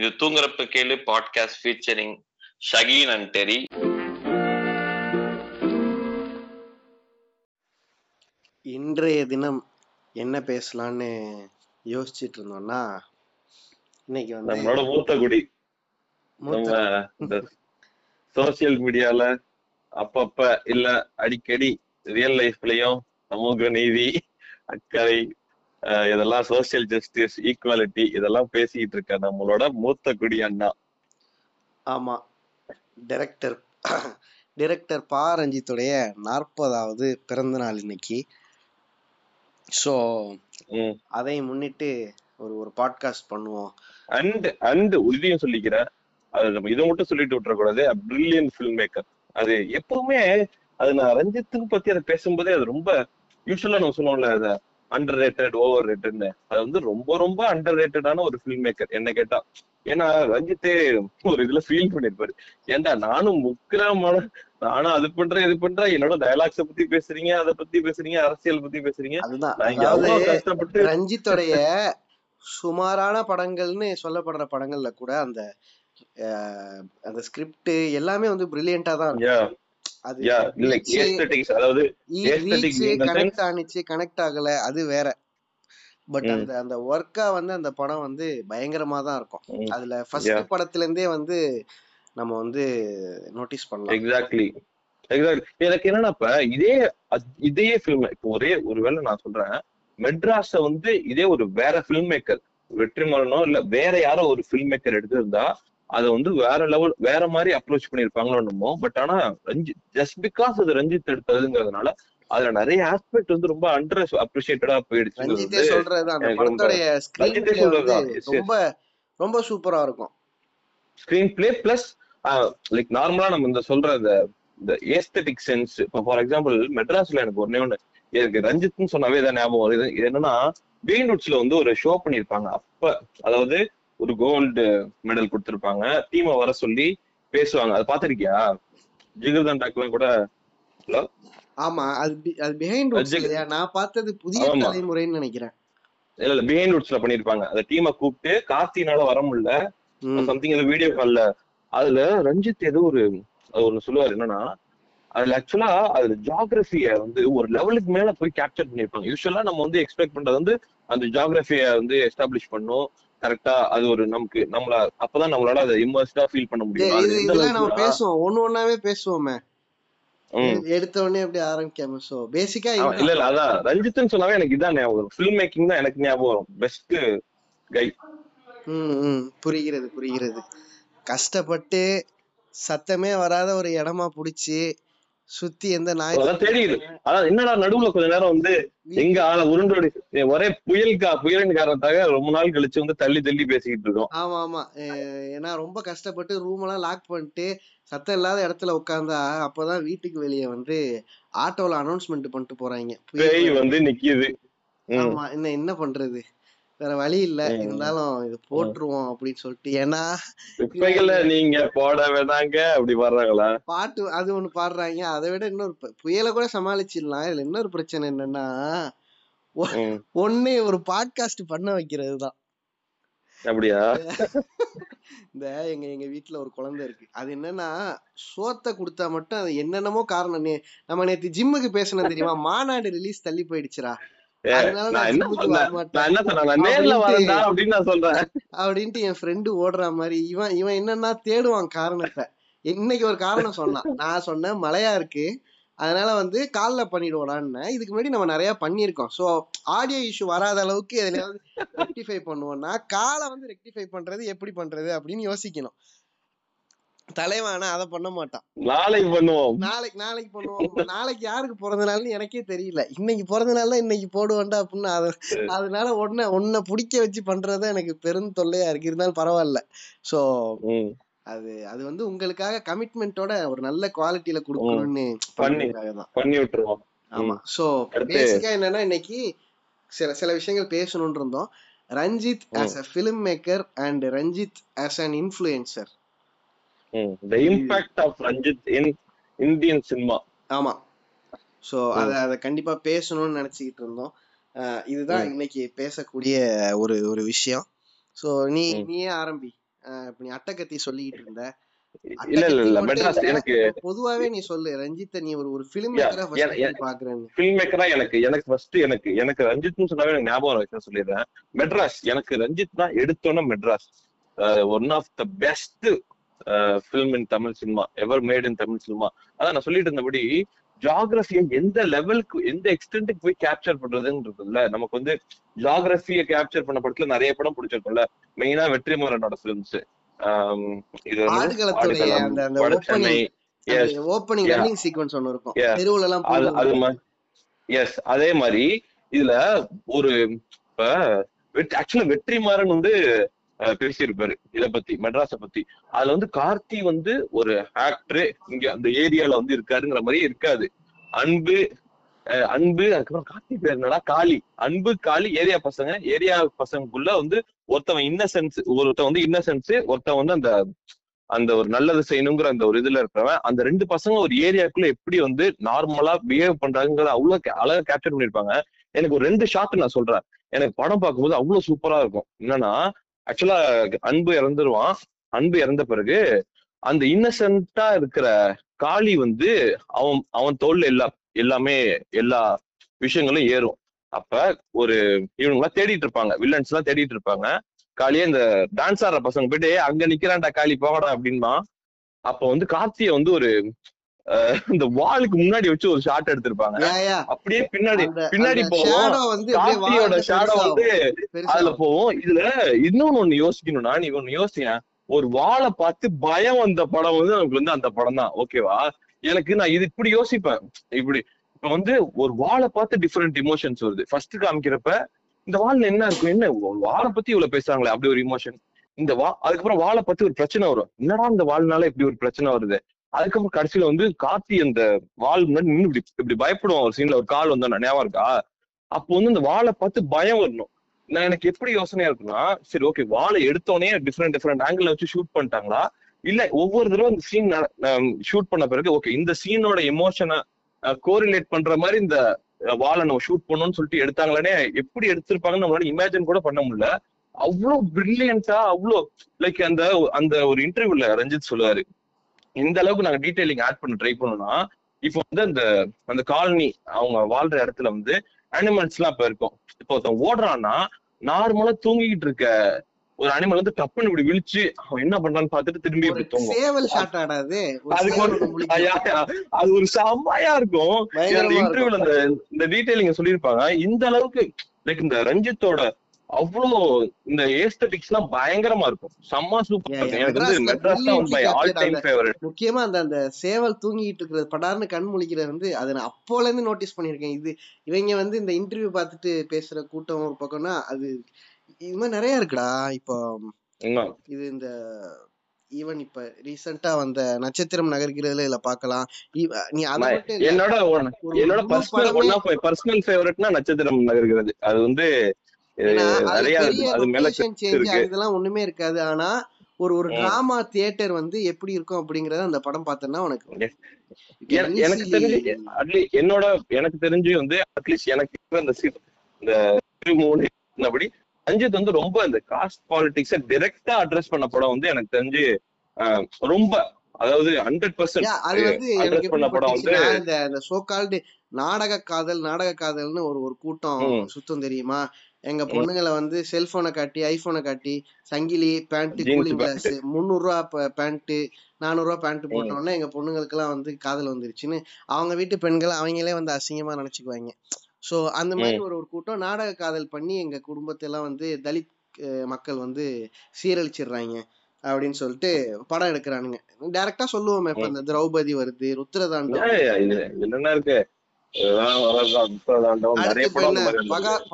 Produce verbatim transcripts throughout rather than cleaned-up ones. இது தூங்குறப்ப கேளு podcast featuring Shakeen and Terry. இன்றைய தினம் என்ன பேசலாம்னு யோசிச்சுட்டு இருந்தோம்னா, இன்னைக்கு வந்து நம்மளோட மூத்தகுடி சோசியல் மீடியால அப்பப்ப இல்ல அடிக்கடி ரியல் லைஃப்லயும் சமூக நீதி, அக்கறை, இதெல்லாம் சோசியல் ஜஸ்டிஸ், ஈக்குவாலிட்டி இதெல்லாம் பேசிட்டு இருக்க நம்மளோட மூத்த குடி அண்ணா. ஆமா, டைரக்டர் டைரக்டர் பா ரஞ்சித்துடைய நாற்பதாவது பிறந்த நாள் இன்னைக்கு. ஸோ அதை முன்னிட்டு ஒரு ஒரு பாட்காஸ்ட் பண்ணுவோம். அண்ட் அண்ட் உறுதியும் சொல்லிக்கிறேன், அது நம்ம இதை மட்டும் சொல்லிட்டு விட்டுறக்கூடாது, பிரில்லியன்ட் ஃபில்ம் மேக்கர். அது எப்பவுமே அது நான் ரஞ்சித்துன்னு பத்தி அதை பேசும்போதே அது ரொம்ப யூஸ்வலா நம்ம சொல்லுவோம்ல, அதை அண்டர் ரேட்டட் ஓவர் ரேட்டட்னு. அது வந்து ரொம்ப ரொம்ப அண்டர் ரேட்டடான ஒரு ஃபில்ம் மேக்கர் என்ன கேட்டா. ஏன்னா ரஞ்சித்தே ஒரு இதுல ஃபீல் பண்ணிருப்பாரு, ஏன்டா நானும் முக்கிரமான நானும் அது பண்றேன் இது பண்றேன், என்னோட டயலாக்ஸ பத்தி பேசுறீங்க, அதை பத்தி பேசுறீங்க, அரசியல் பத்தி பேசுறீங்க. அதுதான் கஷ்டப்பட்டு ரஞ்சித்துடைய சுமாரான படங்கள்னு சொல்லப்படுற படங்கள்ல கூட அந்த அந்த ஸ்கிரிப்ட் எல்லாமே வந்து பிரில்லியண்டா தான் இருக்கும். அது அதாவது கனெக்ட் ஆனிச்சு கனெக்ட் ஆகல அது வேற. பட் அந்த அந்த வர்க்கா வந்து அந்த படம் வந்து பயங்கரமா தான் இருக்கும். அதுல ஃபர்ஸ்ட் படத்துல இருந்தே வந்து நம்ம வந்து நோட்டீஸ் பண்ணலாம். எக்ஸாக்ட்லி எக்ஸாக்ட்லி எனக்கு என்னன்னா, இப்ப இதே இதே ஃபிலிம் இப்போ ஒரே ஒருவேளை நான் சொல்றேன், மெட்ராஸ் வந்து இதே ஒரு வேற ஃபிலிம் மேக்கர் வெற்றிமாறனோ இல்ல வேற யாரோ ஒரு ஃபிலிம் மேக்கர் எடுத்திருந்தா அதை வந்து வேற லெவல் வேற மாதிரி அப்ரோச் பண்ணிருப்பாங்களோ என்னமோ. பட் ஆனா ரஞ்சித் ஜஸ்ட் பிகாஸ் அது ரஞ்சித் எடுத்ததுங்கிறதுனால அதுல நிறைய ஆஸ்பெக்ட் வந்து ரொம்ப அண்டர் அப்ரிஷியேட்டடா போயிடுச்சு. ரொம்ப ரொம்ப சூப்பரா இருக்கும் ஸ்கிரீன் பிளே பிளஸ் லைக் நார்மலா நம்ம இந்த சொல்ற இந்த ஏஸ்தெட்டிக் சென்ஸ். இப்போ ஃபார் எக்ஸாம்பிள் மெட்ராஸ்ல எனக்கு ஒன்னே ஒண்ணு எனக்கு ரஞ்சித்னு சொன்னாவே இதை ஞாபகம் வருது. இது என்னன்னா பெயின்வுட்ஸ்ல வந்து ஒரு ஷோ பண்ணிருப்பாங்க. அப்ப அதாவது ஒரு கோல்டு மெடல் கொடுத்துருப்பாங்க, டீமை வர சொல்லி பேசுவாங்க. அதை பாத்திருக்கியா? ஜிகர்தான் டாக்லாம் கூட. ஆமா, அது அது பிஹைண்ட் வுட்ஸ் இல்லையா? நான் பார்த்தது புதிய தலைமுறைன்னு நினைக்கிறேன். இல்ல இல்ல பிஹைண்ட் வுட்ஸ்ல பண்ணிருப்பாங்க. அந்த டீமை கூப்பிட்டு கார்த்தினால வர முடியல சம்திங் ஏதோ வீடியோ கால்ல. அதுல ரஞ்சித் ஏதோ ஒரு ஒன்னு சொல்லுவாரு, என்னன்னா அதுல ஆக்சுவலா அதுல ஜியாகிரபிய வந்து ஒரு லெவலுக்கு மேல போய் கேப்சர் பண்ணிருப்பாங்க. யூஸ்வலா நம்ம வந்து எக்ஸ்பெக்ட் பண்றது வந்து அந்த ஜியாகிரபிய வந்து எஸ்டாப்ளிஷ் பண்ணும் கரெக்டா. அது ஒரு நமக்கு நம்மள அப்பதான் நம்மளால அதை இம்மர்ஸ்டா ஃபீல் பண்ண முடியும். இதெல்லாம் நம்ம பேசுவோம், ஒன்னு ஒன்னாவே பேசுவோமே எடுத்த உடனே அப்படி ஆரம்பிக்காம. சோ பேசிக்கா இல்ல இல்ல அதான் ரஞ்சித்னு சொன்னாவே எனக்கு இதான் ஞாபகம் வரும். ஃபில்ம் மேக்கிங் தான் எனக்கு ஞாபகம் வரும். Best guy. ம், புரிகிறது புரிகிறது. கஷ்டப்பட்டு சத்தமே வராத ஒரு இடமா புடிச்சு சுத்தி எந்த நாயும் தெரியுது. அதாவது என்னடா நடுவுல கொஞ்ச நேரம் வந்து எங்க ஆள உருண்டோடி ஒரே புயலுக்கா புயலின் காரணத்தாக ரொம்ப நாள் கழிச்சு வந்து தள்ளி தள்ளி பேசிக்கிட்டு இருக்கோம். ஆமா ஆமா, ஏன்னா ரொம்ப கஷ்டப்பட்டு ரூம் எல்லாம் லாக் பண்ணிட்டு சத்தம் இல்லாத இடத்துல உட்கார்ந்தா அப்பதான் வீட்டுக்கு வெளியே வந்து ஆட்டோல அனௌன்ஸ்மெண்ட் பண்ணிட்டு போறாங்க பேய் வந்து நிக்குது. ஆமா, என்ன என்ன பண்றது, வேற வழி இல்ல, இருந்தாலும் இது போட்டுருவோம் அப்படின்னு சொல்லிட்டு. ஏன்னா நீங்க போட வேணாங்க அப்படி பாடுறாங்களா பாட்டு, அது ஒண்ணு பாடுறாங்க. அதை விட இன்னொரு புயலை கூட சமாளிச்சிடலாம். இதுல இன்னொரு பிரச்சனை என்னன்னா, ஒன்னு ஒரு பாட்காஸ்ட் பண்ண வைக்கிறது தான். அப்படியா? இந்த எங்க எங்க வீட்டுல ஒரு குழந்தை இருக்கு. அது என்னன்னா சோத்தை கொடுத்தா மட்டும் அது என்னென்னமோ காரணம். நம்ம நேத்து ஜிம்முக்கு பேசணும் தெரியுமா, மாநாடு ரிலீஸ் தள்ளி போயிடுச்சுரா அப்படின்ட்டு என் ஃப்ரெண்டு ஓடுற மாதிரி இவன் இவன் என்னன்னா தேடுவான் காரணத்தை. இன்னைக்கு ஒரு காரணம் சொன்னான். நான் சொன்னேன் மழையா இருக்கு அதனால வந்து கால்ல பண்ணிடுவோடான்னு. இதுக்கு முன்னாடி நம்ம நிறைய பண்ணிருக்கோம். சோ ஆடியோ இஷ்யூ வராத அளவுக்கு எதுலையாவது ரெக்டிஃபை பண்ணுவோம்னா காலை வந்து ரெக்டிஃபை பண்றது எப்படி பண்றது அப்படின்னு யோசிக்கணும். தலைவானா அதை பண்ண மாட்டான். நாளைக்கு பண்ணுவோம் நாளைக்கு நாளைக்கு பண்ணுவோம் நாளைக்கு யாருக்கு பிறந்தனாலும் எனக்கே தெரியல. இன்னைக்கு பிறந்தனால இன்னைக்கு போடுவோண்டா அப்படின்னு அது அதனால உடனே உன்னை பிடிக்க வச்சு பண்றது எனக்கு பெரும் தொல்லையா இருக்கு. இருந்தாலும் பரவாயில்ல. சோ அது அது வந்து உங்களுக்காக கமிட்மெண்டோட ஒரு நல்ல குவாலிட்டியில கொடுக்கணும்னு பண்ணி விட்டுருவோம். ஆமா, சோ பேசிக்கா என்னன்னா இன்னைக்கு சில சில விஷயங்கள் பேசணும்னு இருந்தோம். Ranjith as a film maker and Ranjith as an influencer. The impact of Ranjith in Indian cinema. ஆமா, சோ அத அத கண்டிப்பா பேசணும்னு நினைச்சிட்டு இருந்தோம். இதுதான் இன்னைக்கு பேசக்கூடிய ஒரு ஒரு விஷயம். சோ நீ நீயே ஆரம்பி நீ அட்டகத்தி சொல்லிட்டு இருந்த. இல்ல இல்ல இல்ல மெட்ராஸ் எனக்கு பொதுவாவே நீ சொல்லு ரஞ்சித், நீ ஒரு ஒரு ஃபிலிம் மேக்கரா ஃபர்ஸ்ட் பாக்குறேன். ஃபிலிம் மேக்கரா எனக்கு எனக்கு ஃபர்ஸ்ட் எனக்கு எனக்கு ரஞ்சித்னு சொன்னாவே எனக்கு ஞாபகம் வச்சு சொல்லிடுறேன். மெட்ராஸ் எனக்கு ரஞ்சித் தான் எடுத்தோன்னா Madras one of the best film in Tamil cinema ever made in Tamil cinema. அதான் நான் சொல்லிட்டு இருந்தபடி ஜியாகிரபியை எந்த லெவலுக்கு எந்த எக்ஸ்டென்ட்டுக்கு போய் கேப்சர் பண்றதுன்னு இருக்குல்ல. நமக்கு வந்து ஜியாகிரபியை கேப்சர் பண்ண படத்துல நிறைய படம் பிடிச்சிருக்கும்ல, மெயினா வெற்றிமாறனோட ஃபிலிம்ஸ். அதே மாதிரி இதுல ஒரு ஆக்சுவலா வெற்றிமாறன் வந்து பேசியிருப்பாரு இத பத்தி, மெட்ராஸ பத்தி. அதுல வந்து கார்த்தி வந்து ஒரு ஆக்டரு இங்க அந்த ஏரியால வந்து இருக்காருங்கிற மாதிரியே இருக்காது. அன்பு அன்பு அதுக்கப்புறம் கார்த்தி பேர் என்னன்னா காளி, அன்பு காளி ஏரியா பசங்க. ஏரியா பசங்களுக்குள்ள வந்து ஒருத்தவன் இன்னசென்ஸ் ஒருத்தன் வந்து இன்னசென்ஸ் ஒருத்தன் வந்து அந்த அந்த ஒரு நல்லது செய்யணுங்கிற அந்த ஒரு இதுல இருக்கிறவன். அந்த ரெண்டு பசங்க ஒரு ஏரியாக்குள்ள எப்படி வந்து நார்மலா பிஹேவ் பண்றாங்கிறத அவ்வளவு அழகா கேப்சர் பண்ணிருப்பாங்க. எனக்கு ஒரு ரெண்டு ஷாட் நான் சொல்றேன், எனக்கு படம் பார்க்கும்போது அவ்வளவு சூப்பரா இருக்கும். என்னன்னா ஆக்சுவலா அன்பு இறந்துருவான். அன்பு இறந்த பிறகு அந்த இன்னசென்ட்டா இருக்கிற காளி வந்து அவன் அவன் தோல்ல எல்லா எல்லாமே எல்லா விஷயங்களும் ஏறும். அப்ப ஒரு இவனுங்களா தேடிட்டு இருப்பாங்க, வில்லன்ஸ் எல்லாம் தேடிட்டு இருப்பாங்க. காளியே இந்த டான்ஸ் ஆடுற பசங்க போயிட்டு அங்க நிக்கிறான்டா காளி போகடா அப்படின்னா, அப்ப வந்து கார்த்தியை வந்து ஒரு இந்த வாளுக்கு முன்னாடி வச்சு ஒரு ஷாட் எடுத்திருப்பாங்க. அப்படியே பின்னாடி பின்னாடி போவோம், கார்த்தியோட ஷேடோ வந்து அதுல போவோம். இதுல இன்னொன்னு ஒண்ணு யோசிக்கணும்னா, நீ ஒண்ணு யோசிக்க, ஒரு வாளை பார்த்து பயம் வந்த படம் வந்து நமக்கு வந்து அந்த படம் தான் ஓகேவா. எனக்கு நான் இது இப்படி யோசிப்பேன், இப்படி இப்ப வந்து ஒரு வாளை பார்த்து டிஃப்ரெண்ட் இமோஷன்ஸ் வருது. ஃபர்ஸ்ட் காமிக்கிறப்ப இந்த வாள்ல என்ன இருக்கும், என்ன வாளை பத்தி இவ்வளவு பேசுறாங்களே அப்படி ஒரு இமோஷன். இந்த வா அதுக்கப்புறம் வாளை பத்தி ஒரு பிரச்சனை வரும், என்னடா இந்த வாள்னால இப்படி ஒரு பிரச்சனை வருது. அதுக்கப்புறம் கடைசியில வந்து கார்த்தி அந்த வாள் முன்னாடி நின்று இப்படி இப்படி பயப்படுவோம் ஒரு சீன்ல, ஒரு கால் வந்தோம் ஞாபகம் இருக்கா. அப்போ வந்து இந்த வாளை பார்த்து பயம் வரணும். நான் எனக்கு எப்படி யோசனையா இருக்குன்னா, சரி ஓகே வாளை எடுத்தோடனே டிஃப்ரெண்ட் டிஃப்ரெண்ட் ஆங்கிள் வச்சு ஷூட் பண்ணிட்டாங்களா, இல்ல ஒவ்வொரு தடவை இந்த சீன் ஷூட் பண்ண பிறகு ஓகே இந்த சீனோட எமோஷனை கோரிலேட் பண்ற மாதிரி இந்த வாளை நம்ம ஷூட் பண்ணணும்னு சொல்லிட்டு எடுத்தாங்களானே. எப்படி எடுத்திருப்பாங்கன்னு நம்மளால இமேஜின் கூட பண்ண முடியல. அவ்வளோ பிரில்லியன்ட்டா அவ்வளோ லைக் அந்த அந்த ஒரு இன்டர்வியூல ரஞ்சித் சொல்லுவாரு, இந்த அளவுக்கு நாங்க டீடைலிங் ஆட் பண்ண ட்ரை பண்ணோம்னா இப்போ வந்து அந்த அந்த காலனி அவங்க வாழ்ற இடத்துல வந்து அனிமல்ஸ் எல்லாம் இப்ப இருக்கும். இப்போ ஒருத்தன் ஓடுறான்னா நார்மலா தூங்கிக்கிட்டு இருக்க ஒரு அனிமல் வந்து டப்புன்னு இப்படி விழிச்சு அவன் என்ன பண்றான்னு பாத்துட்டு திரும்பி இப்படி தூங்கும். அதுக்கு ஒரு அது ஒரு செம்மையா இருக்கும். அந்த இன்டர்வியூல அந்த இந்த டீடைலிங் சொல்லியிருப்பாங்க. இந்த அளவுக்கு லைக் இந்த ரஞ்சித்தோட அவ்வளோ இந்த ஏஸ்தட்டிக்ஸ் எல்லாம் பயங்கரமா இருக்கும். செம்ம சூப்பர் இருக்கும். எனக்கு வந்து மெட்ராஸ் தான் பை ஆல் டைம் ஃபேவரட். முக்கியமா அந்த அந்த சேவல் தூங்கிட்டு இருக்கிறது படார்னு கண் முழிக்கிறது வந்து அதை நான் அப்போல இருந்து நோட்டீஸ் பண்ணிருக்கேன். இது இவங்க வந்து இந்த இன்டர்வியூ பார்த்துட்டு பேசுற கூட்டம் ஒரு பக்கம்னா அது இது மாதிரி நிறைய இருக்குடா. இப்போ இது இந்த ஈவன் இப்ப ரீசெண்டா வந்த நட்சத்திரம் நகர்கிறதுல இதுல பாக்கலாம். நீ அத என்னோட என்னோட personal one of my personal ஃபேவரட்னா நட்சத்திரம் நகர்கிறது. அது வந்து இதெல்லாம் ஒண்ணுமே இருக்காது. ஆனா ஒரு ஒரு டிராமா தியேட்டர் வந்து எப்படி இருக்கும் அப்படிங்கறத அந்த படம் பார்த்தேன்னா உனக்கு எனக்கு தெரிஞ்சு அட்லீஸ்ட் என்னோட எனக்கு தெரிஞ்சு வந்து அட்லீஸ்ட் எனக்கு அந்த இந்த திருமூலபடி ரஞ்சித் வந்து ரொம்ப இந்த காஸ்ட் பாலிடிக்ஸ டைரக்டா அட்ரஸ் பண்ண படம் வந்து எனக்கு தெரிஞ்சு ரொம்ப அதாவது ஹண்ட்ரட் பர்சன்ட் சோகால்டு நாடக காதல். நாடக காதல்னு ஒரு ஒரு கூட்டம் சுத்தம் தெரியுமா, எங்க பொண்ணுங்களை வந்து செல்போனை காட்டி ஐபோனை காட்டி சங்கிலி பேண்ட் கூலிங் கிளாஸ் முந்நூறு ரூபா பேண்ட் நானூறு ரூபா பேண்ட் போட்டோம்னா எங்க பொண்ணுங்களுக்கு எல்லாம் வந்து காதல் வந்துருச்சுன்னு அவங்க வீட்டு பெண்களை அவங்களே வந்து அசிங்கமா நினைச்சுக்குவாங்க. சோ அந்த மாதிரி ஒரு ஒரு கூட்டம் நாடக காதல் பண்ணி எங்க குடும்பத்தை எல்லாம் வந்து தலித் மக்கள் வந்து சீரழிச்சிடுறாங்க அப்படின்னு சொல்லிட்டு படம் எடுக்கிறானுங்க. டைரக்டா சொல்லுவோமே, இப்ப இந்த திரௌபதி வருது, ருத்ரதாண்டம்,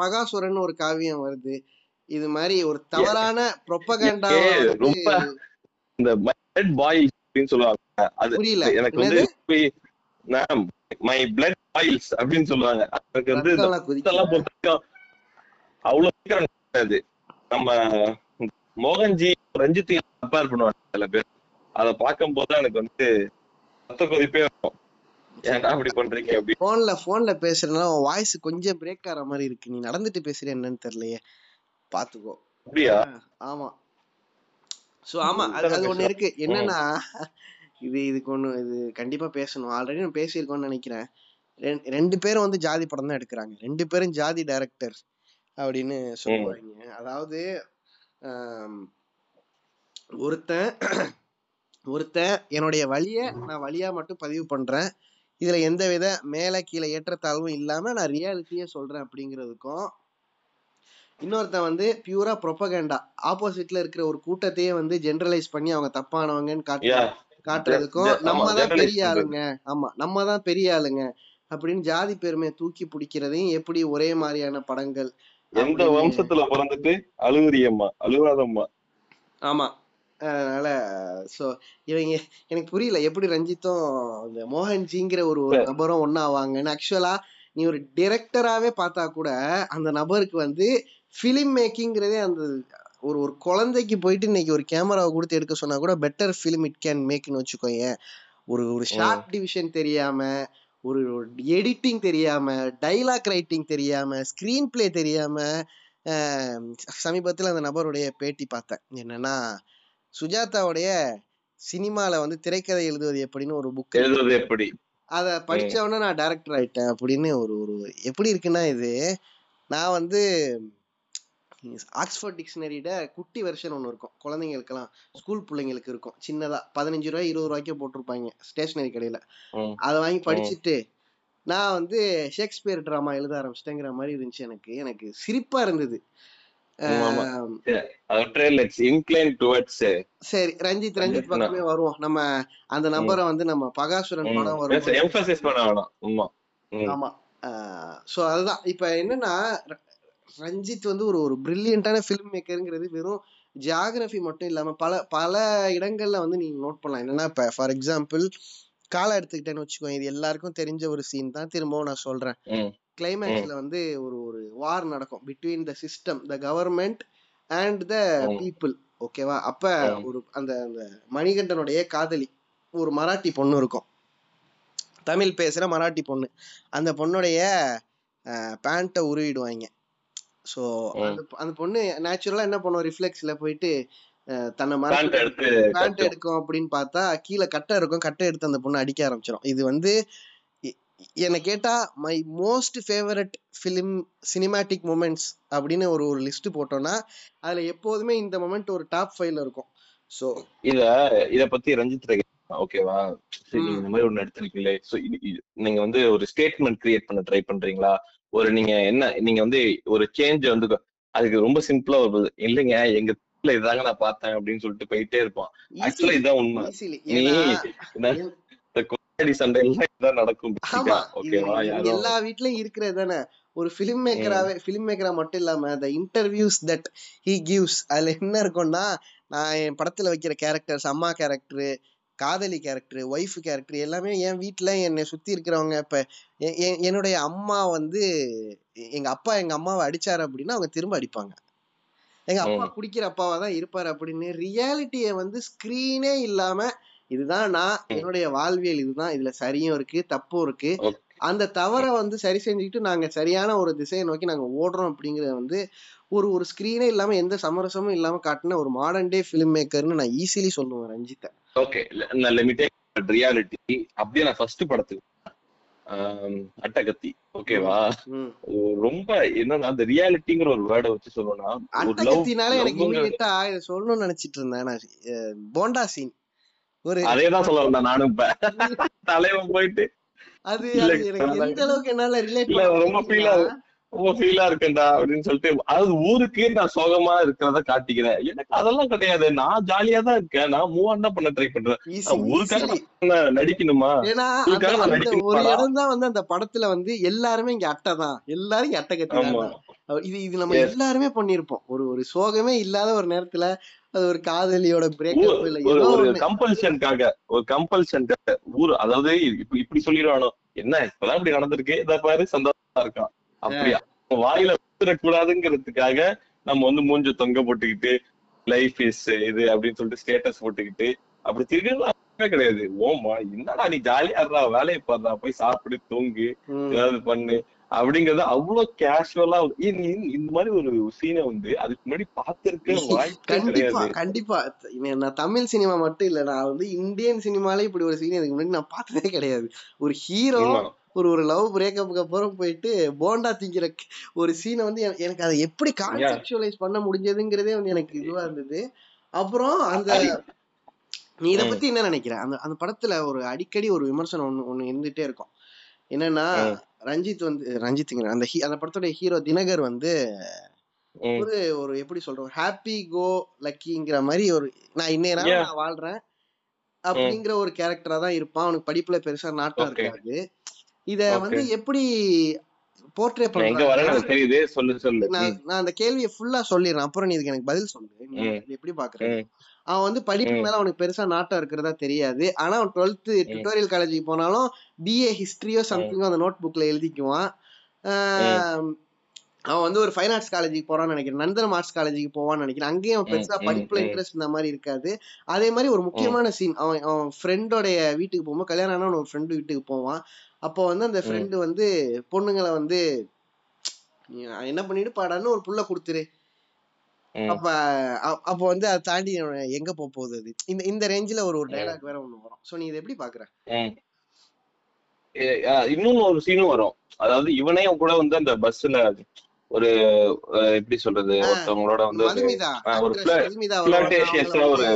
பகாசுரன் ஒரு காவியம் வருது. இது மாதிரி ஒரு தவறான ப்ரொபகண்டா ரொம்ப இந்த பிளட் பாயில்ஸ் அப்படினு சொல்லுவாங்க. அது புரியல எனக்கு வந்து நான் மை பிளட் பாயில்ஸ் அப்படினு சொல்லுவாங்க. அதுக்கு வந்து இதெல்லாம் பொறுத்து அவ்வளவு கிடையாது. நம்ம மோகன்ஜி ரஞ்சித் கம்பேர் பண்ணுவாங்க சில பேர். அத பாக்கும்போது எனக்கு வந்து ரத்த கொதிப்பே வரும். போன்ல போன்ல பேசுறதுனால உன் வாய்ஸ் கொஞ்சம் பிரேக் ஆற மாதிரி இருக்கு. நீ நடந்துட்டு பேசுற என்னன்னு தெரியலையே, பாத்துக்கோ. அப்படியா? ஆமா. ஸோ ஆமாம், அது அது ஒன்று இருக்கு. என்னன்னா இது இதுக்கு ஒன்று இது கண்டிப்பாக பேசணும். ஆல்ரெடி நான் பேசியிருக்கோன்னு நினைக்கிறேன். ரெண்டு ரெண்டு பேரும் வந்து ஜாதி படம் தான் எடுக்கிறாங்க, ரெண்டு பேரும் ஜாதி டைரக்டர் அப்படின்னு சொல்லுவாங்க. அதாவது ஒருத்தன் ஒருத்தன் என்னுடைய வழியை நான் வழியாக மட்டும் பதிவு பண்ணுறேன், இதில் எந்த வித மேலே கீழே ஏற்றத்தாழ்வும் இல்லாமல் நான் ரியாலிட்டியே சொல்கிறேன் அப்படிங்கிறதுக்கும், இன்னொருத்தன் வந்து பியூரா ப்ரொபகண்டா ஆப்போசிட்ல இருக்கிற ஒரு கூட்டத்தையே வந்து ஜெனரலைஸ் பண்ணி அவங்க தப்பானவங்கன்னு காட்டு காட்டுறதுக்கும் நம்ம தான் பெரிய ஆளுங்க, ஆமா நம்ம தான் பெரிய ஆளுங்க அப்படின்னு ஜாதி பெருமையை தூக்கி பிடிக்கிறதையும் எப்படி ஒரே மாதிரியான படங்கள். எந்த வம்சத்துல பிறந்துட்டு அழுகுறியம்மா அழுகாதம்மா. ஆமா, அதனால சோ இவங்க எனக்கு புரியல எப்படி ரஞ்சித்தும் இந்த மோகன்ஜிங்கிற ஒரு ஒரு நபரும் ஒன்னாவாங்கன்னு. ஆக்சுவலா நீ ஒரு டிரெக்டராகவே பார்த்தா கூட அந்த நபருக்கு வந்து ஃபிலிம் மேக்கிங்கிறதே அந்த ஒரு ஒரு குழந்தைக்கு போயிட்டு இன்னைக்கு ஒரு கேமராவை கொடுத்து எடுக்க சொன்னா கூட பெட்டர் ஃபிலிம் இட் கேன் மேக்னு வச்சுக்கோங்க. ஒரு ஒரு ஷார்ட் டிவிஷன் தெரியாம, ஒரு எடிட்டிங் தெரியாம, டைலாக் ரைட்டிங் தெரியாம, ஸ்கிரீன் பிளே தெரியாம. சமீபத்தில் அந்த நபருடைய பேட்டி பார்த்தேன், என்னன்னா சுஜாதாவுடைய சினிமாவில் வந்து திரைக்கதை எழுதுவது எப்படின்னு ஒரு புக் எழுதுவது எப்படி, அதை படித்தவொடனே நான் டைரக்டர் ஆகிட்டேன் அப்படின்னு ஒரு ஒரு எப்படி இருக்குன்னா, இது நான் வந்து ஆக்ஸ்ஃபோர்ட் டிக்ஷனரியிட குட்டி வெர்ஷன் ஒன்று இருக்கும், குழந்தைங்களுக்கெல்லாம் ஸ்கூல் பிள்ளைங்களுக்கு இருக்கும், சின்னதாக பதினஞ்சு ரூபாய் இருபது ரூபாய்க்கே போட்டிருப்பாங்க ஸ்டேஷனரி கடையில். அதை வாங்கி படிச்சுட்டு நான் வந்து ஷேக்ஸ்பியர் ட்ராமா எழுத ஆரம்பிச்சிட்டேங்கிற மாதிரி இருந்துச்சு எனக்கு. எனக்கு சிரிப்பாக இருந்தது. சரி, ரஞ்சித் ரஞ்சித் பக்கமே வருவோம். நம்ம அந்த நம்பரை வந்து நம்ம பகாசுரன் படம் வரும். ஆமா, சோ அதுதான் இப்ப என்னன்னா, ரஞ்சித் வந்து ஒரு ஒரு பிரில்லியண்டான பிலிம் மேக்கருங்கிறது வெறும் ஜியாகிரபி மட்டும் இல்லாம பல பல இடங்கள்ல வந்து நீங்க நோட் பண்ணலாம். என்னன்னா இப்ப ஃபார் எக்ஸாம்பிள் காலை எடுத்துக்கிட்டேன்னு வச்சுக்கோ, இது எல்லாருக்கும் தெரிஞ்ச ஒரு சீன் தான், திரும்பவும் நான் சொல்றேன். கிளைமேக்ஸ்ல வந்து ஒரு ஒரு வார் நடக்கும் between the system, the government and the people, ஓகேவா. அப்ப ஒரு அந்த அந்த மணிகண்டனுடைய காதலி ஒரு மராட்டி பொண்ணு இருக்கும், தமிழ் பேசுற மராட்டி பொண்ணு, அந்த பொண்ணுடைய பேண்ட்டை உருவிடுவாங்க. ஸோ அந்த அந்த பொண்ணு நேச்சுரலா என்ன பண்ணுவோம், ரிஃப்ளெக்ஸ்ல போயிட்டு தன்னை மராட்டி பேண்ட் எடுக்கும் அப்படின்னு பார்த்தா கீழே கட்டை இருக்கும், கட்டை எடுத்து அந்த பொண்ணு அடிக்க ஆரம்பிச்சிடும். இது வந்து என்னை கேட்டா my most favourite film cinematic moments அப்படின்னு ஒரு ஒரு லிஸ்ட் போட்டோம்னா அதுல எப்போதுமே இந்த மொமெண்ட் ஒரு டாப் ஃபைவ்ல இருக்கும். சோ இத இத பத்தி ரஞ்சித் ரேகா ஓகேவா, நீங்க இந்த மாதிரி ஒண்ணு எடுத்திருக்கீங்களே, நீங்க வந்து ஒரு ஸ்டேட்மெண்ட் கிரியேட் பண்ண ட்ரை பண்றீங்களா, ஒரு நீங்க என்ன நீங்க வந்து ஒரு சேஞ்ச் வந்து அதுக்கு ரொம்ப சிம்பிளா ஒரு இல்லைங்க எங்க இதாங்க நான் பார்த்தேன் அப்படின்னு சொல்லிட்டு போயிட்டே இருப்பான். ஆக்சுவலா இதான் உண்மை. எல்லா வீட்லயும் இருக்கிறதானே ஒரு பிலிம் மேக்கராவே, பிலிம் மேக்கரா மட்டும் இல்லாம the interviews that he gives, அதுல என்ன இருக்கும்னா நான் என் படத்துல வைக்கிற கேரக்டர்ஸ், அம்மா கேரக்டரு, காதலி கேரக்டரு, ஒய்ஃப் கேரக்டர் எல்லாமே என் வீட்டுல என்னை சுத்தி இருக்கிறவங்க. இப்ப என்னுடைய அம்மா வந்து எங்க அப்பா எங்க அம்மாவை அடிச்சாரு அப்படின்னா அவங்க திரும்ப அடிப்பாங்க, எங்க அப்பா குடிக்கிற அப்பாவா தான் இருப்பாரு அப்படின்னு ரியாலிட்டியை வந்து ஸ்கிரீனே இல்லாம இதுதான் நான் என்னுடைய வாழ்வியல், இதுதான், இதுல சரியும் இருக்கு தப்பும் இருக்கு, அந்த தவறை வந்து சரி செஞ்சுக்கிட்டு நாங்க சரியான ஒரு திசையை நோக்கி நாங்க ஓடுறோம் அப்படிங்கறத வந்து ஒரு ஒரு ஸ்கிரீனே இல்லாம எந்த சமரசமும் இல்லாம காட்டின ஒரு மாடர்ன் டே பிலிம் மேக்கர்னு நான் ஈஸிலி சொல்லுவேன் ரஞ்சித். ஓகே, நான் லிமிட்டட் ரியாலிட்டி அப்படியே நான் ஃபர்ஸ்ட் படத்துக்கு அட்டகத்தி ஓகேவா, ரொம்ப என்னன்னா அந்த ரியாலிட்டிங்கிற ஒரு வேர்டை வச்சு சொல்லணும்னா அட்டகத்தினால எனக்கு இமிடியேட்டா இத சொல்லணும்னு நினைச்சிட்டு இருந்தேன் நான். போண்டா சீன் அதேதான் சொல்ல வந்தேன் நானும். இப்ப தலைவன் போயிட்டு அது எந்த அளவுக்கு என்னால ரொம்ப ஃபீலா ரொம்ப ஃபீலா இருக்குண்டா அப்படின்னு சொல்லிட்டு, அது ஊருக்கு நான் சோகமா இருக்கிறத காட்டிக்கிறேன். எனக்கு அதெல்லாம் கிடையாது, நான் ஜாலியா தான் இருக்கேன், நான் மூவ் ஆன் பண்ண ட்ரை பண்றேன். ஊருக்காக நடிக்கணுமா? ஏன்னா ஒரு இடம் தான் வந்து அந்த படத்துல வந்து எல்லாருமே இங்க அட்டை தான், எல்லாரும் இங்க அட்டை கட்டிதான். இது இது நம்ம எல்லாருமே பண்ணிருப்போம். ஒரு ஒரு சோகமே இல்லாத ஒரு நேரத்துல அது ஒரு காதலியோட பிரேக்கப் இல்ல ஏதோ ஒரு கம்பல்ஷன்காக ஒரு கம்பல்ஷன் ஊர், அதாவது இப்படி சொல்லிடுவானோ என்ன இப்பதான் இப்படி நடந்திருக்கு இத பாரு சந்தோஷமா இருக்கான் அப்படியா வாயில கூடாதுங்கிறதுக்காக நம்ம வந்து மூஞ்ச தொங்க போட்டுக்கிட்டு லைஃப் இஸ் இது அப்படின்னு சொல்லிட்டு ஸ்டேட்டஸ் போட்டுக்கிட்டு அப்படி திரும்ப கிடையாது. ஓமா என்னடா நீ ஜாலியா இருறா, வேலையை பாடுறா, போய் சாப்பிடு, தூங்கு, ஏதாவது பண்ணு, அப்படிங்கறது அவ்வளவு கேஷுவலா இந்த மாதிரி ஒரு சீனை வந்து அதுக்கு முன்னாடி பாத்திருக்க வாய்ப்பு கண்டிப்பா கண்டிப்பா. நான் தமிழ் சினிமா மட்டும் இல்ல, நான் வந்து இந்தியன் சினிமாலே இப்படி ஒரு சீன் அதுக்கு முன்னாடி நான் பார்த்ததே கிடையாது. ஒரு ஹீரோ ஒரு ஒரு லவ் பிரேக்கப்புக்கு அப்புறம் போயிட்டு போண்டா திங்கிற ஒரு சீனை வந்து எனக்கு அதை எப்படி கான்செப்சுவலைஸ் பண்ண முடிஞ்சதுங்கிறதே வந்து எனக்கு இதுவா இருந்தது. அப்புறம் அந்த நீ இதை பத்தி என்ன நினைக்கிறேன், அந்த அந்த படத்துல ஒரு அடிக்கடி ஒரு விமர்சனம் ஒண்ணு ஒண்ணு இருந்துட்டே இருக்கும். என்னன்னா ரஞ்சித் வந்து ரஞ்சித்ங்கிற அந்த அந்த படத்தோட ஹீரோ தினகர் வந்து ஒரு ஒரு எப்படி சொல்றோம் ஹாப்பி கோ லக்கிங்கிற மாதிரி ஒரு நான் இன்னேரா நான் வாழ்றேன் அப்படிங்கிற ஒரு கேரக்டரா தான் இருப்பான். அவனுக்கு படிப்புல பெருசா நாட்டம் இருக்காது. இத வந்து எப்படி போர்ட்ரே பண்றாங்க நான் அந்த கேள்வியை ஃபுல்லா சொல்லிடுறேன், அப்புறம் நீ இதுக்கு எனக்கு பதில் சொல்லு நீ எப்படி பாக்குறேன். அவன் வந்து படிப்பு மேல அவனுக்கு பெருசா நாட்டம் இருக்கிறதா தெரியாது. ஆனா அவன் டுவெல்த் டியூட்டோரியல் காலேஜுக்கு போனாலும் பிஏ ஹிஸ்டரியோ சம்திங்கோ அந்த நோட் புக்ல எழுதிக்குவான். அவன் வந்து ஒரு ஃபைன் ஆர்ட்ஸ் காலேஜுக்கு போறான்னு நினைக்கிறேன், நந்தனம் ஆர்ட்ஸ் காலேஜுக்கு போவான்னு நினைக்கிறேன். அங்கேயும் அவன் பெருசா படிப்புல இன்ட்ரெஸ்ட் இந்த மாதிரி இருக்காது. அதே மாதிரி ஒரு முக்கியமான சீன், அவன் அவன் ஃப்ரெண்டோடைய வீட்டுக்கு போகும்போது கல்யாணம் ஆனா ஒரு ஃப்ரெண்டு வீட்டுக்கு போவான். அப்போ வந்து அந்த ஃப்ரெண்டு வந்து பொண்ணுங்களை வந்து என்ன பண்ணிட்டு பாடான்னு ஒரு புள்ள கொடுத்துரு, அப்ப அப்போ வந்து அதை தாண்டி எங்க போக போகுது அது இந்த இந்த ரேஞ்சில ஒரு ஒரு டைலாக் வேற ஒண்ணு வரும். சோ நீ இதை எப்படி பாக்குற? இன்னொன்னு ஒரு சீனும் வரும், அதாவது இவனே கூட வந்து அந்த பஸ்ல ஒரு எப்படி சொல்றது ஒருத்தவங்களோட வந்து ஒரு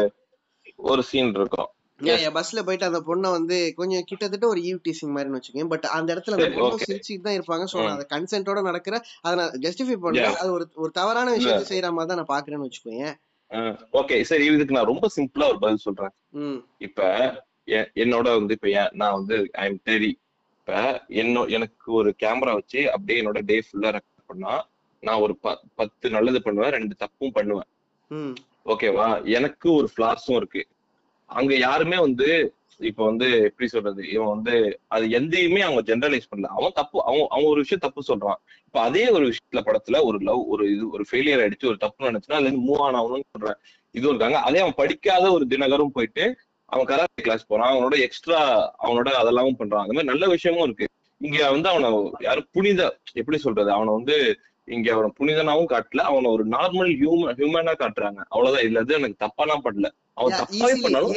ஒரு சீன் இருக்கும். பஸ்ல போயிட்டு அந்த பொண்ணை வந்து கொஞ்சம் கிட்டத்தட்ட ஒரு ஈவ் டீசிங் மாதிரின்னு வச்சுக்கேன். பட் அந்த இடத்துல அந்த பொண்ணு சிரிச்சுட்டு தான் இருப்பாங்க. ஸோ அந்த கன்சென்ட்டோட நடக்கிற அதை நான் ஜஸ்டிஃபை பண்றேன், அது ஒரு ஒரு தவறான விஷயத்தை செய்யற மாதிரி தான் நான் பாக்குறேன்னு வச்சுக்கோங்க. ஓகே சரி, இதுக்கு நான் ரொம்ப சிம்பிளா ஒரு பதில் சொல்றேன். இப்ப என்னோட வந்து இப்ப நான் வந்து ஐ எம் டெரி, இப்ப என்ன எனக்கு ஒரு கேமரா வச்சு அப்படியே என்னோட டே ஃபுல்லா ரெக்கார்ட் பண்ணா நான் ஒரு பத்து நல்லது பண்ணுவேன், ரெண்டு தப்பும் பண்ணுவேன். ஓகேவா, எனக்கு ஒரு ஃபிளார்ஸும் இருக்கு. அங்க யாருமே வந்து இப்ப வந்து எப்படி சொல்றது இவன் வந்து அது எந்தையுமே அவங்க ஜெனரலைஸ் பண்ணல. அவன் தப்பு அவன் அவன் ஒரு விஷயம் தப்பு சொல்றான். இப்ப அதே ஒரு விஷயத்துல படத்துல ஒரு லவ் ஒரு இது ஒரு ஃபெயிலியர் ஆயிடுச்சு, ஒரு தப்பு நினைச்சுன்னா அதுல இருந்து மூவ் ஆன் ஆகணும்னு சொல்றேன் இதுவும் இருக்காங்க. அதே அவன் படிக்காத ஒரு தினகரும் போயிட்டு அவன் கராத்தே கிளாஸ் போறான், அவனோட எக்ஸ்ட்ரா அவனோட அதெல்லாம் பண்றான். அந்த மாதிரி நல்ல விஷயமும் இருக்கு. இங்க வந்து அவனை யாரும் புனித எப்படி சொல்றது அவனை வந்து இங்க அவனை புனிதனாவும் காட்டல, அவனை ஒரு நார்மல் ஹியூமன் ஹியூமனா காட்டுறாங்க அவ்வளவுதான். இதுல இருந்து எனக்கு தப்பாலாம் படல. அவன் தப்பாவே பண்ணாலும்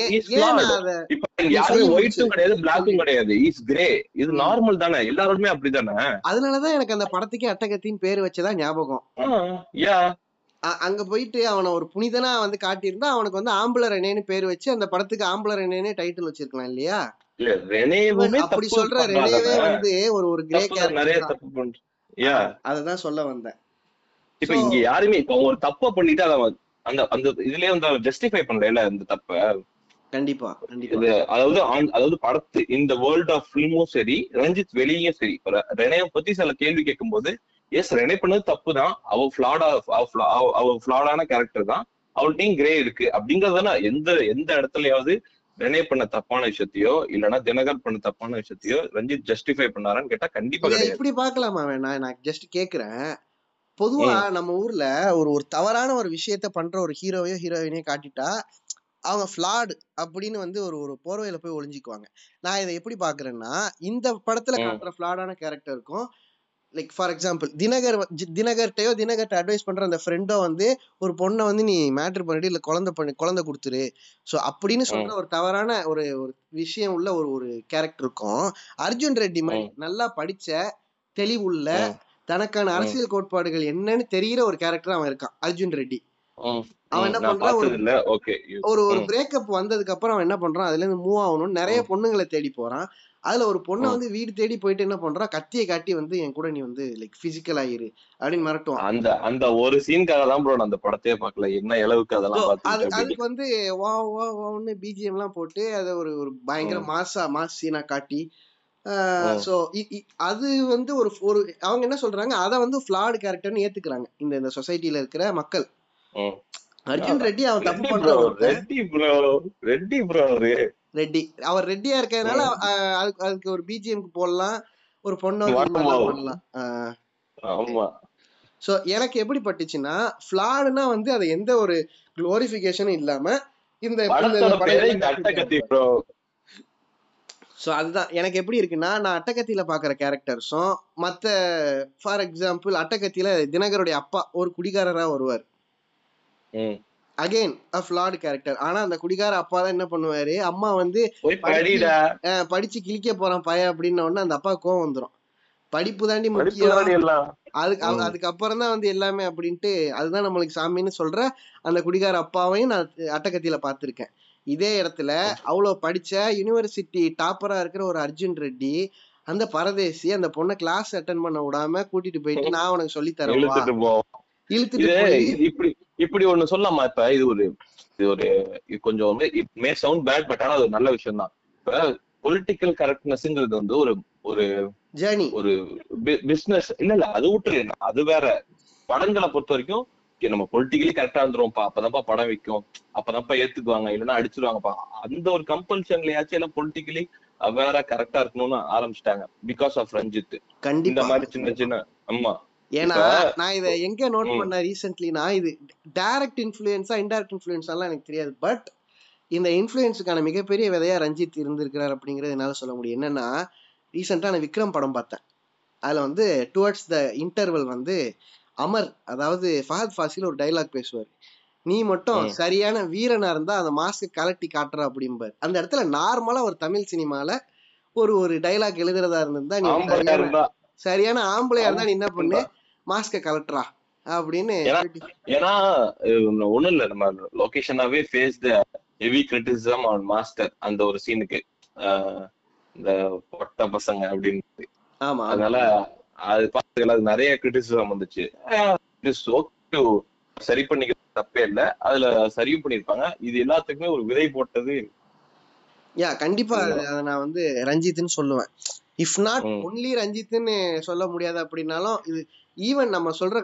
இப்ப யாருமே ஒயிட்டும் கிடையாது பிளாக்கும் கிடையாது, இஸ் கிரே. இது நார்மல் தானே, எல்லாருமே அப்படித்தானே. அதனாலதான் எனக்கு அந்த படத்துக்கே அட்டகத்தின் பேர் வச்சதா ஞாபகம். யா அங்க போயிட்டு அவனை ஒரு புனிதனா வந்து காட்டியிருந்தா அவனுக்கு வந்து ஆம்பளை ரெனேன்னு பேர் வச்சு அந்த படத்துக்கு ஆம்பளை ரெனேன்னு டைட்டில் வச்சிருக்கலாம் இல்லையா? அப்படி சொல்ற ரெனேவே வந்து ஒரு ஒரு கிரே கேரக்டர். அததான் சொல்ல வந்தேன். இப்ப இங்க யாருமே இப்ப ஒரு தப்ப பண்ணிட்டு அத அந்த அந்த இதுலயே வந்து ஜஸ்டிஃபை பண்ணல அந்த தப்ப. கண்டிப்பா கண்டிப்பா. அதாவது அதாவது படத்து இந்த வேர்ல்ட் ஆஃப் பிலிமும் சரி ரஞ்சித் வெளியும் சரி ரெனைய பத்தி சில கேள்வி கேட்கும் போது எஸ் ரெனை பண்ணது தப்பு தான், அவ ஃபிளாடா அவ ஃபிளாடான கேரக்டர் தான், அவள்கிட்டையும் கிரே இருக்கு அப்படிங்கறதுனா எந்த எந்த இடத்துலயாவது ரெனே பண்ண தப்பான விஷயத்தையோ இல்லைன்னா தினகர் பண்ண தப்பான விஷயத்தையோ ரஞ்சித் ஜஸ்டிஃபை பண்ணாரான்னு கேட்டா கண்டிப்பா கிடையாது. இப்படி பாக்கலாமா? நான் நான் ஜஸ்ட் கேக்குறேன். பொதுவா நம்ம ஊர்ல ஒரு ஒரு தவறான ஒரு விஷயத்த பண்ற ஒரு ஹீரோவையோ ஹீரோயினையோ காட்டிட்டா அவங்க ஃபிளாடு அப்படின்னு வந்து ஒரு ஒரு போர்வையில போய் ஒளிஞ்சிக்குவாங்க. நான் இதை எப்படி பாக்குறேன்னா இந்த படத்துல காட்டுற ஃபிளாடான கேரக்டருக்கும் லைக் ஃபார் எக்ஸாம்பிள் தினகர் தினகர்ட்டையோ தினகர்ட்ட அட்வைஸ் பண்ற அந்த ஃப்ரெண்டோ வந்து ஒரு பொண்ணை வந்து நீ மேட்ரு பண்ணிட்டு இல்லை குழந்தை பண்ணி குழந்தை கொடுத்துரு ஸோ அப்படின்னு சொல்ற ஒரு தவறான ஒரு ஒரு விஷயம் உள்ள ஒரு ஒரு கேரக்டர் இருக்கும். அர்ஜுன் ரெட்டி மாதிரி நல்லா படிச்ச தெளிவுள்ள தனக்கான அரசியல் கோட்பாடுகள் என்னன்னு தெரிகிற ஒரு கேரக்டர் அவன் இருக்கான் அர்ஜுன் ரெட்டி. அவன் என்ன பண்றான் ஒரு ஒரு பிரேக்கப் வந்ததுக்கு அப்புறம் அவன் என்ன பண்றான் அதுல இருந்து மூவ் ஆகணும்னு நிறைய பொண்ணுங்களை தேடி போறான். அதுல ஒரு பொண்ணை வந்து வீடு தேடி போயிட்டு என்ன பண்றா கத்தியை காட்டி வந்து என் கூட நீ வந்து லைக் பிசிக்கல் ஆயிரு அப்படின்னு மிரட்டுவான். அந்த அந்த ஒரு சீனுக்காக தான் ப்ரோ நான் அந்த படத்தையே பார்க்கல, என்ன அளவுக்கு அதெல்லாம் பார்த்து அதுக்கு வந்து வா வா வான்னு பிஜிஎம் எல்லாம் போட்டு அதை ஒரு ஒரு பயங்கர மாசா மாஸ் சீனா காட்டி சோ அது வந்து ஒரு ஒரு அவங்க என்ன சொல்றாங்க அதை வந்து ஃபிளாட் கேரக்டர்னு ஏத்துக்கிறாங்க இந்த இந்த சொசைட்டில இருக்கிற மக்கள். அர்ஜுன் ரெட்டி அவன் தப்பு பண்றான். ரெட்டி ப்ரோ ரெட்டி ப்ரோ அவரு ரெட்டி அவர் ரெட்டியா இருக்கிறதுனால அதுக்கு அதுக்கு ஒரு பிஜிஎம்க்கு போடலாம் ஒரு பொண்ணு பண்ணலாம். ஸோ எனக்கு எப்படி பட்டுச்சுன்னா ஃபிளாடுனா வந்து அது எந்த ஒரு குளோரிஃபிகேஷனும் இல்லாம இந்த ஸோ அதுதான் எனக்கு எப்படி இருக்குன்னா, நான் அட்டகத்தியில் பார்க்குற கேரக்டர்ஸும் மற்ற ஃபார் எக்ஸாம்பிள் அட்டகத்தியில் தினகருடைய அப்பா ஒரு குடிகாரராக வருவார், அகெயின் அ ஃப்ளாட் கேரக்டர். ஆனால் அந்த குடிகார அப்பா தான் என்ன பண்ணுவார், அம்மா வந்து படித்து கிழிக்க போகிறான் பையன் அப்படின்ன உடனே அந்த அப்பா கோவம் வந்துடும், படிப்பு தாண்டி முக்கியம், அதுக்கு அதுக்கப்புறம் தான் வந்து எல்லாமே அப்படின்ட்டு. அதுதான் நம்மளுக்கு சாமின்னு சொல்கிற அந்த குடிகார அப்பாவையும் நான் அட்டகத்தியில் பார்த்துருக்கேன். இதே இடத்துல அவ்வளோ படித்த யூனிவர்சிட்டி டாப்பராக இருக்கிற ஒரு அர்ஜுன் ரெட்டி அந்த பரதேசி அந்த பொண்ணை கிளாஸ் அட்டென்ட் பண்ண விடாம கூட்டிட்டு போயிட்டு நான் உனக்கு சொல்லி தரேன் இழுத்துட்டு. இப்படி இப்படி ஒண்ணு சொல்லலாமா? இப்ப இது ஒரு இது ஒரு கொஞ்சம் மே சவுண்ட் பேட், பட் ஆனா அது ஒரு நல்ல விஷயம் தான். இப்ப பொலிட்டிக்கல் கரெக்ட்னஸ்ங்கிறது வந்து ஒரு ஒரு ஜர்னி, ஒரு பிசினஸ். இல்ல இல்ல அது விட்டு அது வேற. படங்களை பொறுத்த வரைக்கும் நம்ம பொலிட்டிக்கலி கரெக்டா இருந்துருவோம்ப்பா, அப்பதான்ப்பா படம் வைக்கும், அப்பதான்ப்பா ஏத்துக்குவாங்க, இல்லைன்னா அடிச்சிருவாங்கப்பா. அந்த ஒரு கம்பல்ஷன்லயாச்சும் எல்லாம் பொலிட்டிக்கலி வேற கரெக்டா இருக்கணும்னு ஆரம்பிச்சிட்டாங்க பிகாஸ் ஆஃப் ரஞ்சித். இந்த மாதிரி சின்ன சின்ன ஆமா. ஏன்னா நான் இதை எங்க நோட் பண்ண ரீசென்ட்லினா, இது டைரக்ட் இன்ஃபுளுயன்ஸா இன்டைரக்ட் இன்ஃபுளுயன்ஸா எல்லாம் எனக்கு தெரியாது, பட் இந்த இன்ஃபுளுயன்ஸுக்கான மிகப்பெரிய விதையா ரஞ்சித் இருந்திருக்கிறார் அப்படிங்கறது என்னால சொல்ல முடியும். என்னன்னா ரீசெண்டா நான் விக்ரம் படம் பார்த்தேன். அதுல வந்து டுவர்ட்ஸ் த இன்டர்வல் வந்து அமர், அதாவது ஃபஹத் ஃபாசில் ஒரு டைலாக் பேசுவார், நீ மட்டும் சரியான வீரனா இருந்தா அந்த மாஸ்க கலட்டி காட்டுற அப்படிம்பார். அந்த இடத்துல நார்மலா ஒரு தமிழ் சினிமால ஒரு ஒரு டைலாக் எழுதுறதா இருந்திருந்தா, நீ சரியான ஆம்பளையா இருந்தா நீ என்ன பண்ணு, மாஸ்க கலட்டுறா அப்படின்னு. ஏன்னா ஒண்ணும் இல்ல, நம்ம லொகேஷனாவே face the heavy criticism on master அந்த ஒரு சீனுக்கு, இந்த பொட்ட பசங்க அப்படின்னு. ஆமா, அதனால அது பார்த்து நிறைய கிரிட்டிசிசம் வந்துச்சு. சரி பண்ணிக்கிறது தப்பே இல்லை, அதுல சரியும் பண்ணிருப்பாங்க. இது எல்லாத்துக்குமே ஒரு விதை போட்டது யா கண்டிப்பா. அதை நான் வந்து ரஞ்சித்ன்னு சொல்லுவேன். இஃப் நாட் ஒன்லி ரஞ்சித்ன்னு சொல்ல முடியாது அப்படின்னாலும், இது ஈவன் நம்ம சொல்ற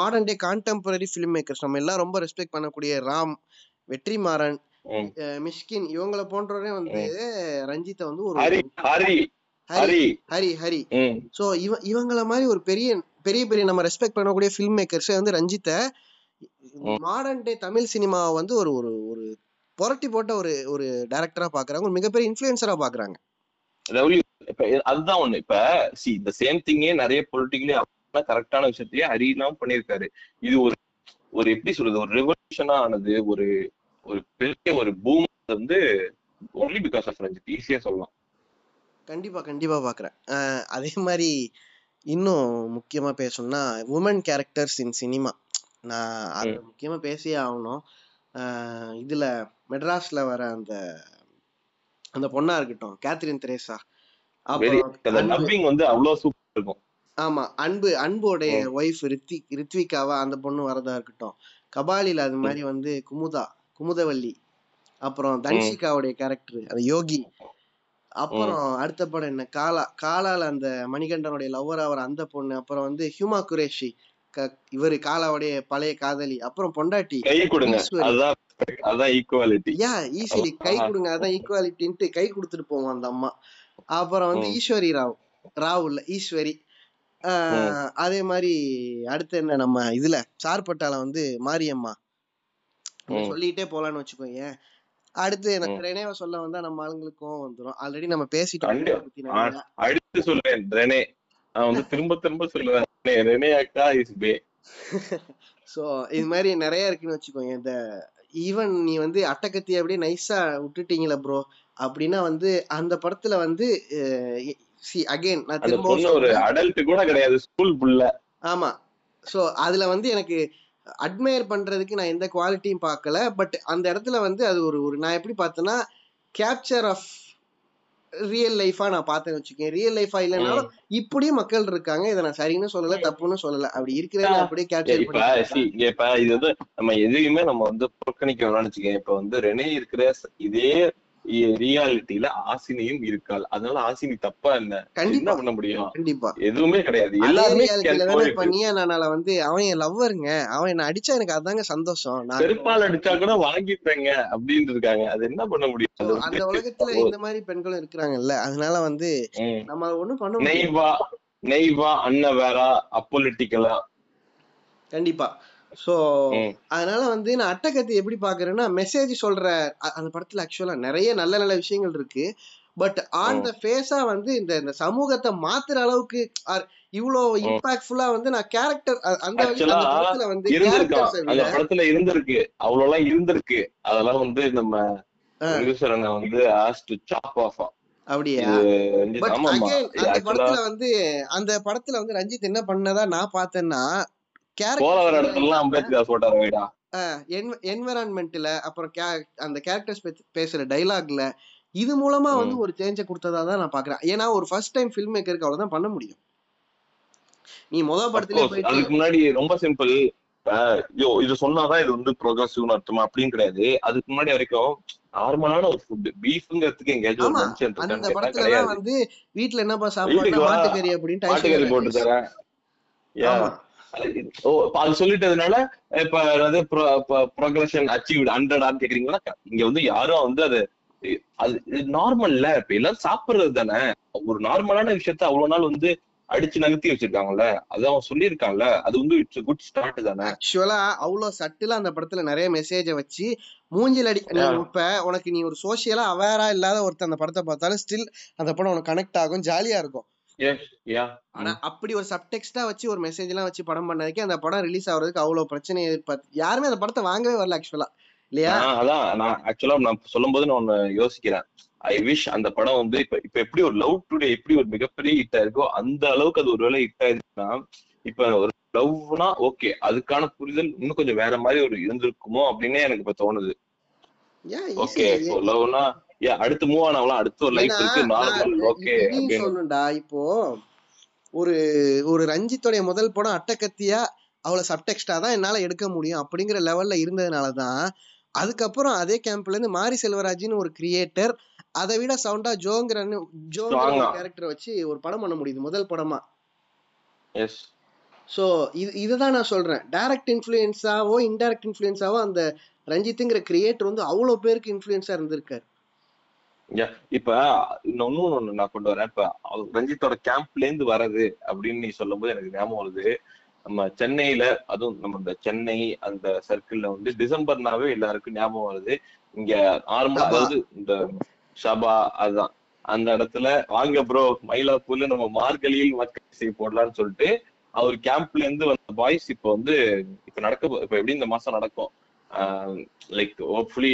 modern day contemporary film makers நம்ம எல்லாம் ரொம்ப ரெஸ்பெக்ட் பண்ணக்கூடிய ராம், வெற்றிமாறன், மிஷ்கின், இவங்களை போன்றவரே வந்து ரஞ்சித்தை வந்து ஒரு ஹரி ஹரி ஹரி சோ இவ இவங்கள மாதிரி ஒரு பெரிய பெரிய பெரிய நம்ம ரெஸ்பெக்ட் பண்ணக்கூடிய ஃபில்ம் மேக்கர்ஸே வந்து ரஞ்சித்தை மாடர்ன் டே தமிழ் சினிமாவை வந்து ஒரு ஒரு ஒரு புரட்டி போட்ட ஒரு ஒரு டைரக்டரா பாக்குறாங்க, ஒரு மிகப்பெரிய இன்ஃப்ளூயன்சரா பாக்குறாங்க. அதுதான் ஒண்ணு. இப்ப சி இந்த சேம் திங்கே நிறைய பொலிட்டிக்கலி கரெக்டான விஷயத்தையே ஹரிலாம் பண்ணிருக்காரு. இது ஒரு ஒரு எப்படி சொல்றது, ஒரு ரெவல்யூஷனா ஆனது, ஒரு ஒரு பெரிய ஒரு பூம் வந்து only because of ரஞ்சித் ஈஸியா சொல்லலாம். கண்டிப்பா கண்டிப்பா பாக்குறேன். அதே மாதிரி இன்னும் முக்கியமா பேசணும்னா உமன் கேரக்டர்ஸ் இன் சினிமா, நான் அது முக்கியமா பேசியே ஆகணும். இதுல மெட்ராஸ்ல வர அந்த அந்த பொண்ணா இருக்கட்டும், கேத்ரின் தெரேசா, வந்து அவ்வளவு சூப்பர் இருக்கும். ஆமா, அன்பு அன்போடைய ஒய்ஃப் ரித்விக் ரித்விகாவா அந்த பொண்ணு வரதா இருக்கட்டும், கபாலில அது மாதிரி வந்து குமுதா குமுதவல்லி, அப்புறம் தன்ஷிகாவுடைய கேரக்டர் அந்த யோகி, அப்புறம் அடுத்த படம் என்ன காலா காலால அந்த மணிகண்டனுடைய லவ்வர் அவர் அந்த பொண்ணு, அப்புறம் வந்து ஹியூமா குரேஷி இவரு காலாவுடைய பழைய காதலி, அப்புறம் பொண்டாட்டி கை கொடுங்க அதான் ஈக்குவாலிட்டின்ட்டு கை கொடுத்துட்டு போவோம் அந்த அம்மா, அப்புறம் வந்து ஈஸ்வரி ராவ் ராவ் இல்ல ஈஸ்வரி. ஆஹ் அதே மாதிரி அடுத்து என்ன நம்ம இதுல சார்பட்டால வந்து மாரியம்மா, சொல்லிட்டே போலான்னு வச்சுக்கோங்க. அடுத்து எனக்கு ரெனேவை சொல்ல வந்தா நம்ம ஆளுங்களுக்கும் வந்துடும். ஆல்ரெடி நம்ம பேசிட்டோம். அடுத்து சொல்றேன் ரெனே, நான் வந்து திரும்ப திரும்ப சொல்றேன் ரெனே அக்கா இஸ் பே. சோ இது மாதிரி நிறைய இருக்குன்னு வச்சுக்கோங்க. இந்த ஈவன் நீ வந்து அட்டகத்தி அப்படியே நைஸா விட்டுட்டீங்களா ப்ரோ அப்படின்னா வந்து அந்த படத்துல வந்து சி அகைன் நான் திரும்ப ஒரு அடல்ட் கூட கிடையாது, ஸ்கூல் புள்ள. ஆமா, சோ அதுல வந்து எனக்கு அட்மையர் பண்றதுக்கு நான் எந்த குவாலிட்டியும் பார்க்கல, பட் அந்த இடத்துல வந்து அது ஒரு ஒரு நான் எப்படி பார்த்தேன்னா கேப்சர் ஆஃப் ரியல் லைஃபா நான் பார்த்தேன்னு வச்சுக்கேன். ரியல் லைஃபா இல்லைனாலும் இப்படியும் மக்கள் இருக்காங்க, இதை நான் சரின்னு சொல்லல தப்புன்னு சொல்லல, அப்படி இருக்கிறத அப்படியே கேப்சர் பண்ணி. இப்ப இது வந்து நம்ம எதையுமே நம்ம வந்து புறக்கணிக்க வேணும்னு வச்சுக்கேன். இப்ப வந்து ரெனே இருக்கிற இதே ரியாலிட்டியில ஆசினியும் இருக்காள், அதனால ஆசினி தப்பா இல்ல, கண்டிப்பா பண்ண முடியும், கண்டிப்பா எதுவுமே கிடையாது. அதனால வந்து அவன் என் லவ்வருங்க, அவன் என்ன அடிச்சா எனக்கு அதாங்க சந்தோஷம், நான் பெருப்பால் அடிச்சா கூட வாங்கிப்பேங்க அப்படின்னு இருக்காங்க. அது என்ன பண்ண முடியும், அந்த உலகத்துல இந்த மாதிரி பெண்களும் இருக்கிறாங்கல்ல. அதனால வந்து நம்ம அதை ஒண்ணும் பண்ண முடியாது. நெய்வா நெய்வா அண்ணன் வேற அப்பொலிட்டிக்கலா கண்டிப்பா. ஸோ அதனால வந்து நான் அட்டகத்தை எப்படி பார்க்குறேன்னா, மெசேஜ் சொல்கிற அந்த படத்தில் ஆக்சுவலாக நிறைய நல்ல நல்ல விஷயங்கள் இருக்குது. பட் ஆன் த ஃபேஸா வந்து இந்த இந்த சமூகத்தை மாத்துற அளவுக்கு இவ்வளோ இம்பாக்ட்ஃபுல்லா வந்து நான் கேரக்டர் அந்த படத்துல வந்து அந்த படத்துல இருந்திருக்கு, அவ்வளோ எல்லாம் இருந்திருக்கு. அதெல்லாம் வந்து நம்ம வந்து அப்படியா? பட் அகைன் அந்த படத்துல வந்து அந்த படத்துல வந்து ரஞ்சித் என்ன பண்ணதா நான் பார்த்தேன்னா, என்விரான்மெண்ட்ல அப்புறம் அந்த கேரக்டர்ஸ் பேசுற டைலாக்ல இது மூலமா வந்து ஒரு சேஞ்சை கொடுத்ததா தான் நான் பாக்குறேன். ஏன்னா ஒரு ஃபர்ஸ்ட் டைம் ஃபில்ம் மேக்கருக்கு அவ்வளவுதான் பண்ண முடியும். நீ முத படத்துல அதுக்கு முன்னாடி ரொம்ப சிம்பிள் இது சொன்னாதான் இது வந்து ப்ரோக்ரஸிவ்னு அர்த்தமா அப்படின்னு கிடையாது. அதுக்கு முன்னாடி வரைக்கும் நார்மலான ஒரு ஃபுட் பீஃப்ங்கிறதுக்கு எங்கேயாச்சும் அந்த படத்துல வந்து வீட்டுல என்னப்பா சாப்பிட்டு மாட்டுக்கறி அப்படின்னு மாட்டுக்கறி போட்டு தரேன் அது சொல்லிட்டதுனால இப்ப அதாவது ப்ரோக்ரஷன் அச்சீவ்ட் ஹண்ட்ரடான்னு கேக்குறீங்கன்னா இங்க வந்து யாரும் வந்து அது அது நார்மல்ல. இப்ப எல்லாரும் சாப்பிடுறது தானே ஒரு நார்மலான விஷயத்த அவ்வளவு நாள் வந்து அடிச்சு நகர்த்தி வச்சிருக்காங்கல்ல, அது அவன் சொல்லியிருக்கான்ல, அது வந்து இட்ஸ் குட் ஸ்டார்ட் தானே. ஆக்சுவலா அவ்வளவு சட்டிலா அந்த படத்துல நிறைய மெசேஜை வச்சு மூஞ்சில் அடி. இப்ப உனக்கு நீ ஒரு சோசியலா அவேரா இல்லாத ஒருத்த அந்த படத்தை பார்த்தாலும் ஸ்டில் அந்த படம் உனக்கு கனெக்ட் ஆகும், ஜாலியா இருக்கும். ஆனா அப்படி ஒரு சப்டெக்ஸ்டா வச்சு ஒரு மெசேஜ் எல்லாம் வச்சு படம் பண்ணதுக்கு அந்த படம் ரிலீஸ் ஆகுறதுக்கு அவ்வளவு பிரச்சனை யாருமே அந்த படத்தை வாங்கவே வரல ஆக்சுவலா, இல்லையா? அதான் நான் ஆக்சுவலா நான் சொல்லும் போது நான் ஒன்னு யோசிக்கிறேன். ஐ விஷ் அந்த படம் வந்து இப்ப இப்ப எப்படி ஒரு லவ் டுடே எப்படி ஒரு மிகப்பெரிய ஹிட் ஆயிருக்கோ அந்த அளவுக்கு அது ஒருவேளை ஹிட் ஆயிருக்குன்னா, இப்ப ஒரு லவ்னா ஓகே அதுக்கான புரிதல் இன்னும் கொஞ்சம் வேற மாதிரி ஒரு இருந்திருக்குமோ அப்படின்னே எனக்கு இப்ப தோணுது. ஓகே லவ்னா அடுத்து மூவ் ஆனவலாம் அடுத்து ஒரு லைஃப் இருக்கு நார்மல் ஓகே அப்படின்னு சொல்லுடா. இப்போ ஒரு ஒரு ரஞ்சித்தோட முதல் படம் அட்டகத்தியா அவளை சப்டெக்ஸ்டா தான் என்னால எடுக்க முடியும் அப்படிங்கிற லெவல்ல இருந்ததுனாலதான் அதுக்கப்புறம் அதே கேம்ப்ல இருந்து மாரி செல்வராஜின்னு ஒரு கிரியேட்டர் அதை விட சவுண்டா ஜோங்கிறன்னு ஜோங்கிற கேரக்டர் வச்சு ஒரு படம் பண்ண முடியுது முதல் படமா. எஸ், சோ இது இதுதான் நான் சொல்றேன். டைரக்ட் இன்ஃப்ளூயன்ஸாவோ இன்டைரக்ட் இன்ஃப்ளூயன்ஸாவோ அந்த ரஞ்சித்துங்கிற கிரியேட்டர் வந்து அவ்வளோ பேருக்கு இன்ஃப்ளூயன்ஸா இருந்திருக்காரு. இப்ப இன்னொன்னு ஒண்ணு நான் கொண்டு வரேன். இப்ப ரஞ்சித்தோட கேம்ப்ல இருந்து வர்றது அப்படின்னு நீ சொல்லும் போது எனக்கு ஞாபகம் வருது. நம்ம சென்னையில அதுவும் நம்ம இந்த சென்னை அந்த சர்க்கிள்ல வந்து டிசம்பர்னாவே எல்லாருக்கும் ஞாபகம் வருது. இங்க நார்மலா அதாவது இந்த ஷபா அதுதான் அந்த இடத்துல வாங்க ப்ரோ மயிலாப்பூர்ல நம்ம மார்கழியில் மக்களை போடலாம்னு சொல்லிட்டு அவர் கேம்ப்ல இருந்து வந்த பாய்ஸ் இப்ப வந்து இப்ப நடக்க இப்ப எப்படி இந்த மாசம் நடக்கும் லைக் ஹோப்ஃபுல்லி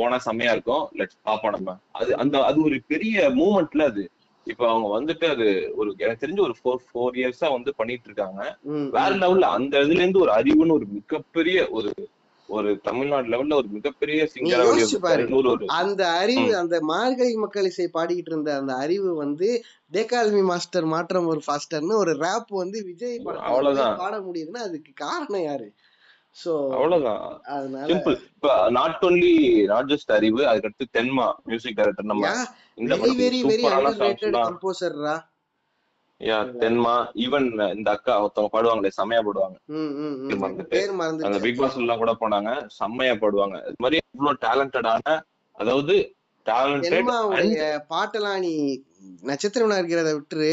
போனா செம்மையா இருக்கும். லெட்ஸ் பாப்போம் நம்ம அது அந்த அது ஒரு பெரிய மூவ்மெண்ட்ல அது இப்ப அவங்க வந்துட்டு அது ஒரு எனக்கு தெரிஞ்ச ஒரு ஃபோர் ஃபோர் இயர்ஸா வந்து பண்ணிட்டு இருக்காங்க வேற லெவல்ல. அந்த இதுல இருந்து ஒரு அறிவுன்னு ஒரு மிகப்பெரிய ஒரு ஒரு தமிழ்நாடு லெவல்ல ஒரு மிகப்பெரிய சிங்கர். அந்த அறிவு அந்த மார்கழி மக்கள் இசை பாடிக்கிட்டு இருந்த அந்த அறிவு வந்து தேகால்மி மாஸ்டர் மாற்றம் ஒரு ஃபாஸ்டர்னு ஒரு ராப் வந்து விஜய் அவ்வளவுதான் பாட முடியுதுன்னா அதுக்கு காரணம் யாரு? அறிவு. அதுக்கடுத்து தென்மா மியூசிக் டைரக்டர் நம்ம இந்த தென்மா ஈவன் இந்த அக்கா ஒருத்தவங்க பாடுவாங்களே செம்மையா பாடுவாங்க அந்த பிக் பாஸ் எல்லாம் கூட போனாங்க செம்மையா பாடுவாங்க. இது மாதிரி இவ்வளவு டேலண்டடான அதாவது பாட்டெல்லாம் நீ நட்சத்திரம் இருக்கிறத விட்டு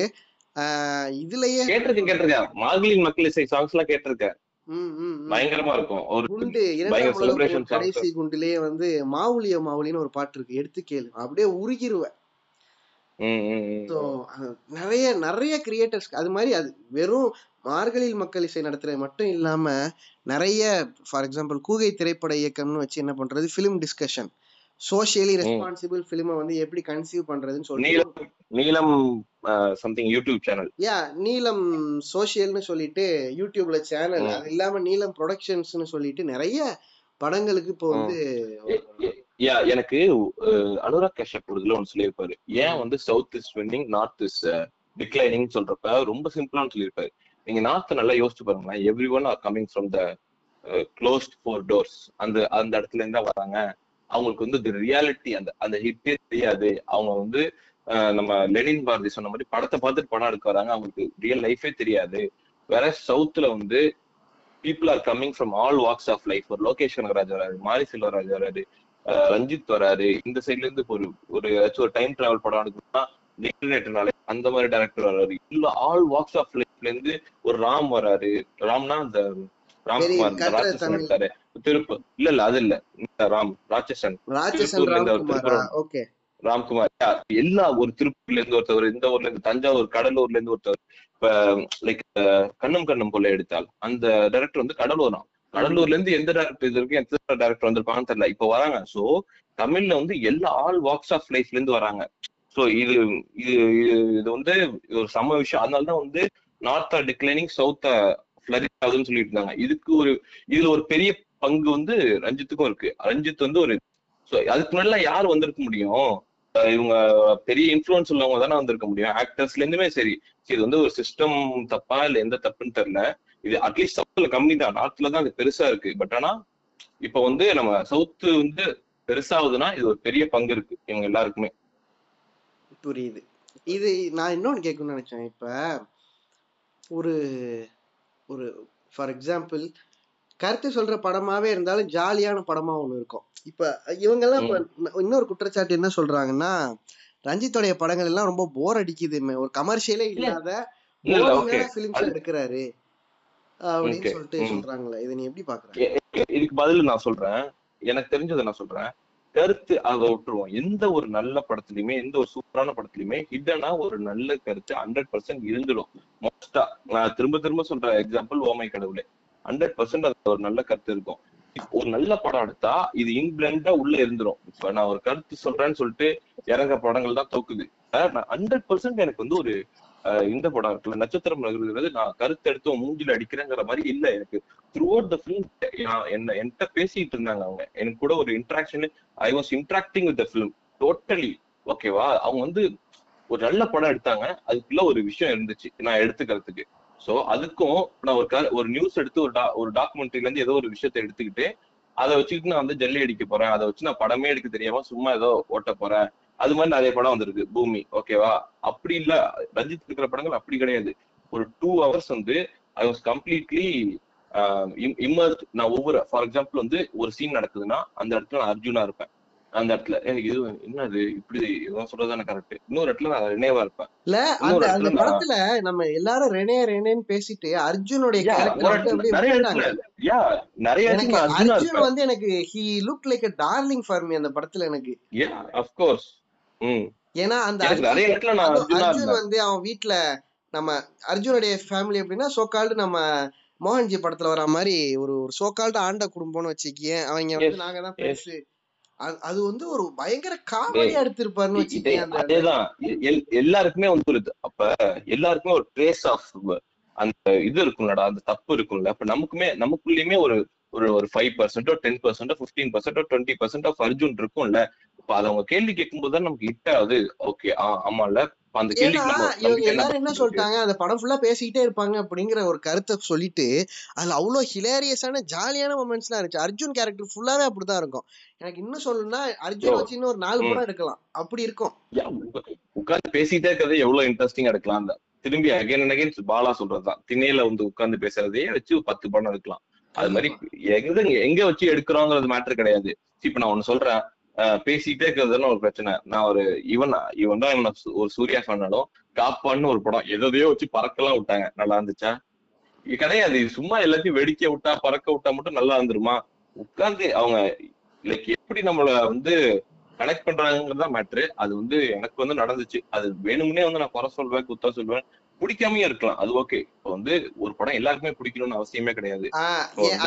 இதுலயே கேட்டிருக்கேன் கேட்டிருக்கேன் மார்கழியின் மக்கள் இசை சாங்ஸ் எல்லாம் கேட்டிருக்கேன் பயங்கரமா இருக்கும். ஒரு குண்டு இரண்டாம் கடைசி குண்டுலயே வந்து மாவுலியோ மாவுலின்னு ஒரு பாட்டு இருக்கு, எடுத்து கேளு அப்படியே உருகிருவேன். நிறைய நிறைய கிரியேட்டர்ஸ் அது மாதிரி அது வெறும் மார்கழியில் மக்கள் இசை நடத்துறது மட்டும் இல்லாம நிறைய ஃபார் எக்ஸாம்பிள் கூகை திரைப்பட இயக்கம்னு வச்சு என்ன பண்றது பிலிம் டிஸ்கஷன் சோஷியலி ரெஸ்பான்சிபிள் பிலிமை வந்து எப்படி கன்சீவ் பண்றதுன்னு சொல்லிட்டு நீலம் சம்திங் யூடியூப் சேனல் யா நீலம் சோஷியல்னு சொல்லிட்டு யூடியூப்ல சேனல் அது இல்லாம நீலம் ப்ரொடக்ஷன்ஸ்னு சொல்லிட்டு நிறைய படங்களுக்கு இப்போ வந்து யா எனக்கு அனுராக் கஷ்யப் இதுல ஒன்னு சொல்லியிருப்பாரு. ஏன் வந்து south is winning north is declining சொல்றப்ப ரொம்ப சிம்பிளானு சொல்லியிருப்பாரு. நீங்க நார்த் நல்லா யோசிச்சு பாருங்களேன், everyone are coming from the closed four doors அந்த அந்த இடத்துல இருந்தா வராங்க. அவங்களுக்கு வந்து தி ரியாலிட்டி அந்த அந்த ஹிட்டே தெரியாது. அவங்க வந்து நம்ம லெனின் பாரதி சொன்ன மாதிரி படத்தை பார்த்துட்டு படம் எடுக்க வராங்க, அவங்களுக்கு ரியல் லைஃபே தெரியாது. வேற சவுத்துல வந்து people are coming from all walks of life. ஒரு லோகேஷ் கனகராஜ் வராரு, மாரி செல்வராஜ் வராரு, ரஞ்சித் வராரு, இந்த சைட்ல இருந்து ஒரு ஒரு ஏதாச்சும் ஒரு டைம் டிராவல் படம் எடுக்கணும்னா இன்டர்நெட்னால அந்த மாதிரி டைரக்டர் வராரு. இல்ல ஆல் வாக்ஸ் ஆஃப் லைஃப்ல இருந்து ஒரு ராம் வராரு. ராம்னா அந்த ராம்குமார் திருப்பூர் இல்ல இல்ல அது இல்ல ராம் ராட்சசன் ராட்சசன் திருப்பூர்ல இருந்து திருப்பூர் ராம்குமார் எல்லா ஒரு திருப்பூர்ல இருந்து ஒருத்தவர், இந்த ஊர்ல இருந்து, தஞ்சாவூர், கடலூர்ல இருந்து ஒருத்தவர். இப்ப லைக் கண்ணும் கண்ணும் போல எடுத்தால் அந்த டைரக்டர் வந்து கடலூர் தான். கடலூர்ல இருந்து எந்த டைரக்டர் இது வரைக்கும் எந்த டைரக்டர் வந்திருப்பாங்கன்னு தெரியல, இப்ப வராங்க. சோ தமிழ்ல வந்து எல்லா ஆல் வாக்ஸ் ஆஃப் லைஃப்ல இருந்து வராங்க. சோ இது இது இது வந்து ஒரு சம விஷயம். அதனாலதான் வந்து நார்த்தா டிக்ளைனிங் சவுத்தா ஃபிளரிஷ் ஆகுதுன்னு சொல்லிட்டு இருந்தாங்க. இதுக்கு ஒரு இதுல ஒரு பெரிய பங்கு வந்து ரஞ்சித்துக்கும் இருக்கு. ரஞ்சித் வந்து ஒரு அதுக்கு முன்னாடி யார் வந்திருக்க முடியும், இவங்க பெரிய இன்ஃபுளுன்ஸ் உள்ளவங்க தானே வந்திருக்க முடியும், ஆக்டர்ஸ்ல இருந்துமே. சரி, இது வந்து ஒரு சிஸ்டம் தப்பா இல்ல எந்த தப்புன்னு தெரியல. இது அட்லீஸ்ட் சவுத்ல கம்மி தான், நார்த்ல தான் அது பெருசா இருக்கு. பட் ஆனா இப்ப வந்து நம்ம சவுத்து வந்து பெருசாகுதுன்னா இது ஒரு பெரிய பங்கு இருக்கு இவங்க எல்லாருக்குமே. புரியுது. இது நான் இன்னொன்னு கேட்கணும்னு நினைச்சேன். இப்ப ஒரு ஒரு ஃபார் எக்ஸாம்பிள் கருத்து சொல்ற படமாவே இருந்தாலும் ஜாலியான படமா ஒண்ணு இருக்கும். இப்ப இவங்கெல்லாம் இன்னொரு குற்றச்சாட்டு என்ன சொல்றாங்கன்னா, ரஞ்சித்தோடைய படங்கள் எல்லாம் ரொம்ப போர் அடிக்குது, ஒரு கமர்ஷியலே இல்லாத பிலிம்ஸ் எடுக்கிறாரு அப்படின்னு சொல்லிட்டு சொல்றாங்களே. இதை நீ எப்படி பாக்குற? இதுக்கு பதில் நான் சொல்றேன், எனக்கு தெரிஞ்சதை நான் சொல்றேன். கருத்து அதை விட்டுருவோம். எந்த ஒரு நல்ல படத்துலயுமே, எந்த ஒரு சூப்பரான படத்துலயுமே ஹிட்டனா ஒரு நல்ல கருத்து ஹண்ட்ரட் பர்சன்ட் இருந்துடும் மோஸ்டா. நான் திரும்ப திரும்ப சொல்ற எக்ஸாம்பிள் ஓமை கடவுளே, ஹண்ட்ரட் பர்சன்ட் அது ஒரு நல்ல கருத்து இருக்கும். ஒரு நல்ல படம் எடுத்தா இது இன்பிளண்டா உள்ள இருந்துரும். இப்ப நான் ஒரு கருத்து சொல்றேன்னு சொல்லிட்டு இறங்க படங்கள் தான் தோக்குது. ஹண்ட்ரட் பர்சன்ட் எனக்கு வந்து ஒரு இந்த படம் இருக்குல்ல நட்சத்திரம் இருக்கிறது, நான் கருத்து எடுத்து மூஞ்சில அடிக்கிறேங்கிற மாதிரி இல்ல. எனக்கு த்ரூ அவுட் த ஃபிலிம் என்ன என்கிட்ட பேசிட்டு இருந்தாங்க அவங்க. எனக்கு கூட ஒரு interaction, I was interacting with the film totally. ஓகேவா, அவங்க வந்து ஒரு நல்ல படம் எடுத்தாங்க, அதுக்குள்ள ஒரு விஷயம் இருந்துச்சு நான் எடுத்துக்கிறதுக்கு. சோ அதுக்கும் நான் ஒரு ஒரு நியூஸ் எடுத்து ஒரு டா ஒரு டாக்குமெண்ட்ரில இருந்து ஏதோ ஒரு விஷயத்த எடுத்துக்கிட்டு அதை வச்சுக்கிட்டு நான் வந்து ஜல்லி அடிக்க போறேன், அதை வச்சு நான் படமே எடுக்க தெரியாம சும்மா ஏதோ ஓட்ட போறேன், அது மாதிரி நிறைய படம் வந்திருக்கு. பூமி, ஓகேவா, அப்படி இல்ல. ரஞ்சித் இருக்கிற படங்கள் அப்படி கிடையாது. ஒரு டூ ஹவர்ஸ் வந்து ஐ வாஸ் கம்ப்ளீட்லி இம்மர்ஸ். நான் ஒவ்வொரு ஃபார் எக்ஸாம்பிள் வந்து ஒரு சீன் நடக்குதுன்னா அந்த இடத்துல நான் அர்ஜுனா இருப்பேன். அந்த இடத்துல எனக்கு இது என்ன இது இப்படி சொல்றதுதானே கரெக்ட். இன்னொரு இடத்துல நான் ரெனேவா இருப்பேன். இல்ல அந்த படத்துல நம்ம எல்லாரும் ரெனே ரெனேன்னு பேசிட்டு அர்ஜுனுடைய நிறைய அர்ஜுன் வந்து எனக்கு he look like a darling for me அந்த படத்துல எனக்கு. Yeah of course. ஏன்னா அந்த அர்ஜுன் வந்து அவன் வீட்டுல நம்ம அர்ஜுனுடைய ஃபேமிலி எப்படின்னா சோகால்டு நம்ம மோகன்ஜி படத்துல வர மாதிரி ஒரு ஒரு சோகால்டு ஆண்ட குடும்பம்னு வச்சுக்கிய அவங்க வந்து நாங்க தான் பேசு. அது வந்து ஒரு பயங்கர காமெடியா எடுத்திருப்பாருன்னு வச்சுக்கிட்டேன். அதேதான் எல்லாருக்குமே வந்து ஒரு அப்ப எல்லாருக்குமே ஒரு ட்ரேஸ் ஆஃப் அந்த இது இருக்கும்லடா, அந்த தப்பு இருக்கும்ல. அப்ப நமக்குமே நமக்குள்ளயுமே ஒரு ஒரு ஒரு ஃபைவ் பர்சன்டோ டென் பர்சன்டோ பிப்டீன் பர்சன்டோ டுவெண்ட்டி பர்சன்ட் ஆஃப் அர்ஜுன் இருக்கும்ல. இப்ப அதை அவங்க கேள்வி கேட்கும் போதுதான் நமக்கு ஹிட் ஆகுது. ஓகே, ஆஹ் ஆமா இல்ல அந்த கேள்வி. இவங்க எல்லாரும் என்ன சொல்லிட்டாங்க, அந்த படம் ஃபுல்லா பேசிக்கிட்டே இருப்பாங்க அப்படிங்கிற ஒரு கருத்தை சொல்லிட்டு அதுல அவ்வளவு ஹிலேரியஸான ஜாலியான மொமெண்ட்ஸ் எல்லாம் இருந்துச்சு. அர்ஜுன் கேரக்டர் ஃபுல்லாவே அப்படிதான் இருக்கும். எனக்கு இன்னும் சொல்லணும்னா அர்ஜுன் வச்சு இன்னும் ஒரு நாலு படம் எடுக்கலாம் அப்படி இருக்கும். உட்கார்ந்து பேசிட்டே இருக்கிறது எவ்வளவு இன்ட்ரெஸ்டிங்கா எடுக்கலாம். திரும்பி அகைன் அகைன் பாலா சொல்றதுதான், திணையில வந்து உட்கார்ந்து பேசுறதையே வச்சு பத்து படம் எடுக்கலாம். அது மாதிரி எங்க எங்க வச்சு எடுக்கிறோங்கிறது மேட்டர் கிடையாது. இப்ப நான் ஒண்ணு சொல்றேன், பேசிக்கிட்டே இருக்கிறதுலாம் ஒரு பிரச்சனை. நான் ஒரு இவன் இவன் தான் ஒரு சூர்யா ஃபேனாலும் காப்பான்னு ஒரு படம் எதையோ வச்சு பறக்கலாம் விட்டாங்க, நல்லா இருந்துச்சா? இது கிடையாது. சும்மா எல்லாத்தையும் வெடிக்க விட்டா பறக்க விட்டா மட்டும் நல்லா இருந்துருமா? உட்கார்ந்து அவங்க லைக் எப்படி நம்மள வந்து கனெக்ட் பண்றாங்கிறதா மேட்ரு. அது வந்து எனக்கு வந்து நடந்துச்சு. அது வேணும்னே வந்து நான் குறை சொல்வேன், குத்தா சொல்வேன், பிடிக்காமையும் இருக்கலாம், அது ஓகே. இப்ப வந்து ஒரு படம் எல்லாருக்குமே பிடிக்கணும்னு அவசியமே கிடையாது.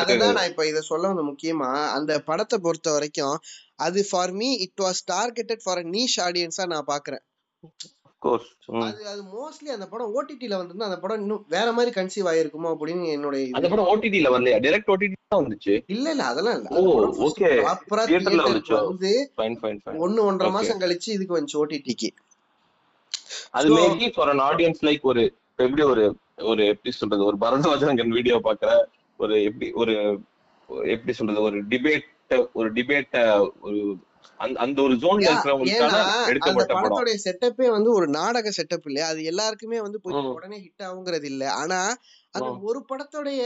அதுதான் நான் இப்ப இதை சொல்ல வந்து முக்கியமா அந்த படத்தை பொறுத்த வரைக்கும் அது for me it was targeted for niche ஆடியன்ஸா நான் பாக்குறேன். அது அது மோஸ்ட்லி அந்த படம் ஓடிடில வந்து அந்த படம் இன்னும் வேற மாதிரி கன்சீவ் ஆயிருக்குமோ அப்படின்னு என்னுடைய. அந்த படம் ஓடிடில வரலையா? டைரக்ட் ஓடிடி தான் வந்துச்சு. இல்ல இல்ல அதெல்லாம் இல்ல. Oh okay. அப்புறம் தியேட்டர்ல வந்து ஒன்னு ஒன்றரை மாசம் கழிச்சு இதுக்கு வந்துச்சு ஓடிடிக்கு. அது maybe for an audience like ஒரு எப்படி ஒரு ஒரு எப்படி சொல்றது ஒரு பரதராஜன் வீடியோ பாக்குற ஒரு எப்படி ஒரு எப்படி சொல்றது ஒரு டிபேட் ஒரு டிபேட் ஒரு அந்த ஒரு ஜோன்ல இருக்கறவங்களுக்கான எடுக்கப்பட்ட படம். அதோட செட்டப்பே வந்து ஒரு நாடக செட்டப் இல்ல. அது எல்லாருக்குமே வந்து போய் உடனே ஹிட் ஆகுங்கிறது இல்ல. ஆனா அந்த ஒரு படத்தோடைய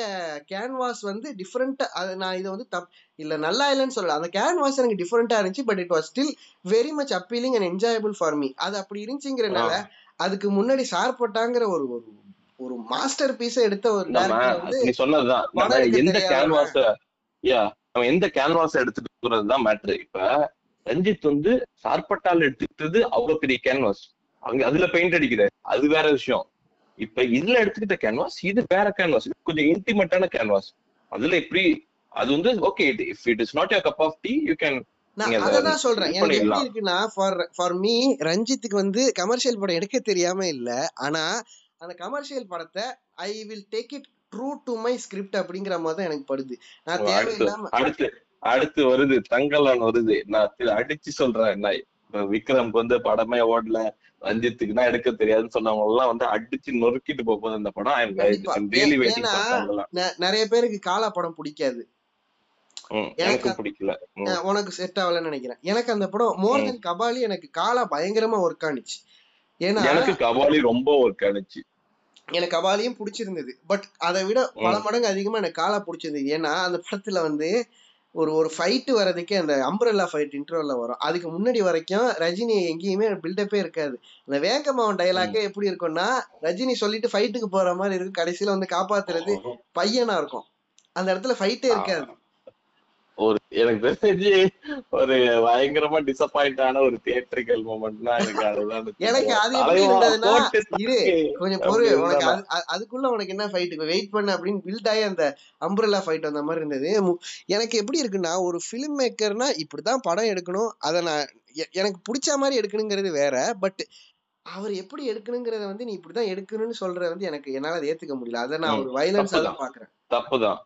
கேன்வாஸ் வந்து டிஃபரெண்டா. அது நான் இதை வந்து தப் இல்ல நல்லா இல்லைன்னு சொல்லல, அந்த கேன்வாஸ் எனக்கு டிஃபரெண்டா இருந்துச்சு. But it was still very much appealing and enjoyable for me. அது அப்படி இருந்துச்சுங்கிறனால அதுக்கு முன்னாடி சார் போட்டாங்கிற ஒரு ஒரு மாஸ்டர் பீஸ எடுத்த ஒரு நீ சொன்னதுதான் எந்த கேன்வாஸ் எந்த கேன்வாஸ் எடுத்துட்டு போறதுதான் மேட்ரு. இப்ப ரஞ்சித் வந்து சார்பட்டால் எடுத்துக்கிட்டது அவ்வளவு பெரிய கேன்வாஸ், அவங்க அதுல பெயிண்ட் அடிக்கிறாரு, அது வேற விஷயம். இப்ப இதுல எடுத்துக்கிட்ட கேன்வாஸ் இது வேற கேன்வாஸ், கொஞ்சம் இன்டிமேட்டான கேன்வாஸ். அதுல எப்படி அது வந்து okay, if it is not your cup of tea you can. நான் அதான் சொல்றேன், எனக்கு எப்படி இருக்குன்னா ஃபார் ஃபார் மீ ரஞ்சித்துக்கு வந்து கமர்ஷியல் படம் எடுக்க தெரியாம இல்ல, ஆனா அந்த கமர்ஷியல் படத்தை I will take it true to my script அப்படிங்கிற மாதிரி தான் எனக்கு படுது. நான் தேவையில்லாம அடுத்து அடுத்து வருது தங்கலான் வருது, நான் அடிச்சு சொல்றேன், விக்ரம்க்கு வந்து படமே ஓடல, ரஞ்சித்துக்குன்னா எடுக்க தெரியாதுன்னு சொன்னவங்க எல்லாம் வந்து அடிச்சு நொறுக்கிட்டு போகுது அந்த படம். நிறைய பேருக்கு காலா படம் பிடிக்காது, எனக்கு பிடிக்கல, உனக்கு செட் ஆகலன்னு நினைக்கிறேன். எனக்கு அந்த படம் மோர் தென் கபாலி, எனக்கு காலா பயங்கரமா ஒர்க் ஆனிச்சு. ஏன்னா எனக்கு கபாலி ரொம்ப ஒர்க் ஆனிச்சு, எனக்கு கபாலியும் பிடிச்சிருந்தது, பட் அதை விட பல மடங்கு அதிகமா எனக்கு காலா பிடிச்சிருந்தது. ஏன்னா அந்த படத்துல வந்து ஒரு ஒரு ஃபைட்டு வர்றதுக்கே அந்த அம்பரல்லா ஃபைட் இன்டர்வல்ல வரும், அதுக்கு முன்னாடி வரைக்கும் ரஜினி எங்கேயுமே பில்டப்பே இருக்காது. அந்த வேங்கம்மாவன் டயலாக்கே எப்படி இருக்கும்னா ரஜினி சொல்லிட்டு ஃபைட்டுக்கு போற மாதிரி இருக்கும், கடைசியில வந்து காப்பாத்துறது பையனா இருக்கும், அந்த இடத்துல ஃபைட்டே இருக்காது. ஒரு எனக்கு தெரிஞ்சு ஒரு பயங்கரமா டிசப்பாயிண்ட் ஆன ஒரு தியேட்டரிக்கல் மொமெண்ட்னா எனக்கு அதுதான். எனக்கு அது எப்படி இருந்ததுன்னா இரு கொஞ்சம் பொறு, உனக்கு அதுக்குள்ள உனக்கு என்ன ஃபைட்டு வெயிட் பண்ண அப்படின்னு பில்ட் ஆகி அந்த அம்பரல்லா ஃபைட் அந்த மாதிரி இருந்தது. எனக்கு எப்படி இருக்குன்னா ஒரு ஃபிலிம் மேக்கர்னா இப்படிதான் படம் எடுக்கணும், அதை நான் எனக்கு பிடிச்ச மாதிரி எடுக்கணுங்கிறது வேற, பட் அவர் எப்படி எடுக்கணுங்கிறத வந்து நீ இப்படிதான் எடுக்கணும்னு சொல்றது வந்து எனக்கு என்னால அதை ஏத்துக்க முடியல. அதை நான் ஒரு வயலன்ஸா தான் பாக்குறேன். தப்புதான்,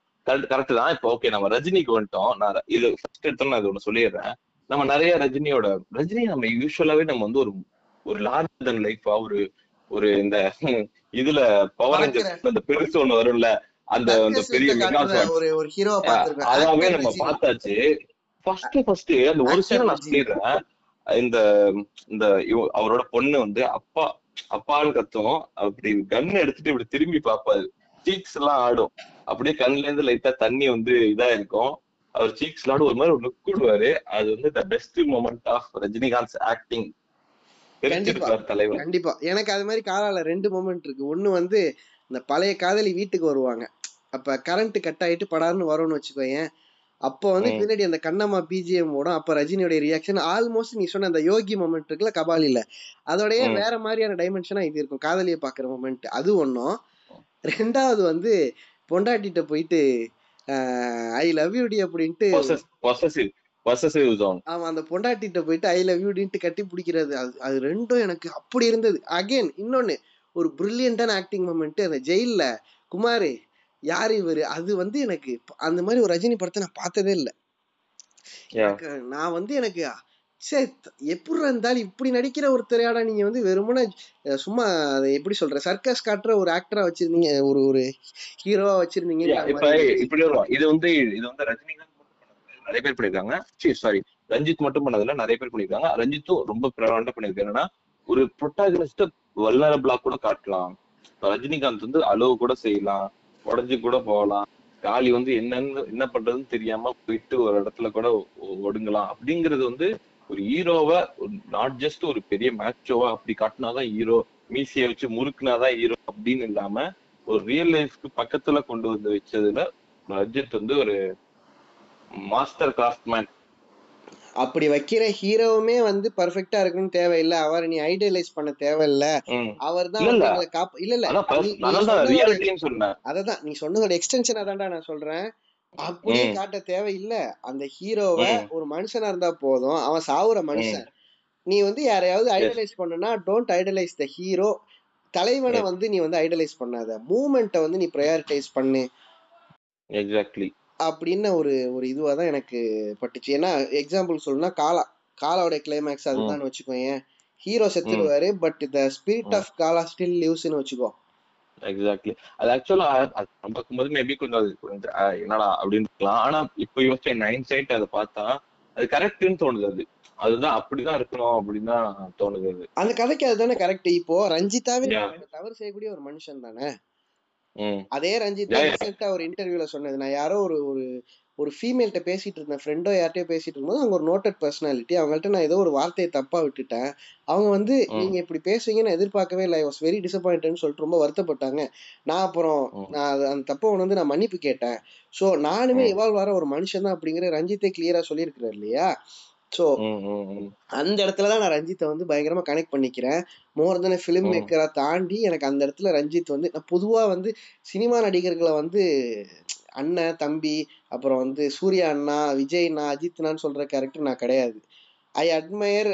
கரெக்ட் தான். இப்போ ஓகே நம்ம ரஜினிக்கு வந்துட்டோம், நான் இது ஃபர்ஸ்ட் எடுத்தோம், நான் இது ஒண்ணு சொல்லிடுறேன். நம்ம நிறைய ரஜினியோட ரஜினி நம்ம யூஸ்வலாவே நம்ம வந்து ஒரு ஒரு லார்ஜ் தன் லைஃபா ஒரு ஒரு இந்த இதுல பவர் ரேஞ்சர்ஸ் அந்த பெருசு ஒண்ணு வரும்ல, அந்த அந்த பெரிய அதாவே நம்ம பார்த்தாச்சு. ஃபர்ஸ்ட் ஃபர்ஸ்ட் அந்த ஒரு சீன் நான் சொல்லிடுறேன், இந்த இந்த அவரோட பொண்ணு வந்து அப்பா அப்பான்னு கத்தும், அப்படி கன்னு எடுத்துட்டு இப்படி திரும்பி பார்ப்பாரு, சீக்ஸ் எல்லாம் ஆடும், அப்படியே கண்ணுல இருந்து லைட்டா தண்ணி வந்து இதா இருக்கும், அவர் சீக்ஸ் ஆடும், ஒரு மாதிரி ஒரு லுக் விடுவாரு. அது வந்து the best moment of Rajinikanth acting. கண்டிப்பா எனக்கு அது மாதிரி காலால ரெண்டு மொமெண்ட் இருக்கு. ஒண்ணு வந்து இந்த பழைய காதலி வீட்டுக்கு வருவாங்க, அப்ப கரண்ட் கட் ஆயிட்டு படார்னு வரும்னு வச்சுக்கோங்க, அப்ப வந்து பின்னாடி அந்த கண்ணம்மா பிஜிஎம் ஓடும், அப்ப ரஜினியோட ரியாக்ஷன் ஆல்மோஸ்ட் நீ சொன்ன அந்த யோகி மொமெண்ட் இருக்குல்ல கபாலில, அதோடய வேற மாதிரியான டைமென்ஷனா இது இருக்கும் காதலியை பாக்குற மொமெண்ட். அது ஒன்னும் ரெண்டாவது வந்து பொண்டாட்டிட்ட போயிட்டு ஐ லவ் யூ டி அப்படின்ட்டு, ஆமா அந்த பொண்டாட்டிட்ட போயிட்டு ஐ லவ் யூ டின்ட்டு கட்டி பிடிக்கிறது, அது ரெண்டும் எனக்கு அப்படி இருந்தது. அகைன் இன்னொன்னு ஒரு பிரில்லியன்டான ஆக்டிங் மொமெண்ட் அந்த ஜெயில குமார் யார் இவரு, அது வந்து எனக்கு அந்த மாதிரி ஒரு ரஜினி படத்தை நான் பார்த்ததே இல்லை. நான் வந்து எனக்கு சே எப்படி இருந்தாலும் இப்படி நடிக்கிற ஒருத்தரையாடா நீங்க வந்து வெறுமனே சும்மா அதை எப்படி சொல்ற சர்க்கஸ் காட்டுற ஒரு ஆக்டரா வச்சிருந்தீங்க, ஒரு ஒரு ஹீரோவா வச்சிருந்தீங்க. இப்படி வரும் இது வந்து இது வந்து ரஜினிகாந்த் நிறைய பேர் பண்ணிருக்காங்க, சாரி ரஞ்சித் மட்டும் பண்ணதுல நிறைய பேர் பண்ணிருக்காங்க. ரஞ்சித்தும் ரொம்ப பிரபலமா பண்ணிருக்காரு, ஏன்னா ஒரு புரோட்டாகனிஸ்ட் வல்னரபிளா கூட காட்டலாம், ரஜினிகாந்த் வந்து அளவு கூட செய்யலாம், உடஞ்சு கூட போகலாம், காலி வந்து என்னன்னு என்ன பண்றதுன்னு தெரியாம போயிட்டு ஒரு இடத்துல கூட ஒடுங்கலாம். அப்படிங்கிறது வந்து ஒரு ஹீரோவை நாட் ஜஸ்ட் ஒரு பெரிய மேட்சோவா அப்படி காட்டினாதான் ஹீரோ, மீசியை வச்சு முறுக்குனாதான் ஹீரோ அப்படின்னு இல்லாம ஒரு ரியல் லைஃப்க்கு பக்கத்துல கொண்டு வந்து வச்சதுல ரஞ்சித் வந்து ஒரு மாஸ்டர் கிராஃப்ட்மேன். அப்படி வைக்கிற ஹீரோவுமே வந்து பர்ஃபெக்டா இருக்கணும் தேவையில்லை, அவர் நீ ஐடியலைஸ் பண்ண தேவையில்லை, அவர் தான் இல்ல இல்ல அதான் நீ சொன்னதோட எக்ஸ்டென்ஷன் அதான்டா நான் சொல்றேன். அப்படியே காட்ட தேவையில்ல, அந்த ஹீரோவை ஒரு மனுஷனா இருந்தா போதும், அவன் சாவுற மனுஷன். நீ வந்து யாரையாவது ஐடலைஸ் பண்ணுனா டோன்ட் ஐடலைஸ் த ஹீரோ, தலைவனை வந்து நீ வந்து ஐடலைஸ் பண்ணாத, மூமெண்ட்டை வந்து நீ ப்ரையாரிட்டைஸ் பண்ணு. எக்ஸாக்ட்லி அப்படின்னு ஒரு ஒரு இதுவாதான் எனக்கு பட்டுச்சு. ஏன்னா எக்ஸாம்பிள் சொல்லணும்னா காலா காலாவோட கிளைமேக்ஸ் அதுதான் வச்சுக்கோங்க, ஹீரோ செத்துடுவாரு but the spirit of Kaala still லிவ்ஸ்ன்னு வச்சுக்கோ. எக்ஸாக்ட்லி அது ஆக்சுவலா பார்க்கும்போது மேபி கொஞ்சம் என்னடா அப்படின்னு இருக்கலாம், ஆனா இப்ப யோசிச்ச நைன் சைட் அதை பார்த்தா அது கரெக்ட்னு தோணுது, அது அதுதான் அப்படிதான் இருக்கணும் அப்படின்னு தான் தோணுது. அது அந்த கதைக்கு அதுதானே கரெக்ட். இப்போ ரஞ்சிதாவே தவறு செய்யக்கூடிய ஒரு மனுஷன் தானே, அதே ரஞ்சிதா ரீசெண்டா ஒரு இன்டர்வியூல சொன்னது, நான் யாரோ ஒரு ஒரு ஒரு ஃபீமேல்கிட்ட பேசிட்டு இருந்தேன், ஃப்ரெண்டோ யார்கிட்டயோ பேசிட்டு இருக்கும்போது அவங்க ஒரு நோட்டட் பர்சனாலிட்டி, அவங்கள்ட்ட நான் ஏதோ ஒரு வார்த்தையை தப்பா விட்டுட்டேன், அவங்க வந்து நீங்க இப்படி பேசுவீங்கன்னு எதிர்பார்க்கவே இல்லை, ஐ வாஸ் வெரி டிசப்பாயிண்டட்னு சொல்லிட்டு ரொம்ப வருத்தப்பட்டாங்க. நான் அப்புறம் நான் அந்த தப்பை வந்து நான் மன்னிப்பு கேட்டேன். ஸோ நானுமே இவால்வ் ஆகிற ஒரு மனுஷன் தான் அப்படிங்கிற ரஞ்சித்தை கிளியரா சொல்லியிருக்கிறார் இல்லையா. ஸோ அந்த இடத்துல தான் நான் ரஞ்சித்தை வந்து பயங்கரமாக கனெக்ட் பண்ணிக்கிறேன். மோர் தென் ஃபிலிம் மேக்கராக தாண்டி எனக்கு அந்த இடத்துல ரஞ்சித் வந்து, நான் பொதுவாக வந்து சினிமா நடிகர்களை வந்து அண்ணன் தம்பி அப்புறம் வந்து சூர்யா அண்ணா விஜய்ண்ணா அஜித்ண்ணான்னு சொல்கிற கேரக்டர் நான் கிடையாது. ஐ அட்மயர்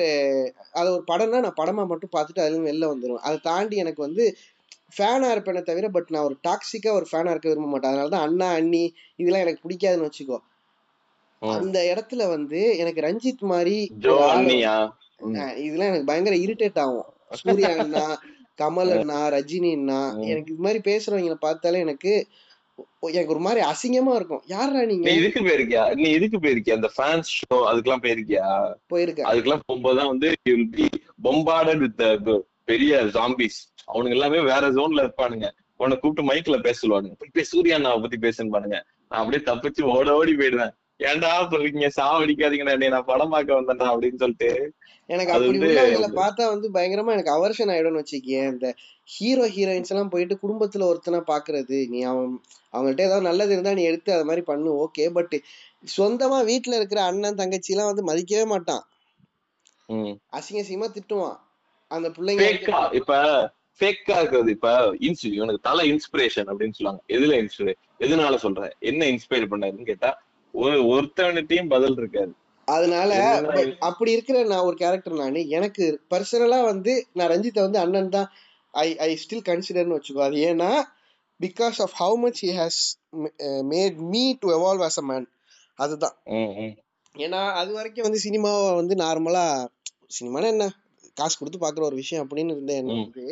அது ஒரு படம்னா நான் படமாக மட்டும் பார்த்துட்டு அதுலேருந்து வெளில வந்துடுவேன். அதை தாண்டி எனக்கு வந்து ஃபேனாக இருப்பேனே தவிர பட் நான் ஒரு டாக்ஸிக்காக ஒரு ஃபேனாக இருக்க விரும்ப மாட்டேன். அதனால தான் அண்ணா அண்ணி இதெல்லாம் எனக்கு பிடிக்காதுன்னு வச்சுக்கோ. அந்த இடத்துல வந்து எனக்கு ரஞ்சித் மாதிரி இதெல்லாம் எனக்கு பயங்கர இரிட்டேட் ஆகும். சூர்யா அண்ணா, கமல் அண்ணா, ரஜினி அண்ணா, எனக்கு இது மாதிரி பேசுறவங்களை பார்த்தாலே எனக்கு எனக்கு ஒரு மாதிரி அசிங்கமா இருக்கும். யாரா நீங்க? இதுக்கு போயிருக்கியா நீ? இதுக்கு போயிருக்கியா அந்த ஃபேன்ஸ் ஷோ? அதுக்கெல்லாம் போயிருக்கியா? போயிருக்கேன். அதுக்கெல்லாம் போகும்போதுதான் வந்து you will be bombarded with the பெரிய ஜாம்பிஸ். அவனுக்கு எல்லாமே வேற ஜோன்ல இருப்பானுங்க. உன்னை கூப்பிட்டு மைக்ல பேச சொல்லுவானுங்க, சூர்யா அண்ணாவை பத்தி பேசுன்னு பாருங்க. நான் அப்படியே தப்பிச்சு ஓட ஓடி போயிடுவேன். ஏன்டா சொல்றீங்க, சாவடிக்காதீங்கடா, நான் படம் பார்க்க வந்தேன்டா அப்படின்னு சொல்லிட்டு எனக்கு அப்படி உள்ளவங்களை பார்த்தா வந்து பயங்கரமா எனக்கு அவர்ஷன் ஆயிடும்னு வச்சுக்கேன். இந்த ஹீரோ ஹீரோயின்ஸ் எல்லாம் போயிட்டு குடும்பத்துல ஒருத்தனா பாக்குறது, நீ அவன் அவங்கள்ட்ட ஏதாவது நல்லது இருந்தா நீ எடுத்து அது மாதிரி பண்ணு, ஓகே. பட் சொந்தமா வீட்டுல இருக்கிற அண்ணன் தங்கச்சி எல்லாம் வந்து மதிக்கவே மாட்டான், அசிங்க அசிங்கமா திட்டுவான் அந்த பிள்ளைங்க. இப்ப ஃபேக்கா இருக்கிறது. இப்ப இன்ஸ் இவனுக்கு தலை இன்ஸ்பிரேஷன் அப்படின்னு சொல்லுவாங்க. எதுல இன்ஸ்பிரே எதுனால சொல்ற, என்ன இன்ஸ்பயர் பண்ணாருன்னு கேட்டா ஒருத்தவனிட்டையும் பதில் இருக்காது. அதனால அப்படி இருக்கிற நான் ஒரு கேரக்டர். நான் எனக்கு பர்சனலா வந்து நான் ரஞ்சித்தை வந்து அண்ணன் தான் ஐ ஐ ஸ்டில் கன்சிடர்னு வச்சுக்கோ. அது ஏன்னா because of how much he has made me to evolve as a man. அதுதான். ஏன்னா அது வரைக்கும் வந்து சினிமாவை வந்து நார்மலா சினிமானா என்ன காசு கொடுத்து பாக்குற ஒரு விஷயம் அப்படின்னு இருந்தேன். என்ன வந்து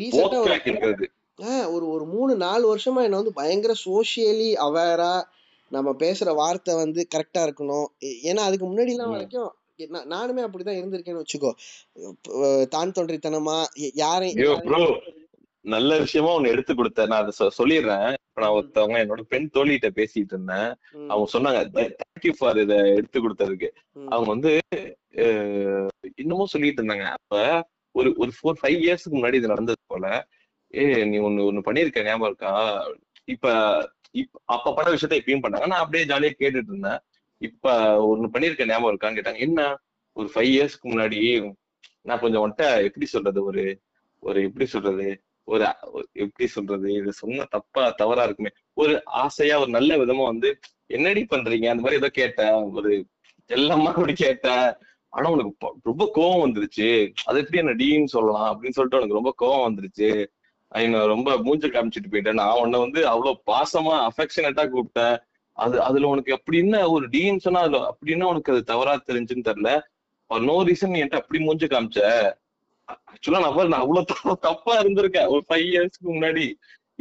ரீசெண்டா ஒரு ஒரு மூணு நாலு வருஷமா என்ன வந்து பயங்கர சோசியலி அவேரா, நம்ம பேசுற வார்த்தை வந்து கரெக்டா இருக்கணும். ஏன்னா அதுக்கு முன்னாடி எல்லாம் வரைக்கும் நானுமே அப்படிதான் இருந்திருக்கேன்னு வச்சுக்கோ. தான் தோன்றித்தனமா யாரையும். நல்ல விஷயமா ஒன்னு எடுத்து கொடுத்த நான் அதை சொல்லிடுறேன். இப்ப நான் ஒருத்தவங்க என்னோட பெண் தோழிகிட்ட பேசிட்டு இருந்தேன். அவங்க சொன்னாங்க தேங்க்யூ ஃபார் இதை எடுத்து கொடுத்ததுக்கு. அவங்க வந்து இன்னமும் சொல்லிட்டு இருந்தாங்க. அப்ப ஒரு ஒரு ஃபோர் ஃபைவ் இயர்ஸ்க்கு முன்னாடி இது நடந்தது போல. ஏ நீ ஒன்னு ஒன்னு பண்ணிருக்க ஞாபகம் இருக்கா? இப்ப அப்ப பட விஷயத்த இப்பயும் பண்ணாங்க. நான் அப்படியே ஜாலியா கேட்டுட்டு இருந்தேன். இப்ப ஒன்னு பண்ணிருக்க ஞாபகம் இருக்கான்னு கேட்டாங்க. என்ன, ஒரு ஃபைவ் இயர்ஸ்க்கு முன்னாடி நான் கொஞ்சம் வந்துட்டு எப்படி சொல்றது ஒரு ஒரு எப்படி சொல்றது ஒரு எப்படி சொல்றது இது சொன்ன தப்பா தவறா இருக்குமே, ஒரு ஆசையா ஒரு நல்ல விதமா வந்து என்னடி பண்றீங்க அந்த மாதிரி ஏதோ கேட்டேன். ஒரு எல்லாமா கூட கேட்டேன். ஆனா உனக்கு ரொம்ப கோவம் வந்துருச்சு. அது எப்படி என்ன டீன்னு சொல்லலாம் அப்படின்னு சொல்லிட்டு உனக்கு ரொம்ப கோவம் வந்துருச்சு. என்ன ரொம்ப மூஞ்ச காமிச்சிட்டு போயிட்டேன். நான் உன்னை வந்து அவ்வளவு பாசமா அஃபெக்ஷனேட்டா கூப்பிட்டேன். அது அதுல உனக்கு அப்படின்னா ஒரு டீன்னு சொன்னா அதுல அப்படின்னா உனக்கு அது தவறா தெரிஞ்சுன்னு தெரியல. ஒரு நோ ரீசன் என்கிட்ட அப்படி மூஞ்ச காமிச்ச. ஆக்சுவலா நான் நான் அவ்வளவு தப்பா இருந்திருக்கேன் ஒரு ஃபைவ் இயர்ஸ்க்கு முன்னாடி.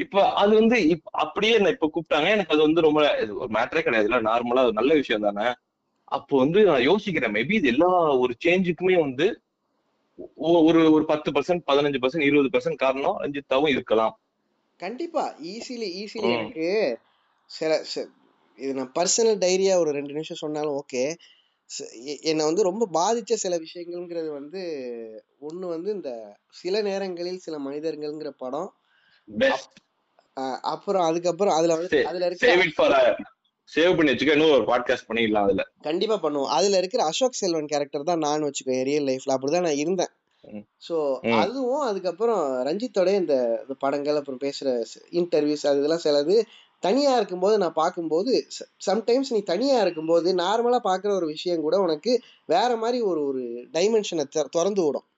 இப்ப அது வந்து அப்படியே என்ன இப்ப கூப்பிட்டாங்க. எனக்கு அது வந்து ரொம்ப ஒரு மேட்டரே கிடையாது. இல்ல நார்மலா ஒரு நல்ல விஷயம் தானே. அப்போ வந்து நான் யோசிக்கிறேன், மேபி இது எல்லா ஒரு சேஞ்சுக்குமே வந்து ஒரு ஒரு பத்து பர்சன்ட் பதினஞ்சு பர்சன்ட் இருபது பர்சன்ட் காரணம் ரஞ்சித்தாவும் இருக்கலாம். கண்டிப்பா ஈஸிலி ஈஸிலி எனக்கு சில இது நான் பர்சனல் டைரியா ஒரு ரெண்டு நிமிஷம் சொன்னாலும் ஓகே. என்னை வந்து ரொம்ப பாதிச்ச சில விஷயங்கள்ங்கிறது வந்து ஒன்று வந்து இந்த சில நேரங்களில் சில மனிதர்கள்ங்கிற படம். அப்புறம் அதுக்கப்புறம் அதுல வந்து அதுல இருக்க சேவ் பண்ணி வச்சுக்க, இன்னும் ஒரு பாட்காஸ்ட் பண்ணிடலாம். அதுல கண்டிப்பா பண்ணுவோம். அதுல இருக்கிற அசோக் செல்வன் கேரக்டர் தான் நான் வச்சுக்கேன் ரியல் லைஃப்ல. அப்படிதான் நான் இருந்தேன். ஸோ அதுவும் அதுக்கப்புறம் ரஞ்சித்தோட இந்த படங்கள் அப்புறம் பேசுற இன்டர்வியூஸ் அது இதெல்லாம் சிலது தனியா இருக்கும்போது நான் பார்க்கும்போது சம்டைம்ஸ் நீ தனியா இருக்கும்போது நார்மலா பாக்குற ஒரு விஷயம் கூட உனக்கு வேற மாதிரி ஒரு ஒரு டைமென்ஷனை திறந்து விடும்.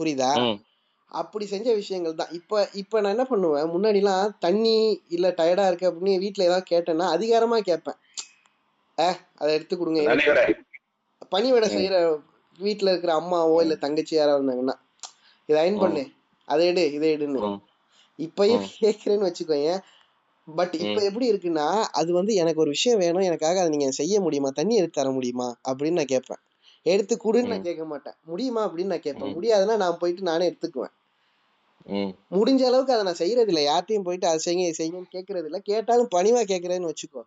புரியுதா? அப்படி செஞ்ச விஷயங்கள் தான். இப்போ இப்போ நான் என்ன பண்ணுவேன், முன்னாடிலாம் தண்ணி இல்லை டயர்டாக இருக்கு அப்படின்னு வீட்டில் ஏதாவது கேட்டேன்னா அதிகாரமாக கேட்பேன். ஏ அதை எடுத்து கொடுங்க. பணிவிடை செய்கிற வீட்டில் இருக்கிற அம்மாவோ இல்லை தங்கச்சி யாராவது இருந்தாங்கன்னா இதை அயன் பண்ணு, அதை எடு, இதை எடுன்னு இப்பயும் கேட்குறேன்னு வச்சுக்கோங்க. பட் இப்போ எப்படி இருக்குன்னா அது வந்து எனக்கு ஒரு விஷயம் வேணும், எனக்காக அதை நீங்கள் செய்ய முடியுமா, தண்ணி எடுத்து தர முடியுமா அப்படின்னு நான் கேட்பேன். எடுத்து கொடுன்னு நான் கேட்க மாட்டேன். முடியுமா அப்படின்னு நான் கேட்பேன். முடியாதுன்னா நான் போயிட்டு நானே எடுத்துக்குவேன். முடிஞ்ச அளவுக்கு அதை நான் செய்யறது இல்லை. யார்ட்டையும் போயிட்டு அதை செய்ய செய்யணும்னு கேட்கறது இல்லை. கேட்டாலும் பணிவா கேட்கறேன்னு வச்சுக்கோ.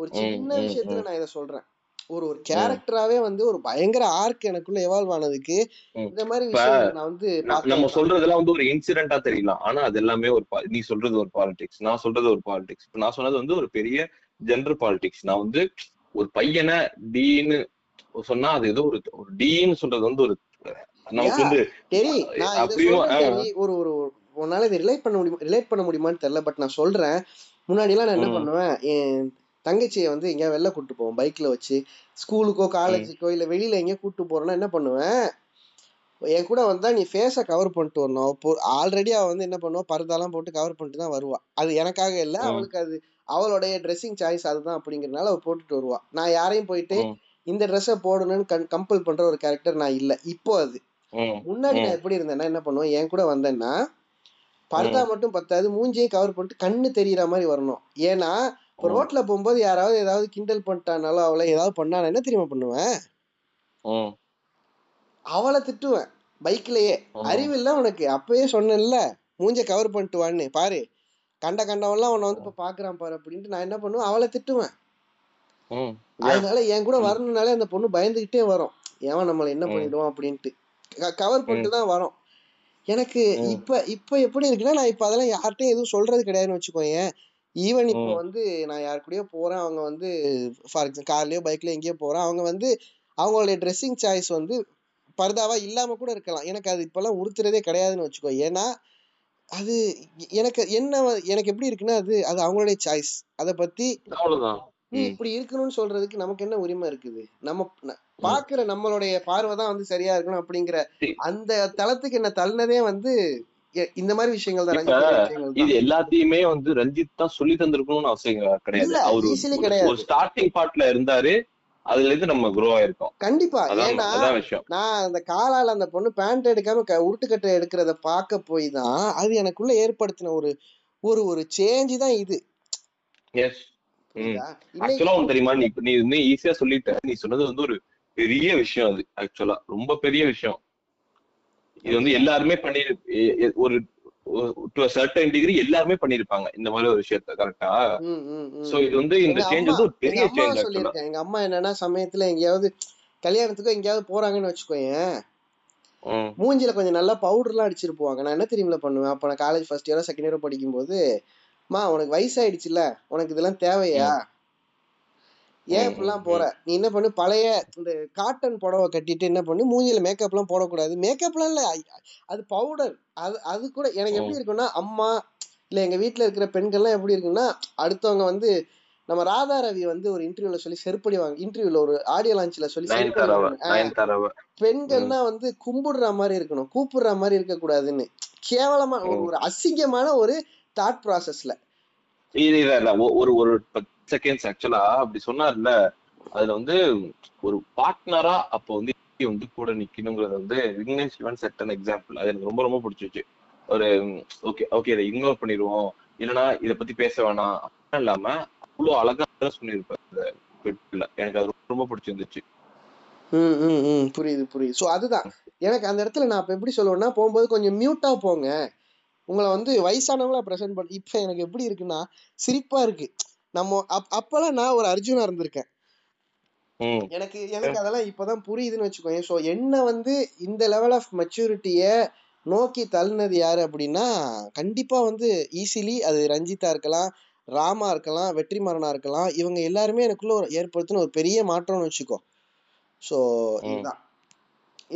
ஒரு சின்ன விஷயத்துல நான் இதை சொல்றேன். ஒரு ஒரு கேரக்டராவே வந்து ஒரு பயங்கர ஆர்க் எனக்குள்ள எவால்வ் ஆனதுக்கு இந்த மாதிரி நான் வந்து நம்ம சொல்றதெல்லாம் வந்து ஒரு இன்சிடென்ட்டா தெரியலாம். ஆனா அது எல்லாமே ஒரு நீ சொல்றது ஒரு பாலிடிக்ஸ், நான் சொல்றது ஒரு பாலிடிக்ஸ். இப்ப நான் சொன்னது வந்து ஒரு பெரிய ஜெண்டர் பாலிடிக்ஸ். நான் வந்து ஒரு பையனை டீன்னு சொன்னா அது ஏதோ ஒரு டீன்னு சொல்றது வந்து ஒரு நமக்கு வந்து ஒரு ஒரு உன்னால இதை ரிலேட் பண்ண முடியுமா ரிலேட் பண்ண முடியுமான்னு தெரியல. பட் நான் சொல்றேன், முன்னாடி எல்லாம் நான் என்ன பண்ணுவேன், என் தங்கச்சியை வந்து எங்கேயா வெளில கூப்பிட்டு போவோம் பைக்ல வச்சு, ஸ்கூலுக்கோ காலேஜுக்கோ இல்லை வெளியில எங்கேயோ கூப்பிட்டு போறேன்னா என்ன பண்ணுவேன், என் கூட வந்தா நீ ஃபேஸை கவர் பண்ணிட்டு வரணும். ஆல்ரெடி அவள் வந்து என்ன பண்ணுவா, பருதாலாம் போட்டு கவர் பண்ணிட்டு தான் வருவா. அது எனக்காக இல்லை, அவளுக்கு அது அவளுடைய ட்ரெஸ்ஸிங் சாய்ஸ் அதுதான் அப்படிங்கிறதுனால அவள் போட்டுட்டு வருவா. நான் யாரையும் போயிட்டு இந்த ட்ரெஸ்ஸை போடணும்னு கண் கம்பல் பண்ற ஒரு கேரக்டர் நான் இல்லை இப்போ. அது முன்னாடி நான் எப்படி இருந்தேன்னா என்ன பண்ணுவேன், என் கூட வந்தேன்னா பருதா மட்டும் பத்தாது, மூஞ்சியும் கவர் பண்ணிட்டு கண்ணு தெரியுற மாதிரி வரணும். ஏன்னா இப்போ ரோட்ல போகும்போது யாராவது ஏதாவது கிண்டல் பண்ணிட்டானாலும் அவளை ஏதாவது பண்ணானா என்ன தெரியுமா பண்ணுவேன், அவளை திட்டுவேன் பைக்லயே. அறிவு இல்லை உனக்கு, அப்பயே சொன்னேன்ல மூஞ்ச கவர் பண்ணிட்டு வான்னு, பாரு கண்ட கண்டவெல்லாம் உன்னை வந்து இப்போ பாக்குறான் பாரு அப்படின்ட்டு நான் என்ன பண்ணுவேன், அவளை திட்டுவேன். அதனால என் கூட வரணும்னாலே அந்த பொண்ணு பயந்துகிட்டே வரும், ஏன் நம்மளை என்ன பண்ணிடுவோம் அப்படின்ட்டு கவர் பண்ணிட்டு தான் வரும். எனக்கு இப்ப இப்ப எப்படி இருக்குன்னா நான் இப்ப அதெல்லாம் யார்கிட்டையும் எதுவும் சொல்றது கிடையாதுன்னு வச்சுக்கோங்க. ஈவன் இப்போ வந்து நான் யாரு கூடயோ போறேன், அவங்க வந்து ஃபார் எக்ஸாம்பிள் கார்லயோ பைக்லயோ எங்கேயோ போறேன், அவங்க வந்து அவங்களுடைய ட்ரெஸ்ஸிங் சாய்ஸ் வந்து பர்தாவா இல்லாம கூட இருக்கலாம், எனக்கு அது இப்பெல்லாம் உறுத்துறதே கிடையாதுன்னு வச்சுக்கோ. ஏன்னா அது எனக்கு என்ன எனக்கு எப்படி இருக்குன்னா அது அது அவங்களுடைய சாய்ஸ், அதை பத்தி நீ இப்படி இருக்கணும்னு சொல்றதுக்கு நமக்கு என்ன உரிமை இருக்குது. நம்ம பாக்குற நம்மளுடைய பார்வைதான் வந்து சரியா இருக்கணும் அப்படிங்கிற அந்த தளத்துக்கு என்ன தள்ளினதே வந்து இந்த மாதிரி விஷயங்கள் தான். இது எல்லாத்தையுமே வந்து ரஞ்சித் தான் சொல்லி தந்திருக்கணும்னு அவசியம் கிடையாது, அவரு கிடையாது ஒரு ஸ்டார்டிங் பார்ட்ல இருந்தாரு, அதுல இருந்து நம்ம க்ரோ ஆயிருக்கோம் கண்டிப்பா. ஏன்னா நான் அந்த காலால அந்த பொண்ணு பேண்ட் எடுக்காம உருட்டுக்கட்டை எடுக்கிறத பாக்க போய் தான் அது எனக்குள்ள ஏற்படுத்தின ஒரு ஒரு ஒரு சேஞ்ச் தான் இது. எஸ், ஆக்சுவலா ஒன்னு தெரியுமா, நீ நீ இன்னும் ஈஸியா சொல்லிட்ட, நீ சொன்னது வந்து ஒரு பெரிய விஷயம், அது ஆக்சுவலா ரொம்ப பெரிய விஷயம். இது வந்து எல்லாருமே பண்ணி ஒரு டு a certain degree எல்லாருமே பண்ணிருப்பாங்க இந்த மாதிரி ஒரு விஷயத்தை. கரெக்ட்டா? சோ இது வந்து இந்த சேஞ்ச் வந்து ஒரு பெரிய சேஞ்ச் ஆச்சு. எங்க அம்மா என்னன்னா சமயத்துல எங்கயாவது கல்யாணத்துக்கு எங்கயாவது போறாங்கன்னு வச்சுக்கோங்க, மூஞ்சில கொஞ்சம் நல்லா பவுடர்லாம் அடிச்சிருப்பாங்க. நான் என்ன தெரியுமா பண்ணுவேன், அப்ப நான் காலேஜ் ஃபர்ஸ்ட் இயரோ செகண்ட் இயரோ படிக்கும்போது, மா உனக்கு வயசாயிடுச்சுல, உனக்கு இதெல்லாம் தேவையா, ஏன் இப்பெல்லாம் போற, நீ என்ன பண்ணு பழைய இந்த காட்டன் புடவை கட்டிட்டு என்ன பண்ணு மூஞ்சில மேக்கப் எல்லாம் போடக்கூடாது, மேக்கப்லாம் இல்ல அது பவுடர். அது அது கூட எனக்கு எப்படி இருக்குன்னா, அம்மா இல்ல எங்க வீட்டுல இருக்கிற பெண்கள்லாம் எப்படி இருக்குன்னா, அடுத்தவங்க வந்து நம்ம ராதா ரவி வந்து ஒரு இன்டர்வியூல சொல்லி செருப்படிவாங்க, இன்டர்வியூல ஒரு ஆடியோ லான்ச்ல சொல்லி செருப்படிவாங்க, பெண்கள்னா வந்து கும்பிடுற மாதிரி இருக்கணும், கூப்பிடுற மாதிரி இருக்க கூடாதுன்னு. கேவலமா ஒரு அசிங்கமான ஒரு தாட் ப்ராசஸ்ல ஒரு ஒரு செகண்ட்ஸ் ஆக்சுவலா அப்படி சொன்னார்ல, அதுல வந்து ஒரு பார்ட்னரா அப்ப வந்து வந்து கூட நிக்கணுங்கிறது வந்து Vignesh Shivan set and example. அது எனக்கு ரொம்ப ரொம்ப பிடிச்சிச்சு. ஒரு ஓகே ஓகே இதை இக்னோர் பண்ணிடுவோம், இல்லைன்னா இதை பத்தி பேச வேணாம் அப்படின்னா இல்லாம அவ்வளோ அழகா சொல்லியிருப்பாரு. எனக்கு அது ரொம்ப ரொம்ப பிடிச்சிருந்துச்சு. ம் ம் ம் புரியுது புரியுது. ஸோ அதுதான் எனக்கு அந்த இடத்துல நான் இப்போ எப்படி சொல்லுவேன்னா, போகும்போது கொஞ்சம் மியூட்டா போங்க, உங்களை வந்து வயசானவங்களா ப்ரெசென்ட் பண்ண. இப்போ எனக்கு எப்படி இருக்குன்னா சிரிப்பா இருக்கு. நம்ம அப் அப்பெல்லாம் நான் ஒரு அர்ஜுனா இருந்திருக்கேன். எனக்கு எனக்கு அதெல்லாம் இப்பதான் புரியுதுன்னு வச்சுக்கோங்க. ஸோ என்ன வந்து இந்த லெவல் ஆஃப் மெச்சூரிட்டிய நோக்கி தள்ளினது யாரு அப்படின்னா, கண்டிப்பா வந்து ஈஸிலி அது ரஞ்சித்தா இருக்கலாம், ராமா இருக்கலாம், வெற்றிமாறனா இருக்கலாம். இவங்க எல்லாருமே எனக்குள்ள ஒரு ஏற்படுத்தின ஒரு பெரிய மாற்றம்னு வச்சுக்கோ. ஸோ இதுதான்.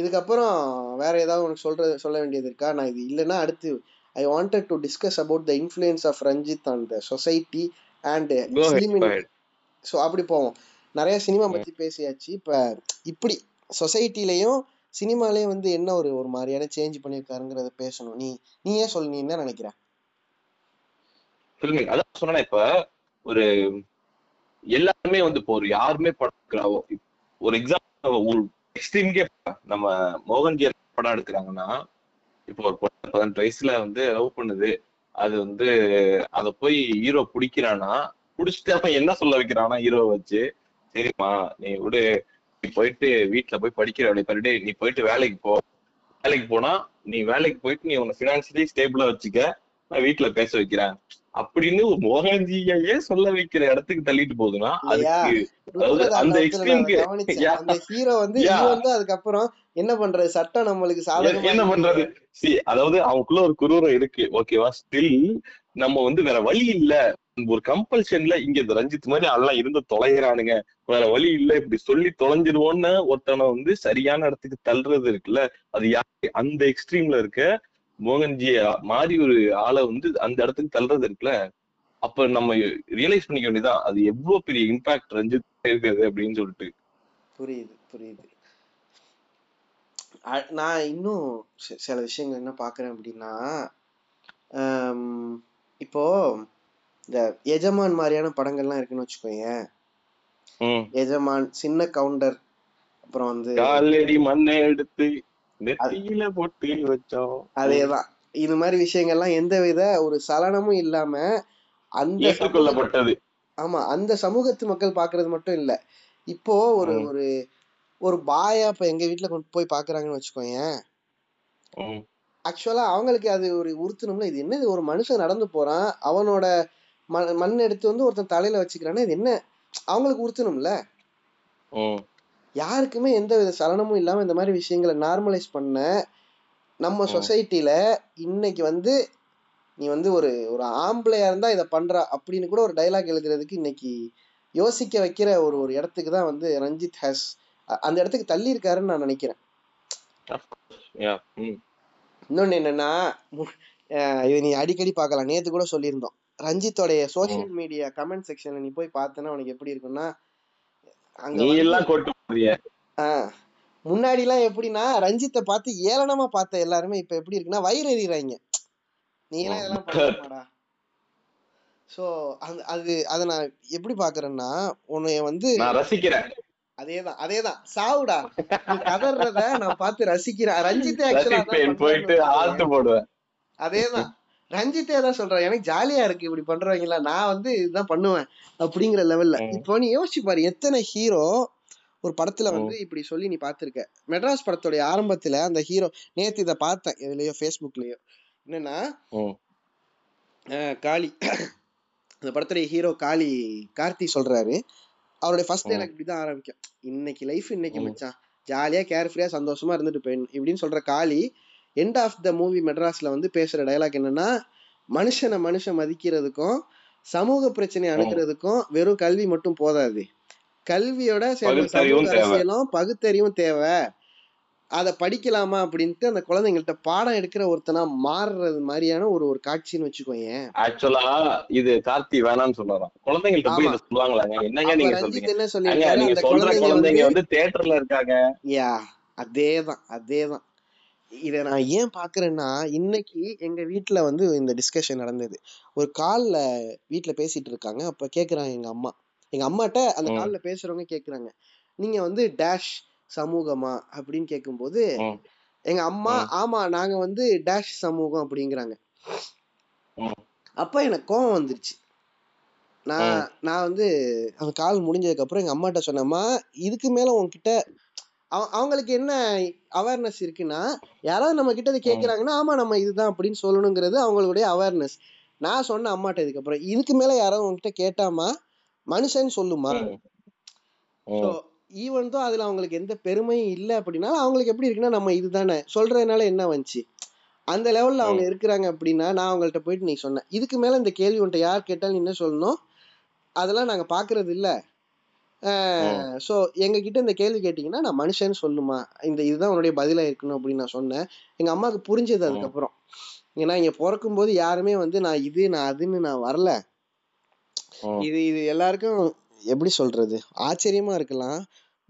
இதுக்கப்புறம் வேற ஏதாவது உனக்கு சொல்ற சொல்ல வேண்டியது இருக்கா? நான் இது இல்லைன்னா அடுத்து I wanted to discuss about the influence of Ranjith on the society and so அப்படி போவோம். நிறைய சினிமா பற்றி பேசியாச்சு. இப்போ இப்படி சொசைட்டிலையும் சினிமாலையும் வந்து என்ன ஒரு ஒரு மாதிரியான சேஞ்ச் பண்ணியிருக்காருங்கிறத பேசணும். நீ நீ ஏன் சொல்லு, நீ என்ன நினைக்கிற? அதான் சொன்னா இப்போ ஒரு எல்லாருமே வந்து இப்போ ஒரு யாருமே படம் எடுக்கிறாவோ, ஒரு எக்ஸாம்பிள் எக்ஸ்ட்ரீம்கே நம்ம மோகன்ஜி படம் எடுக்கிறாங்கன்னா, இப்போ ஒரு பதினெட்டு வயசுல வந்து லவ் பண்ணுது, அது வந்து அத போய் ஹீரோ பிடிக்கிறானா, பிடிச்சிட்டு அவன் என்ன சொல்ல வைக்கிறானா ஹீரோவை வச்சு, சரிம்மா நீ விடு, நீ போயிட்டு வீட்டுல போய் படிக்கிற வேலையை பாரு, நீ போயிட்டு வேலைக்கு போ, வேலைக்கு போனா நீ வேலைக்கு போயிட்டு நீ உன்னை ஃபினான்சியலி ஸ்டேபிளா வச்சுக்க, நான் வீட்டுல பேச வைக்கிறேன் அப்படின்னு ஒரு மோகன்ஜியே சொல்ல வைக்கிற இடத்துக்கு தள்ளிட்டு போகுதுன்னா, அதுக்கு அந்த எக்ஸ்ட்ரீம்க்கு அதுக்கப்புறம் என்ன பண்றது, சட்டம் நம்மளுக்கு சாதகம் என்ன பண்றது. அதாவது அவனுக்குள்ள ஒரு குரூரம் இருக்கு ஓகேவா, ஸ்டில் நம்ம வந்து வேற வழி இல்ல, ஒரு கம்பல்ஷன்ல இங்க இந்த ரஞ்சித் மாதிரி அதெல்லாம் இருந்து தொலைகிறானுங்க, வேற வழி இல்ல, இப்படி சொல்லி தொலைஞ்சிருவோன்னு ஒருத்தனை வந்து சரியான இடத்துக்கு தள்ளுறது இருக்குல்ல, அது யாரு அந்த எக்ஸ்ட்ரீம்ல இருக்க மோகன்ஜிய மாதிரி ஒரு ஆளை வந்து அந்த இடத்துக்கு தள்ளுறது இருக்குல்ல, அப்ப நம்ம ரியலைஸ் பண்ணிக்க வேண்டியதான் அது எவ்வளவு பெரிய இம்பாக்ட் ரஞ்சித் இருக்குது அப்படின்னு சொல்லிட்டு. புரியுது புரியுது. நான் இன்னும் சில விஷயங்கள் என்ன பாக்குறேன் அப்படின்னா, இப்போ இந்த எஜமான் மாதிரியான படங்கள்லாம் இருக்குன்னு வச்சுக்கோங்க. எஜமான், சின்ன கவுண்டர், அப்புறம் வந்து காலடி மண்ணை எடுத்து நெத்தியில போட்டு வச்சோம், அதேதான். இது மாதிரி விஷயங்கள்லாம் எந்த வித ஒரு சலனமும் இல்லாம அந்த கொள்ளப்பட்டது. ஆமா, அந்த சமூகத்து மக்கள் பாக்குறது மட்டும் இல்ல, இப்போ ஒரு ஒரு ஒரு பாயா இப்ப எங்க வீட்டுல கொண்டு போய் பாக்குறாங்கன்னு வச்சுக்கோங்க. ஆக்சுவலா அவங்களுக்கு அது ஒரு உறுத்தணும்ல, இது என்னது ஒரு மனுஷன் நடந்து போறான் அவனோட மண் மண் எடுத்து வந்து ஒருத்தன் தலையில வச்சுக்கிறான்னா இது என்ன, அவங்களுக்கு உறுத்தணும்ல. யாருக்குமே எந்த வித சலனமும் இல்லாம இந்த மாதிரி விஷயங்களை நார்மலைஸ் பண்ண நம்ம சொசைட்டில இன்னைக்கு வந்து நீ வந்து ஒரு ஒரு ஆம்பளையா இருந்தா இதை பண்றா அப்படின்னு கூட ஒரு டைலாக் எழுதுறதுக்கு இன்னைக்கு யோசிக்க வைக்கிற ஒரு ஒரு இடத்துக்கு தான் வந்து ரஞ்சித் ஹாஸ் அந்த இடத்துக்கு தள்ளி இருக்காருன்னு நான் நினைக்கிறேன். இன்னொன்னு என்னன்னா, இது நீ அடிக்கடி பார்க்கலாம், நேத்து கூட சொல்லியிருந்தோம், ரஞ்சித்தோடைய சோசியல் மீடியா கமெண்ட் செக்ஷன்ல நீ போய் பார்த்தனா உனக்கு எப்படி இருக்குன்னா, முன்னாடி எல்லாம் எப்படின்னா ரஞ்சித்தை பார்த்து ஏளனமா பார்த்த எல்லாருமே இப்ப எப்படி இருக்குன்னா வயிறு எறிகிறாங்க, நீ எல்லாம் இதெல்லாம் பண்ணாடா. சோ அது அதை நான் எப்படி பாக்குறேன்னா, உன்னைய வந்து ரசிக்கிறேன், அதேதான் அதேதான் சாவுடா கதறத நான் பார்த்து ரசிக்கிறேன். ரஞ்சித் அதேதான், ரஞ்சித்தே தான் சொல்றேன் எனக்கு ஜாலியா இருக்கு இப்படி பண்றவங்களா, நான் வந்து இதுதான் பண்ணுவேன் அப்படிங்கிற லெவல்ல. இப்போ நீ யோசிச்சு பாரு, எத்தனை ஹீரோ ஒரு படத்துல வந்து இப்படி சொல்லி நீ பாத்திருக்க. மெட்ராஸ் படத்துடைய ஆரம்பத்துல அந்த ஹீரோ, நேத்து இதை பார்த்தேன் இதுலயோ ஃபேஸ்புக்லயோ, என்னன்னா காளி, அந்த படத்துடைய ஹீரோ காளி கார்த்தி சொல்றாரு, அவருடைய ஃபர்ஸ்ட் டைம் எனக்கு இப்படிதான் ஆரம்பிக்கும், இன்னைக்கு லைஃப் இன்னைக்கு மச்சான் ஜாலியா கேர் ஃப்ரீயா சந்தோஷமா இருந்துட்டு போயிடணும் இப்படின்னு சொல்ற Kaali, end of the movie மெட்ராஸ்ல வந்து பேசுற டைலாக் என்னன்னா, மனுஷனை மனுஷன் மதிக்கிறதுக்கும் சமூக பிரச்சனையை அணுகிறதுக்கும் வெறும் கல்வி மட்டும் போதாது, கல்வியோட அரசியலும் பகுத்தறிவும் தேவை, அதை படிக்கலாமா அப்படின்ட்டு அந்த குழந்தைங்கள்ட்ட பாடம் எடுக்கிற ஒருத்தனா மாறுறது மாதிரியான ஒரு ஒரு காட்சின்னு வச்சுக்கோங்க. ஆக்சுவலா இது கார்த்தி வேணான்னு சொல்றான், குழந்தைங்கள்ட்ட போய் இத சொல்வாங்களாங்க என்னங்க நீங்க சொல்றீங்க, என்ன சொல்றீங்க அந்த குழந்தைங்க வந்து தியேட்டர்ல இருக்காங்க. யா அதேதான் அதேதான். இத நான் ஏன் பாக்குறேன்னா, இன்னைக்கு எங்க வீட்டுல வந்து இந்த டிஸ்கஷன் நடந்தது, ஒரு கால்ல வீட்டுல பேசிட்டு இருக்காங்க, அப்ப கேக்குறாங்க எங்க அம்மா, எங்க அம்மாட்ட அந்த கால்ல பேசுறவங்க கேக்குறாங்க, நீங்க வந்து டேஷ் சமூகமா அப்படின்னு கேக்கும்போது எங்க அம்மா ஆமா நாங்க வந்து டேஷ் சமூகம் அப்படிங்கிறாங்க. அப்ப எனக்கு கோபம் வந்துருச்சு, நான் நான் வந்து அந்த கால் முடிஞ்சதுக்கு அப்புறம் எங்க அம்மாட்ட சொன்னேம்மா, இதுக்கு மேல உன்கிட்ட அவங்களுக்கு என்ன அவேர்னஸ் இருக்குன்னா, யாராவது நம்ம கிட்ட கேட்கறாங்கன்னா ஆமா நம்ம இதுதான் அப்படின்னு சொல்லணுங்கிறது அவங்களுடைய அவேர்னஸ். நான் சொன்ன அம்மாட்ட இதுக்கப்புறம் இதுக்கு மேல யாராவது உங்ககிட்ட கேட்டாமா மனுஷன் சொல்லுமா, ஈவன் தான் அதுல அவங்களுக்கு எந்த பெருமையும் இல்லை அப்படின்னா அவங்களுக்கு எப்படி இருக்குன்னா நம்ம இதுதானே சொல்றதுனால என்ன வந்துச்சு அந்த லெவல்ல அவங்க இருக்கிறாங்க அப்படின்னா, நான் அவங்கள்ட்ட போயிட்டு நீ சொன்னேன் இதுக்கு மேல இந்த கேள்வி உன்ட்ட யார் கேட்டாலும் என்ன சொல்லணும், அதெல்லாம் நாங்க பாக்குறது இல்ல, ஸோ எங்ககிட்ட இந்த கேள்வி கேட்டீங்கன்னா நான் மனுஷன்னு சொல்லுமா, இந்த இதுதான் உன்னுடைய பதிலாக இருக்கணும் அப்படின்னு நான் சொன்னேன். எங்கள் அம்மாவுக்கு புரிஞ்சது அதுக்கப்புறம், ஏன்னா இங்கே பிறக்கும்போது யாருமே வந்து நான் இது நான் அதுன்னு நான் வரல, இது இது எல்லாருக்கும் எப்படி சொல்றது ஆச்சரியமாக இருக்கலாம்,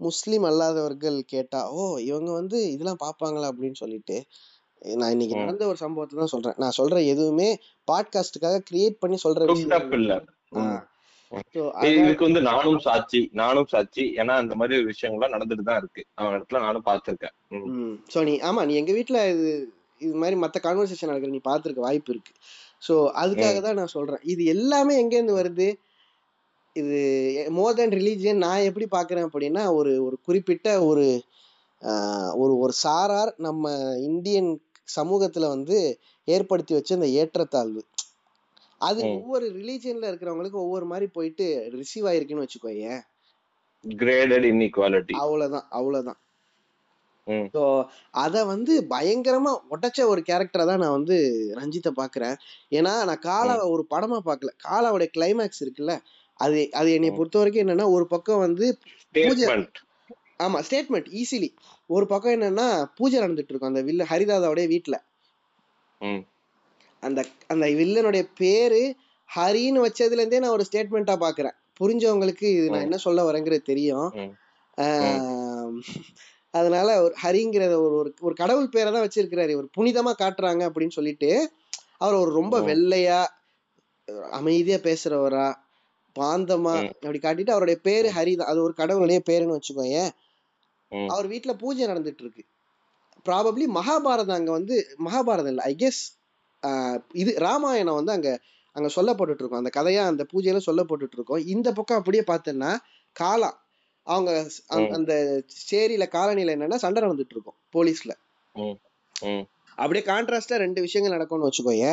முஸ்லீம் அல்லாதவர்கள் கேட்டா ஓ இவங்க வந்து இதெல்லாம் பார்ப்பாங்களா அப்படின்னு சொல்லிட்டு, நான் இன்னைக்கு நடந்த ஒரு சம்பவத்தை தான் சொல்றேன், நான் சொல்ற எதுவுமே பாட்காஸ்டுக்காக கிரியேட் பண்ணி சொல்றேன். இதுக்கு வந்து நானும் சாட்சி நானும் சாட்சி ஏன்னா அந்த மாதிரி விஷயங்கள்லாம் நடந்துட்டுதான் இருக்கு, அவன் இடத்துல நானும் பாத்திருக்கேன். சோ நீ ஆமா நீ எங்க வீட்டுல இது இது மாதிரி மத்த கான்வர்சேஷன் நடக்கிற நீ பாத்திருக்க வாய்ப்பு இருக்கு. சோ அதுக்காக தான் நான் சொல்றேன், இது எல்லாமே எங்க இருந்து வருது, இது மோர் தென் ரிலீஜியன். நான் எப்படி பாக்குறேன் அப்படின்னா, ஒரு ஒரு குறிப்பிட்ட ஒரு ஒரு ஒரு சாரார் நம்ம இந்தியன் சமூகத்துல வந்து ஏற்படுத்தி வச்ச இந்த ஏற்றத்தாழ்வு அது ஒவ்வொரு ரிலீஜியன்ல இருக்கிறவங்களுக்கு ஒவ்வொரு மாதிரி போயிட்டு ரிசீவ் ஆயிருக்குன்னு வச்சுக்கோங்க. கிரேடட் இன்இக்வாலிட்டி அவ்வளவுதான் அவ்வளவுதான். ஸோ அதை வந்து பயங்கரமா உடைச்ச ஒரு கேரக்டரை தான் நான் வந்து ரஞ்சித்தை பாக்குறேன். ஏன்னா நான் காலா ஒரு படமா பார்க்கல, காலாவுடைய கிளைமேக்ஸ் இருக்குல்ல, அது அது என்னை பொறுத்த வரைக்கும் என்னன்னா ஒரு பக்கம் வந்து பூஜை, ஆமா ஸ்டேட்மெண்ட் ஈஸிலி, ஒரு பக்கம் என்னன்னா பூஜை நடந்துட்டு இருக்கும் அந்த வில்ல ஹரிதாதாவுடைய வீட்டுல. அந்த அந்த வில்லனுடைய பேரு ஹரின்னு வச்சதுல இருந்தே நான் ஒரு ஸ்டேட்மெண்டா பாக்குறேன். புரிஞ்சவங்களுக்கு இது நான் என்ன சொல்ல வரேங்கிறது தெரியும். அதனால ஒரு ஹரிங்கிறத ஒரு ஒரு கடவுள் பேரை தான் வச்சிருக்கிறாரு, ஒரு புனிதமா காட்டுறாங்க அப்படின்னு சொல்லிட்டு. அவர் ஒரு ரொம்ப வெள்ளையா அமைதியா பேசுறவரா பாந்தமா அப்படி காட்டிட்டு அவருடைய பேரு ஹரி தான், அது ஒரு கடவுளுடைய பேருன்னு வச்சுக்கோ. ஏன் அவர் வீட்டுல பூஜை நடந்துட்டு இருக்கு, ப்ராபப்ளி மகாபாரதம் அங்க வந்து மகாபாரதம் இல்லை ஐ கெஸ் இது ராமாயணம் வந்து அங்க அங்க சொல்லப்பட்டுட்டு இருக்கோம், அந்த கதையா அந்த பூஜையில சொல்லப்பட்டுட்டு இருக்கோம். இந்த பக்கம் அப்படியே பார்த்தோம்னா காலா அவங்க அந்த சேரியில காலனில என்னன்னா சண்டை நடந்துட்டு இருக்கும் போலீஸ்ல. அப்படியே கான்ட்ராஸ்டா ரெண்டு விஷயங்கள் நடக்கும்னு வச்சுக்கோங்க.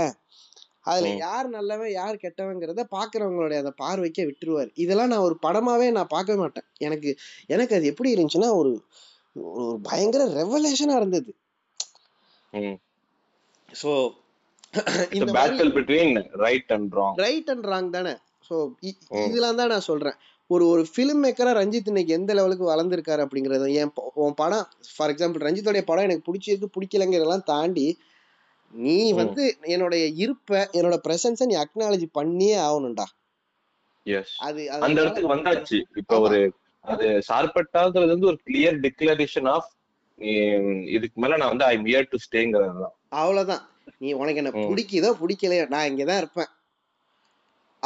அதுல யார் நல்லவன் யார் கெட்டவங்கிறத பாக்குறவங்களுடைய அந்த பார்வைக்கே விட்டுருவாரு. இதெல்லாம் நான் ஒரு படமாவே நான் பார்க்க மாட்டேன். எனக்கு எனக்கு அது எப்படி இருந்துச்சுன்னா ஒரு ஒரு பயங்கர ரெவலேஷனா இருந்தது. சோ இந்த battle between right and wrong, right and wrong தானே. சோ இதெல்லாம் தான் நான் சொல்றேன், ஒரு ஒரு ஃபிலிம் மேக்கரா ரஞ்சித் இன்னைக்கு எந்த லெவலுக்கு வளர்ந்துருக்காரு அப்படிங்கறது. என் படம் ஃபார் எக்ஸாம்பிள் ரஞ்சித்தோடைய படம் எனக்கு பிடிச்சிருக்கு பிடிக்கலங்கிறதெல்லாம் தாண்டி நீ வந்து என்னுடைய இருப்ப என்னோட பிரசன்ஸை நீ அக்னாலஜி பண்ணியே ஆகணும்டா. அது அந்த இடத்துக்கு வந்தாச்சு. இப்ப ஒரு அது சார்பட்டாங்கிறது வந்து ஒரு கிளியர் டிக்ளரேஷன் ஆஃப் இதுக்கு மேல நான் வந்து ஐ அம் ஹியர் டு ஸ்டேங்கிறது தான். அவ்வளவுதான். நீ உனக்கு என்ன பிடிக்குதோ பிடிக்கலையோ நான் இங்கதான் இருப்பேன்.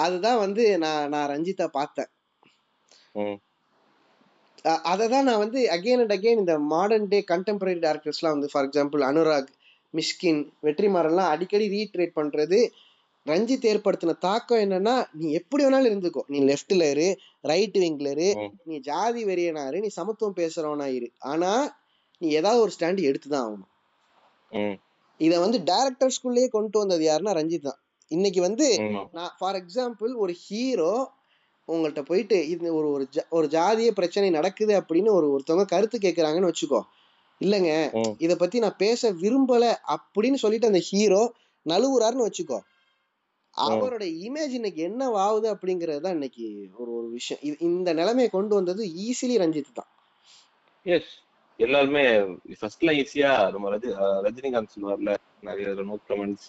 அதுதான் வந்து நான் நான் ரஞ்சிதா பார்த்தேன். அததான் நான் வந்து அகெயின் அண்ட் அகெயின் இந்த மாடர்ன் டே கண்டெம்பரரி டேரக்டர்ஸ்லாம் வந்து ஃபார் எக்ஸாம்பிள் அனுராக், மிஷ்கின், வெற்றிமாறன்லாம் அடிக்கடி ரீட்ரேட் பண்றது ரஞ்சித் ஏற்படுத்தின தாக்கம் என்னன்னா நீ எப்படி வேணாலும் இருந்துக்கோ, நீ லெப்ட்ல இரு, ரைட் விங்ல இரு, நீ ஜாதி வெறியனா இரு, நீ சமத்துவம் பேசுறவனா இரு, ஆனா நீ ஏதாவது ஒரு ஸ்டாண்ட் எடுத்துதான் ஆகணும். இத வந்து டைரக்டர்ஸ்குள்ளேயே கொண்டு வந்தது யாருன்னா ரஞ்சித் தான். இன்னைக்கு வந்து நான் ஃபார் எக்ஸாம்பிள் ஒரு ஹீரோ உங்கள்கிட்ட போயிட்டு இது ஒரு ஒரு ஜாதிய பிரச்சனை நடக்குது அப்படின்னு ஒரு ஒருத்தவங்க கருத்து கேட்கறாங்கன்னு வச்சுக்கோ, இல்லைங்க இத பத்தி நான் பேச விரும்பல அப்படின்னு சொல்லிட்டு அந்த ஹீரோ நழுவுறாருன்னு வச்சுக்கோ, அவருடைய இமேஜ் இன்னைக்கு என்ன ஆகுது அப்படிங்கிறது தான் இன்னைக்கு ஒரு ஒரு விஷயம். இந்த நிலைமையை கொண்டு வந்தது ஈஸிலி ரஞ்சித் தான். எஸ், எல்லாருமே ஃபர்ஸ்ட்ல ஈஸியா நம்ம ரஜினிகாந்த் சொல்லுவார்ல நிறைய நோ கமெண்ட்ஸ்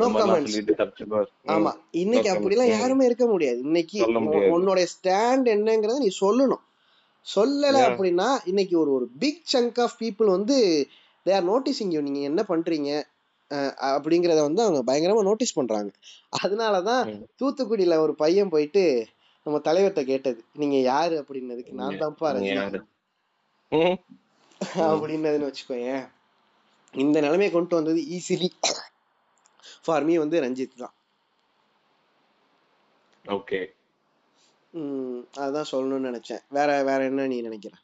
நோ கமெண்ட்ஸ். ஆமா, இன்னைக்கு அப்படிலாம் யாருமே இருக்க முடியாது. இன்னைக்கு உன்னோட ஸ்டாண்ட் என்னங்கறத நீ சொல்லணும். சொல்லல அப்படின்னா இன்னைக்கு ஒரு ஒரு பிக் சங்க் ஆஃப் பீப்புள் வந்து தே ஆர் நோட்டீசிங் யூ, நீங்க என்ன பண்றீங்க அப்படிங்கறத வந்து அவங்க பயங்கரமா நோட்டீஸ் பண்றாங்க. அதனாலதான் தூத்துக்குடியில ஒரு பையன் போயிட்டு நம்ம தலைவர்கிட்ட கேட்டது, நீங்க யாரு அப்படின்னதுக்கு நான் தான்ப்பா ரஜினி அப்படின்னதுன்னு வச்சுக்கோங்க. இந்த நிலைமையை கொண்டு வந்தது ஈஸிலி ஃபார் மீ வந்து ரஞ்சித் தான். ஓகே, அதான் சொல்லணும்னு நினைச்சேன். வேற வேற என்ன நீ நினைக்கிற?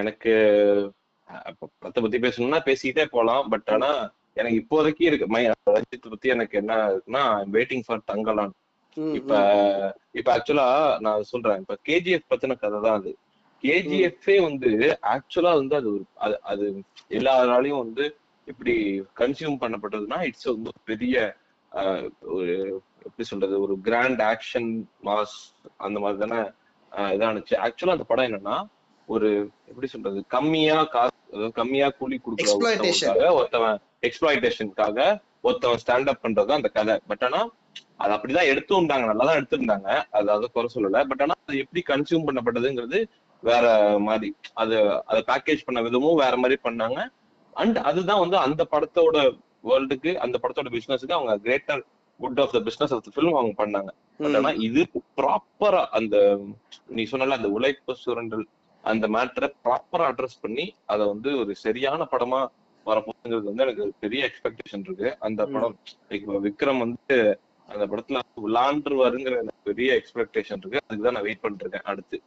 எனக்கு படத்தை பத்தி பேசணும்னா பேசிக்கிட்டே போலாம், பட் ஆனா எனக்கு இப்போதைக்கு இருக்கு ரஞ்சித் பத்தி எனக்கு என்ன இருக்குன்னா வெயிட்டிங் ஃபார் தங்கலான். இப்ப இப்ப ஆக்சுவலா நான் சொல்றேன், இப்ப கேஜிஎஃப் பத்தின கதை தான் அது. கேஜிஎஃப்ஏ வந்து ஆக்சுவலா வந்து அது ஒரு அது எல்லாராலையும் வந்து இப்படி கன்சியூம் பண்ணப்பட்டதுன்னா இட்ஸ் ரொம்ப பெரிய ஒரு எப்படி சொல்றது ஒரு கிராண்ட் ஆக்ஷன் மாஸ் அந்த மாதிரி தானே இதானுச்சு. ஆக்சுவலா அந்த படம் என்னன்னா ஒரு எப்படி சொல்றது கம்மியா காசு கம்மியா கூலி கொடுக்குறதுக்காக ஒருத்தவன் எக்ஸ்ப்ளாய்டேஷனுக்காக ஒருத்தவன் ஸ்டாண்ட் அப் பண்றது தான் அந்த கதை. பட் ஆனா அது அப்படிதான் எடுத்துருந்தாங்க, நல்லாதான் எடுத்திருந்தாங்க, அது அதை குறை சொல்லல. பட் ஆனா அது எப்படி கன்சியூம் பண்ணப்பட்டதுங்கிறது வேற மாதிரி, அது அதை பேக்கேஜ் பண்ண விதமும் வேற மாதிரி பண்ணாங்க. அண்ட் அதுதான் வந்து அந்த படத்தோட வேர்ல்டுக்கு அந்த படத்தோட பிசினஸுக்கு அவங்க greater good of the business of the film அவங்க பண்ணாங்க. பட் ஆனா இது ப்ராப்பரா அந்த நீ சொன்னால அந்த உழைப்பு சுரண்டல் அந்த மேட்டரை ப்ராப்பரா அட்ரஸ் பண்ணி அதை வந்து ஒரு சரியான படமா வரப்போகுதுங்கிறது வந்து எனக்கு பெரிய எக்ஸ்பெக்டேஷன் இருக்கு. அந்த படம் இப்போ விக்ரம் வந்து அந்த படத்துல விளாண்டுருவாருங்கிற எனக்கு பெரிய எக்ஸ்பெக்டேஷன் இருக்கு. அதுக்குதான் நான் வெயிட் பண்ணிட்டு இருக்கேன். அடுத்து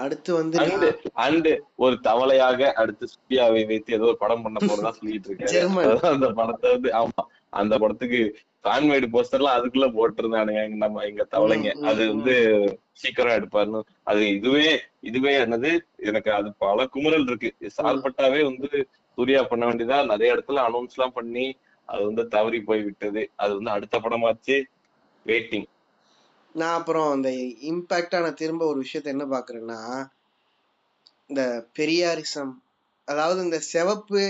அடுத்து வந்து அண்டு ஒரு தவளையாக அடுத்து சுப்பியாவை வைத்து ஏதோ ஒரு படம் பண்ண போறதா சொல்லிட்டு இருக்கேன். அந்த படத்தை வந்து ஆமா அந்த படத்துக்கு கான்வேடு போஸ்டர்லாம் அதுக்குள்ள போட்டிருந்தானுங்க நம்ம எங்க தவளைங்க. அது வந்து சீக்கிரம் எடுப்பாருன்னு அது இதுவே இதுவே என்னது எனக்கு அது பல குமுறல் இருக்கு. சால்பட்டாவே வந்து சூர்யா பண்ண வேண்டியதா நிறைய இடத்துல அனௌன்ஸ் எல்லாம் பண்ணி அது வந்து தவறி போய் விட்டது. அது வந்து அடுத்த படமாச்சு வெயிட்டிங். நான் அப்புறம் அந்த இம்பாக்டா நான் திரும்ப ஒரு விஷயத்த என்ன பாக்குறேன்னா இந்த பெரியாரிசம், அதாவது இந்த சிவப்பு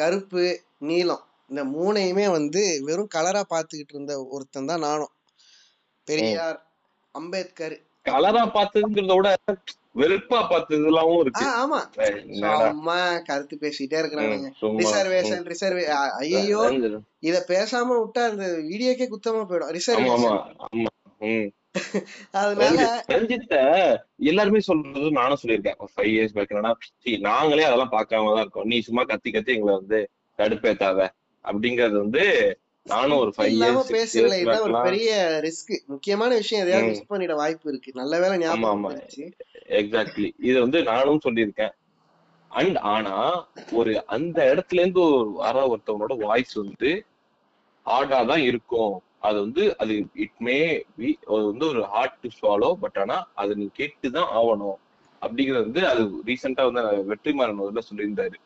கருப்பு நீலம் இந்த மூணையுமே வந்து வெறும் கலரா பாத்துக்கிட்டு இருந்த ஒருத்தன் தான் நானும். பெரியார் அம்பேத்கர் கலரா பாத்துங்கிறத விட வெறுப்பா பார்த்ததுலாவும் இருக்கு. ஆமா அம்மா கருத்து பேசிட்டே இருக்கிறானுங்க. ரிசர்வேஷன் ரிசர்வே ஐயோ இத பேசாம விட்டா இந்த வீடியோக்கே குத்தமா போயிடும். ரிசர்வேஷன் எல்லாருமே சொல்றது நானும் சொல்லியிருக்கேன். நாங்களே அதெல்லாம் பாக்காமதான் இருக்கோம், நீ சும்மா கத்தி கத்தி எங்களை வந்து கடுப்பேத்தாத அப்படிங்கறது வந்து நானும் ஒரு ஃபைவ் இயர்ஸ் பேசல. இதான் ஒரு பெரிய ரிஸ்க், முக்கியமான விஷயம். எதையாவது மிஸ் பண்ணிட வாய்ப்பு இருக்கு. நல்ல வேளை ஞாபகம் வந்துச்சு. எக்ஸாக்ட்லி இது வந்து நானும் சொல்லியிருக்கேன். அண்ட் ஆனா ஒரு அந்த இடத்துல இருந்து ஒரு வர ஒருத்தவனோட வாய்ஸ் வந்து ஆடாதான் இருக்கும். அது வந்து அது இட் மே பி வந்து ஒரு ஹார்ட் டு ஃபாலோ, பட் ஆனா அது நீ கேட்டுதான் ஆகணும் அப்படிங்கிறது வந்து அது ரீசெண்டா வந்து வெற்றிமாறன் முதல்ல சொல்லியிருந்தாரு.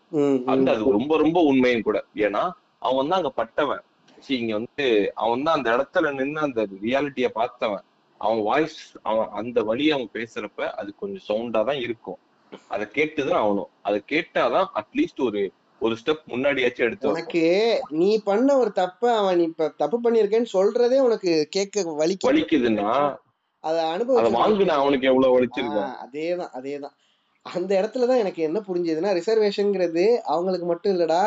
அந்த அது ரொம்ப ரொம்ப உண்மையும் கூட. ஏன்னா அவன் தான் அங்க பட்டவன், இங்க வந்து அவன் தான் அந்த இடத்துல நின்று அந்த ரியாலிட்டிய பார்த்தவன். அவன் வாய்ஸ் அவன் அந்த வழியை அவன் பேசுறப்ப அது கொஞ்சம் சவுண்டா தான் இருக்கும். அதை கேட்டுதான் ஆகணும். அதை கேட்டாதான் அட்லீஸ்ட் ஒரு ஒரு ஸ்டெப் முன்னாடியாச்சும் எடுத்து உனக்கு நீ பண்ண ஒரு தப்ப அவன் நீ இப்ப தப்பு பண்ணிருக்கேன்னு சொல்றதே உனக்கு கேட்க வலி வலிக்குதுன்னா அத அனுபவம் வாங்குனா அவனுக்கு எவ்வளவு வலிச்சிருக்கான். அதேதான் அதேதான் அந்த இடத்துலதான் எனக்கு என்ன புரிஞ்சதுன்னா ரிசர்வேஷன்ங்கிறது அவங்களுக்கு மட்டும் இல்லடா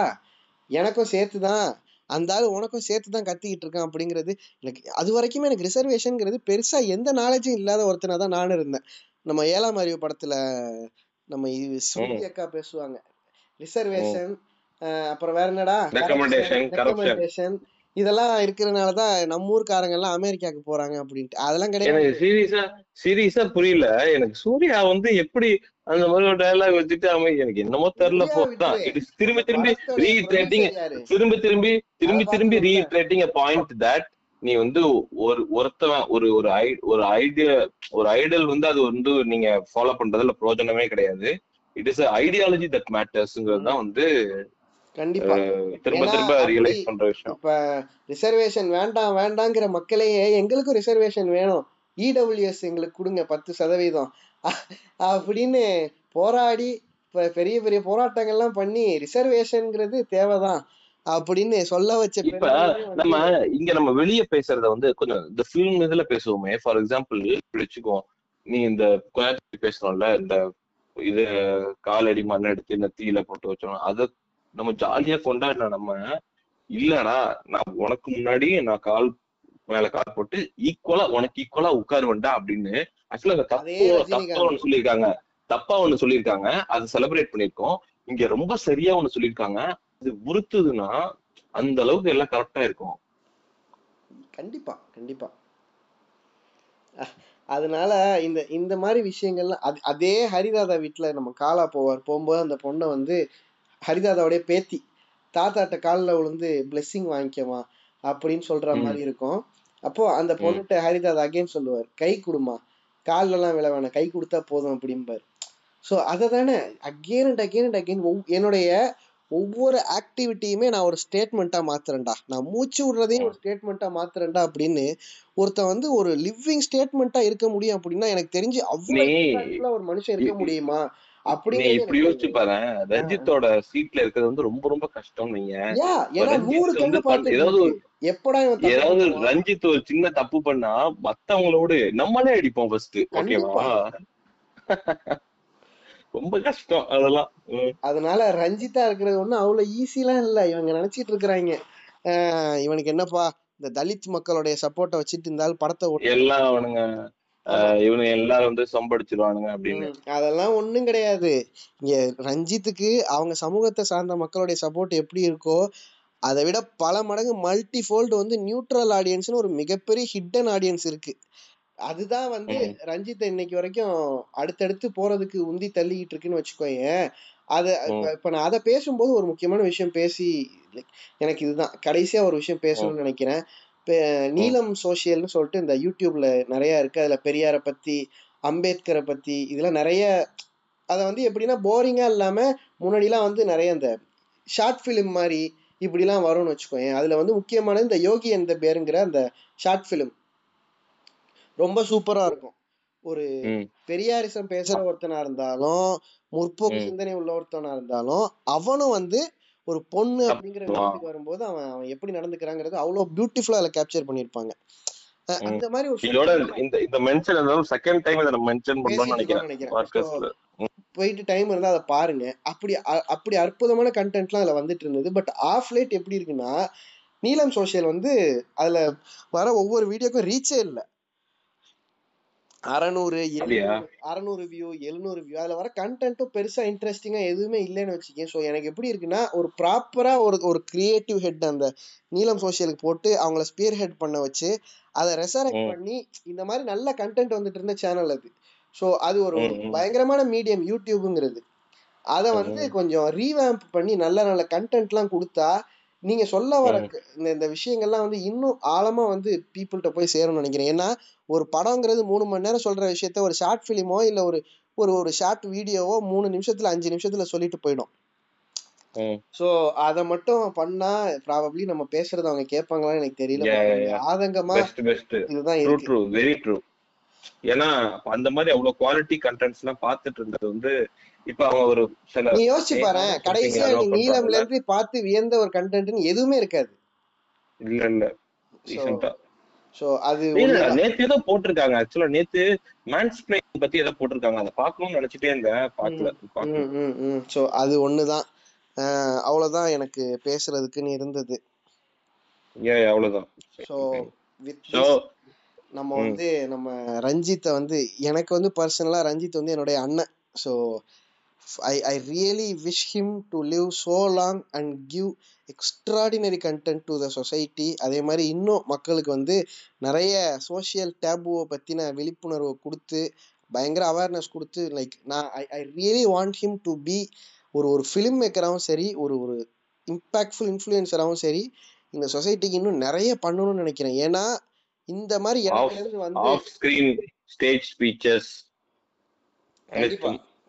எனக்கும் சேர்த்துதான், அந்த ஆள் உனக்கும் சேர்த்துதான் கத்திக்கிட்டு இருக்கான் அப்படிங்கிறது. எனக்கு அது வரைக்குமே எனக்கு ரிசர்வேஷன்ங்கிறது பெருசா எந்த நாலேஜும் இல்லாத ஒருத்தனா தான் நானும் இருந்தேன். நம்ம ஏழாம் அறிவு படத்துல நம்ம சூரிய அக்கா பேசுவாங்க ரிசர்வேஷன், அப்புறம் வேற என்னடா ரெக்கமெண்டேஷன், இதெல்லாம் இருக்கிறதுனாலதான் நம்ம ஊர்க்காரங்க எல்லாம் அமெரிக்காவுக்கு போறாங்க அப்படின்ட்டு. அதெல்லாம் கிடையாது. சீரியஸா சீரியஸா புரியல எனக்கு சூர்யா வந்து எப்படி அந்த மாதிரி டயலாக் வச்சுட்டு அவன் எனக்கு என்னமோ தெரியல போதான். திரும்பி திரும்பி ரீட்ரேட்டிங் திரும்பி திரும்பி திரும்பி திரும்பி ரீட்ரேட்டிங் எ பாயிண்ட் தட் நீ வந்து ஒரு ஒருத்தவன் ஒரு ஒரு ஐ ஒரு ஐடியா ஒரு ஐடியல் வந்து அது வந்து நீங்க ஃபாலோ பண்றதுல பிரயோஜனமே கிடையாது. இட் இஸ் ஐடியாலஜி தட் மேட்டர்ஸ்ங்கிறது தான் வந்து கண்டிப்பா திரும்ப திரும்ப ரியலைஸ் பண்ற விஷயம். இப்ப ரிசர்வேஷன் வேண்டாம் வேண்டாங்கிற மக்களையே எங்களுக்கும் ரிசர்வேஷன் வேணும், இடபிள்யூஎஸ் எங்களுக்கு கொடுங்க பத்து சதவீதம் அப்படின்னு போராடி இப்ப பெரிய பெரிய போராட்டங்கள்லாம் பண்ணி ரிசர்வேஷன்ங்கிறது தேவைதான் அப்படின்னு சொல்ல வச்ச. இப்ப நம்ம இங்க நம்ம வெளியே பேசுறத வந்து கொஞ்சம் இந்த ஃபிலிம் இதுல பேசுவோமே. ஃபார் எக்ஸாம்பிள் வச்சுக்கோ, நீ இந்த கோயம்புத்தூர் பேசுறோம்ல இந்த இது காலடி மண்ணை எடுத்து இந்த தீயில போட்டு வச்சோம், அதை நம்ம ஜாலியா கொண்டாடல. நம்ம இல்லடா நான் உனக்கு முன்னாடி நான் கால் மேல கால் போட்டு ஈக்குவலா உனக்கு ஈக்குவலா உட்காருவேண்டா அப்படின்னு ஆக்சுவலா தப்பா ஒண்ணு சொல்லியிருக்காங்க. தப்பா ஒண்ணு சொல்லியிருக்காங்க அதை செலிப்ரேட் பண்ணிருக்கோம். இங்க ரொம்ப சரியா ஒண்ணு சொல்லியிருக்காங்க. இது உறுத்துதுன்னா அந்த அளவுக்கு எல்லாம் கரெக்டா இருக்கும். கண்டிப்பா கண்டிப்பா. அதனால இந்த இந்த மாதிரி விஷயங்கள்லாம் அது அதே ஹரிதாதா வீட்டுல நம்ம காலா போவார் போகும்போது அந்த பொண்ணை வந்து ஹரிதாதாவுடைய பேத்தி தாத்தாட்ட காலில் விழுந்து பிளெஸ்ஸிங் வாங்கிக்கவா அப்படின்னு சொல்ற மாதிரி இருக்கும். அப்போ அந்த பொண்ணுகிட்ட ஹரிதாதா அகைன் சொல்லுவார் கை கொடுமா, காலில் எல்லாம் விழ வேணாம் கை கொடுத்தா போதும் அப்படிம்பார். ஸோ அதை தானே again and again and again என்னுடைய ஒவ்வொரு ஆக்டிவிட்டியுமே நான் ஒரு ஸ்டேட்மெண்ட்டாக மாத்துறேன்டா, நான் மூச்சு விடுறதையும் ஒரு ஸ்டேட்மெண்ட்டாக மாத்துறேன்டா அப்படின்னு ஒருத்தன் வந்து ஒரு லிவிங் ஸ்டேட்மெண்ட்டாக இருக்க முடியும் அப்படின்னா எனக்கு தெரிஞ்சு அவ்வளோ ஒரு மனுஷன் இருக்க முடியுமா அப்படின்னு இப்படி யோசிச்சு பாரு. ரஞ்சித்தோட சீட்ல இருக்கிறது வந்து ரொம்ப ரொம்ப கஷ்டம். நீங்க ஏதாவது ரஞ்சித் ஒரு சின்ன தப்பு பண்ணா மத்தவங்களோடு நம்மளே அடிப்போம் ஃபர்ஸ்ட், ஓகேவா? ரொம்ப கஷ்டம் அதெல்லாம். அதனால ரஞ்சித்தா இருக்கிறது ஒண்ணு அவ்வளவு ஈஸிலாம் இல்ல. இவங்க நினைச்சிட்டு இருக்கிறாங்க இவனுக்கு என்னப்பா இந்த தலித் மக்களுடைய சப்போர்ட்டை வச்சுட்டு இருந்தாலும் படத்தை எல்லாம் அவனுங்க இவனு எல்லாரும் வந்து சம்படிச்சிருவானுங்க அப்படின்னு. அதெல்லாம் ஒண்ணும் கிடையாது. இங்க ரஞ்சித்துக்கு அவங்க சமூகத்தை சார்ந்த மக்களுடைய சப்போர்ட் எப்படி இருக்கோ அதை விட பல மடங்கு மல்டி ஃபோல்டு வந்து நியூட்ரல் ஆடியன்ஸ்னு ஒரு மிகப்பெரிய ஹிடன் ஆடியன்ஸ் இருக்கு. அதுதான் வந்து ரஞ்சித்தை இன்னைக்கு வரைக்கும் அடுத்தடுத்து போறதுக்கு உந்தி தள்ளிக்கிட்டு இருக்குன்னு வச்சுக்கோங்க. அதை இப்போ நான் அதை பேசும்போது ஒரு முக்கியமான விஷயம் பேசி, எனக்கு இதுதான் கடைசியாக ஒரு விஷயம் பேசணும்னு நினைக்கிறேன். நீலம் சோஷியல்னு சொல்லிட்டு இந்த யூடியூப்ல நிறையா இருக்குது. அதில் பெரியாரை பற்றி, அம்பேத்கரை பற்றி, இதெல்லாம் நிறைய, அதை வந்து எப்படின்னா போரிங்காக இல்லாமல் முன்னாடிலாம் வந்து நிறைய இந்த ஷார்ட் ஃபிலிம் மாதிரி இப்படிலாம் வரும்னு வச்சுக்கோங்க. அதில் வந்து முக்கியமானது இந்த யோகி அந்த பேருங்கிற அந்த ஷார்ட் ஃபிலிம் ரொம்ப சூப்பராக இருக்கும். ஒரு பெரியாரிசம் பேசுகிற ஒருத்தனாக இருந்தாலும், முற்போக்கு சிந்தனை உள்ள ஒருத்தனாக இருந்தாலும், அவனும் வந்து ஒரு பொண்ணு அப்படிங்கிற விஷயத்துக்கு வரும்போது அவன் அவன் எப்படி நடந்துக்கிறாங்கிறது அவ்வளோ பியூட்டிஃபுல்லாக அதில் கேப்சர் பண்ணியிருப்பாங்க. அந்த மாதிரி ஒரு போயிட்டு டைம் இருந்தால் அதை பாருங்க. அப்படி அப்படி அற்புதமான கண்டென்ட்லாம் அதில் வந்துட்டு இருந்தது. பட் ஆஃப் லேட் எப்படி இருக்குன்னா, நீலம் சோஷியல் வந்து அதில் வர ஒவ்வொரு வீடியோக்கும் ரீச்சே இல்லை. அறநூறு அறநூறு வியூ, எழுநூறு வியூ, அதில் வர கண்டென்ட்டும் பெருசாக இன்ட்ரெஸ்டிங்காக எதுவுமே இல்லைன்னு வச்சுக்கேன். ஸோ எனக்கு எப்படி இருக்குன்னா, ஒரு ப்ராப்பராக ஒரு ஒரு கிரியேட்டிவ் ஹெட் அந்த நீலம் சோஷியலுக்கு போட்டு அவங்கள ஸ்பியர் ஹெட் பண்ண வச்சு அதை ரெசரக்ட் பண்ணி இந்த மாதிரி நல்ல கண்டென்ட் வந்துட்டு இருந்த சேனல் அது. ஸோ அது ஒரு பயங்கரமான மீடியம் யூடியூபுங்கிறது. அதை வந்து கொஞ்சம் ரீவேம்ப் பண்ணி நல்ல நல்ல கண்டென்ட்லாம் கொடுத்தா நீங்கள் சொல்ல வர இந்த விஷயங்கள்லாம் வந்து இன்னும் ஆழமாக வந்து பீப்புள்கிட்ட போய் சேரணும்னு நினைக்கிறேன். ஏன்னா ஒரு படங்கிறது மூணு மணி நேரம் சொல்கிற விஷயத்த ஒரு ஷார்ட் ஃபிலிமோ இல்லை ஒரு ஒரு ஒரு ஷார்ட் வீடியோவோ மூணு நிமிஷத்தில் அஞ்சு நிமிஷத்தில் சொல்லிட்டு போயிடும். ஸோ அதை மட்டும் பண்ணால் ப்ராபப்ளி நம்ம பேசுறது அவங்க கேட்பாங்களான்னு எனக்கு தெரியல. ஆதங்கமாக இதுதான் இருக்கு. ஏன்னா அந்த மாதிரி அவ்வளவு குவாலிட்டி கண்டென்ட்ஸ் எல்லாம் பாத்துட்டு இருந்தது வந்து இப்ப அவங்க ஒரு சில நீ யோசிச்சு பாரு, கடைசியா நீ நீலம்ல இருந்து பார்த்து வியந்த ஒரு கண்டென்ட்னு எதுவுமே இருக்காது. இல்ல இல்ல ரீசன்ட்டா சோ அது நேத்து ஏதோ போட்டுருக்காங்க. ஆக்சுவலா நேத்து மேன்ஸ்ப்ளெயின் பத்தி ஏதோ போட்டுருக்காங்க. அதை பார்க்கணும்னு நினைச்சிட்டே இருந்தேன், பார்க்கல. சோ அது ஒண்ணுதான், அவ்வளவுதான் எனக்கு பேசுறதுக்குன்னு இருந்தது. ஏ அவ்வளவுதான். சோ வித் நம்ம வந்து நம்ம ரஞ்சித்தை வந்து எனக்கு வந்து பர்சனலாக ரஞ்சித் வந்து என்னுடைய அண்ணன். So I I really wish him to live so long and give extraordinary content to the society. அதே மாதிரி இன்னும் மக்களுக்கு வந்து நிறைய சோஷியல் டேபுவை பற்றின விழிப்புணர்வை கொடுத்து, பயங்கர அவேர்னஸ் கொடுத்து, லைக் நான் I I really want him to be ஒரு ஒரு ஃபிலிம் மேக்கராகவும் சரி, ஒரு ஒரு இம்பேக்ட்ஃபுல் இன்ஃப்ளூயன்சராகவும் சரி, இந்த சொசைட்டிக்கு இன்னும் நிறைய பண்ணணும்னு நினைக்கிறேன். ஏன்னா இந்த மாதிரி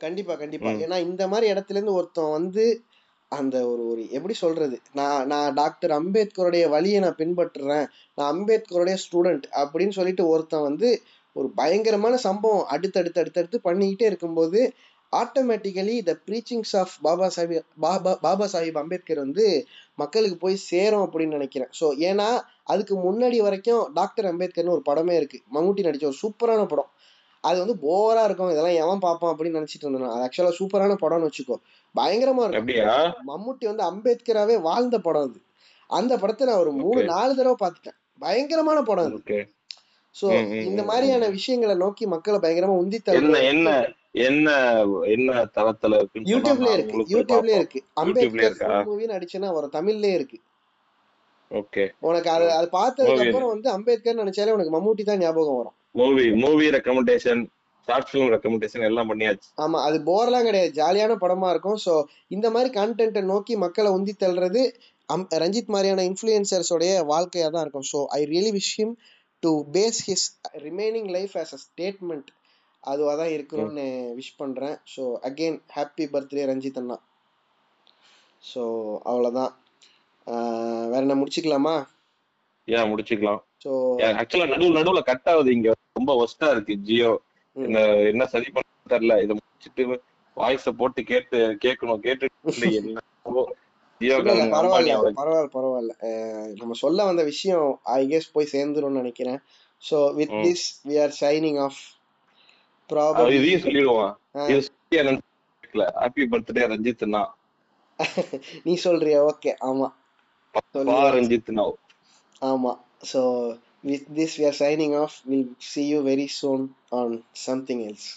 கண்டிப்பா கண்டிப்பா ஏன்னா இந்த மாதிரி இடத்துல இருந்து ஒருத்தன் வந்து அந்த ஒரு ஒரு எப்படி சொல்றது, நான் நான் டாக்டர் அம்பேத்கருடைய வழியை நான் பின்பற்றுறேன், நான் அம்பேத்கருடைய ஸ்டூடெண்ட் அப்படின்னு சொல்லிட்டு ஒருத்தன் வந்து ஒரு பயங்கரமான சம்பவம் அடுத்தடுத்து அடுத்தடுத்து பண்ணிக்கிட்டே இருக்கும்போது automatically the preachings of Baba Sahib Baba Baba Sahib Ambedkar வந்து மக்களுக்கு போய் சேரும் அப்படின்னு நினைக்கிறேன். ஸோ ஏன்னா அதுக்கு முன்னாடி வரைக்கும் டாக்டர் அம்பேத்கர்னு ஒரு படமே இருக்குது, மம்முட்டி நடித்த ஒரு சூப்பரான படம். அது வந்து போராக இருக்கும், இதெல்லாம் எவன் பார்ப்பான் அப்படின்னு நினச்சிட்டு இருந்தேன். அது ஆக்சுவலாக சூப்பரான படம்னு வச்சுக்கோ, பயங்கரமாக இருக்கும். மம்முட்டி வந்து அம்பேத்கராகவே வாழ்ந்த படம் அது. அந்த படத்தை நான் ஒரு மூணு நாலு தடவை பார்த்துட்டேன், பயங்கரமான படம் அது. ஸோ இந்த மாதிரியான விஷயங்களை நோக்கி மக்களை பயங்கரமாக உந்தித்த என்ன என்ன தளத்துல யூடியூப்ல இருக்கு யூடியூப்ல இருக்கு அம்பேத்கர் மூவின்னு அடிச்சனா வர தமிழ்லயே இருக்கு. ஓகே, உனக்கு அது அது பார்த்ததுக்கு அப்புறம் வந்து அம்பேத்கர் நினைச்சாலே உனக்கு மம்முட்டி தான் ஞாபகம் வரும். Movie movie recommendation, short film recommendation எல்லாம் பண்ணியாச்சு. ஆமா, அது போர்லாம் கிடையாது, ஜாலியான படமா இருக்கும். சோ இந்த மாதிரி கண்டென்ட்டை நோக்கி மக்களை உந்தி தள்ளுறது அம் ரஞ்சித் மாதிரியான இன்ஃப்ளூயன்சர்ஸோடைய வாழ்க்கையா தான் இருக்கும். So I really wish him to face his remaining life as a statement. அதுவாக தான் இருக்கணும்னு விஷ் பண்ணுறேன். So again happy birthday Ranjith அண்ணா. ஸோ அவ்வளோதான், வேற என்ன முடிச்சுக்கலாமா? யா முடிச்சுக்கலாம். ஸோ ஆக்சுவலாக நடுவு நடுவில் கட் ஆகுது, இங்கே ரொம்ப ஒஸ்ட்டாக இருக்கு ஜியோ. என்ன என்ன சரி பண்ண தெரில, இதை முடிச்சுட்டு வாய்ஸை போட்டு கேட்டு கேட்கணும் கேட்டு என்ன ஜியோ. பரவாயில்ல பரவாயில்ல பரவாயில்ல நம்ம சொல்ல வந்த விஷயம் ஐ கெஸ் போய் சேர்ந்துடும் நினைக்கிறேன். So with this we are signing off. நீ சொல்றியா? ஓகே, ஆமா ரஞ்சித்னா. ஆமா, so with this we are signing off. We'll see you very soon on something else.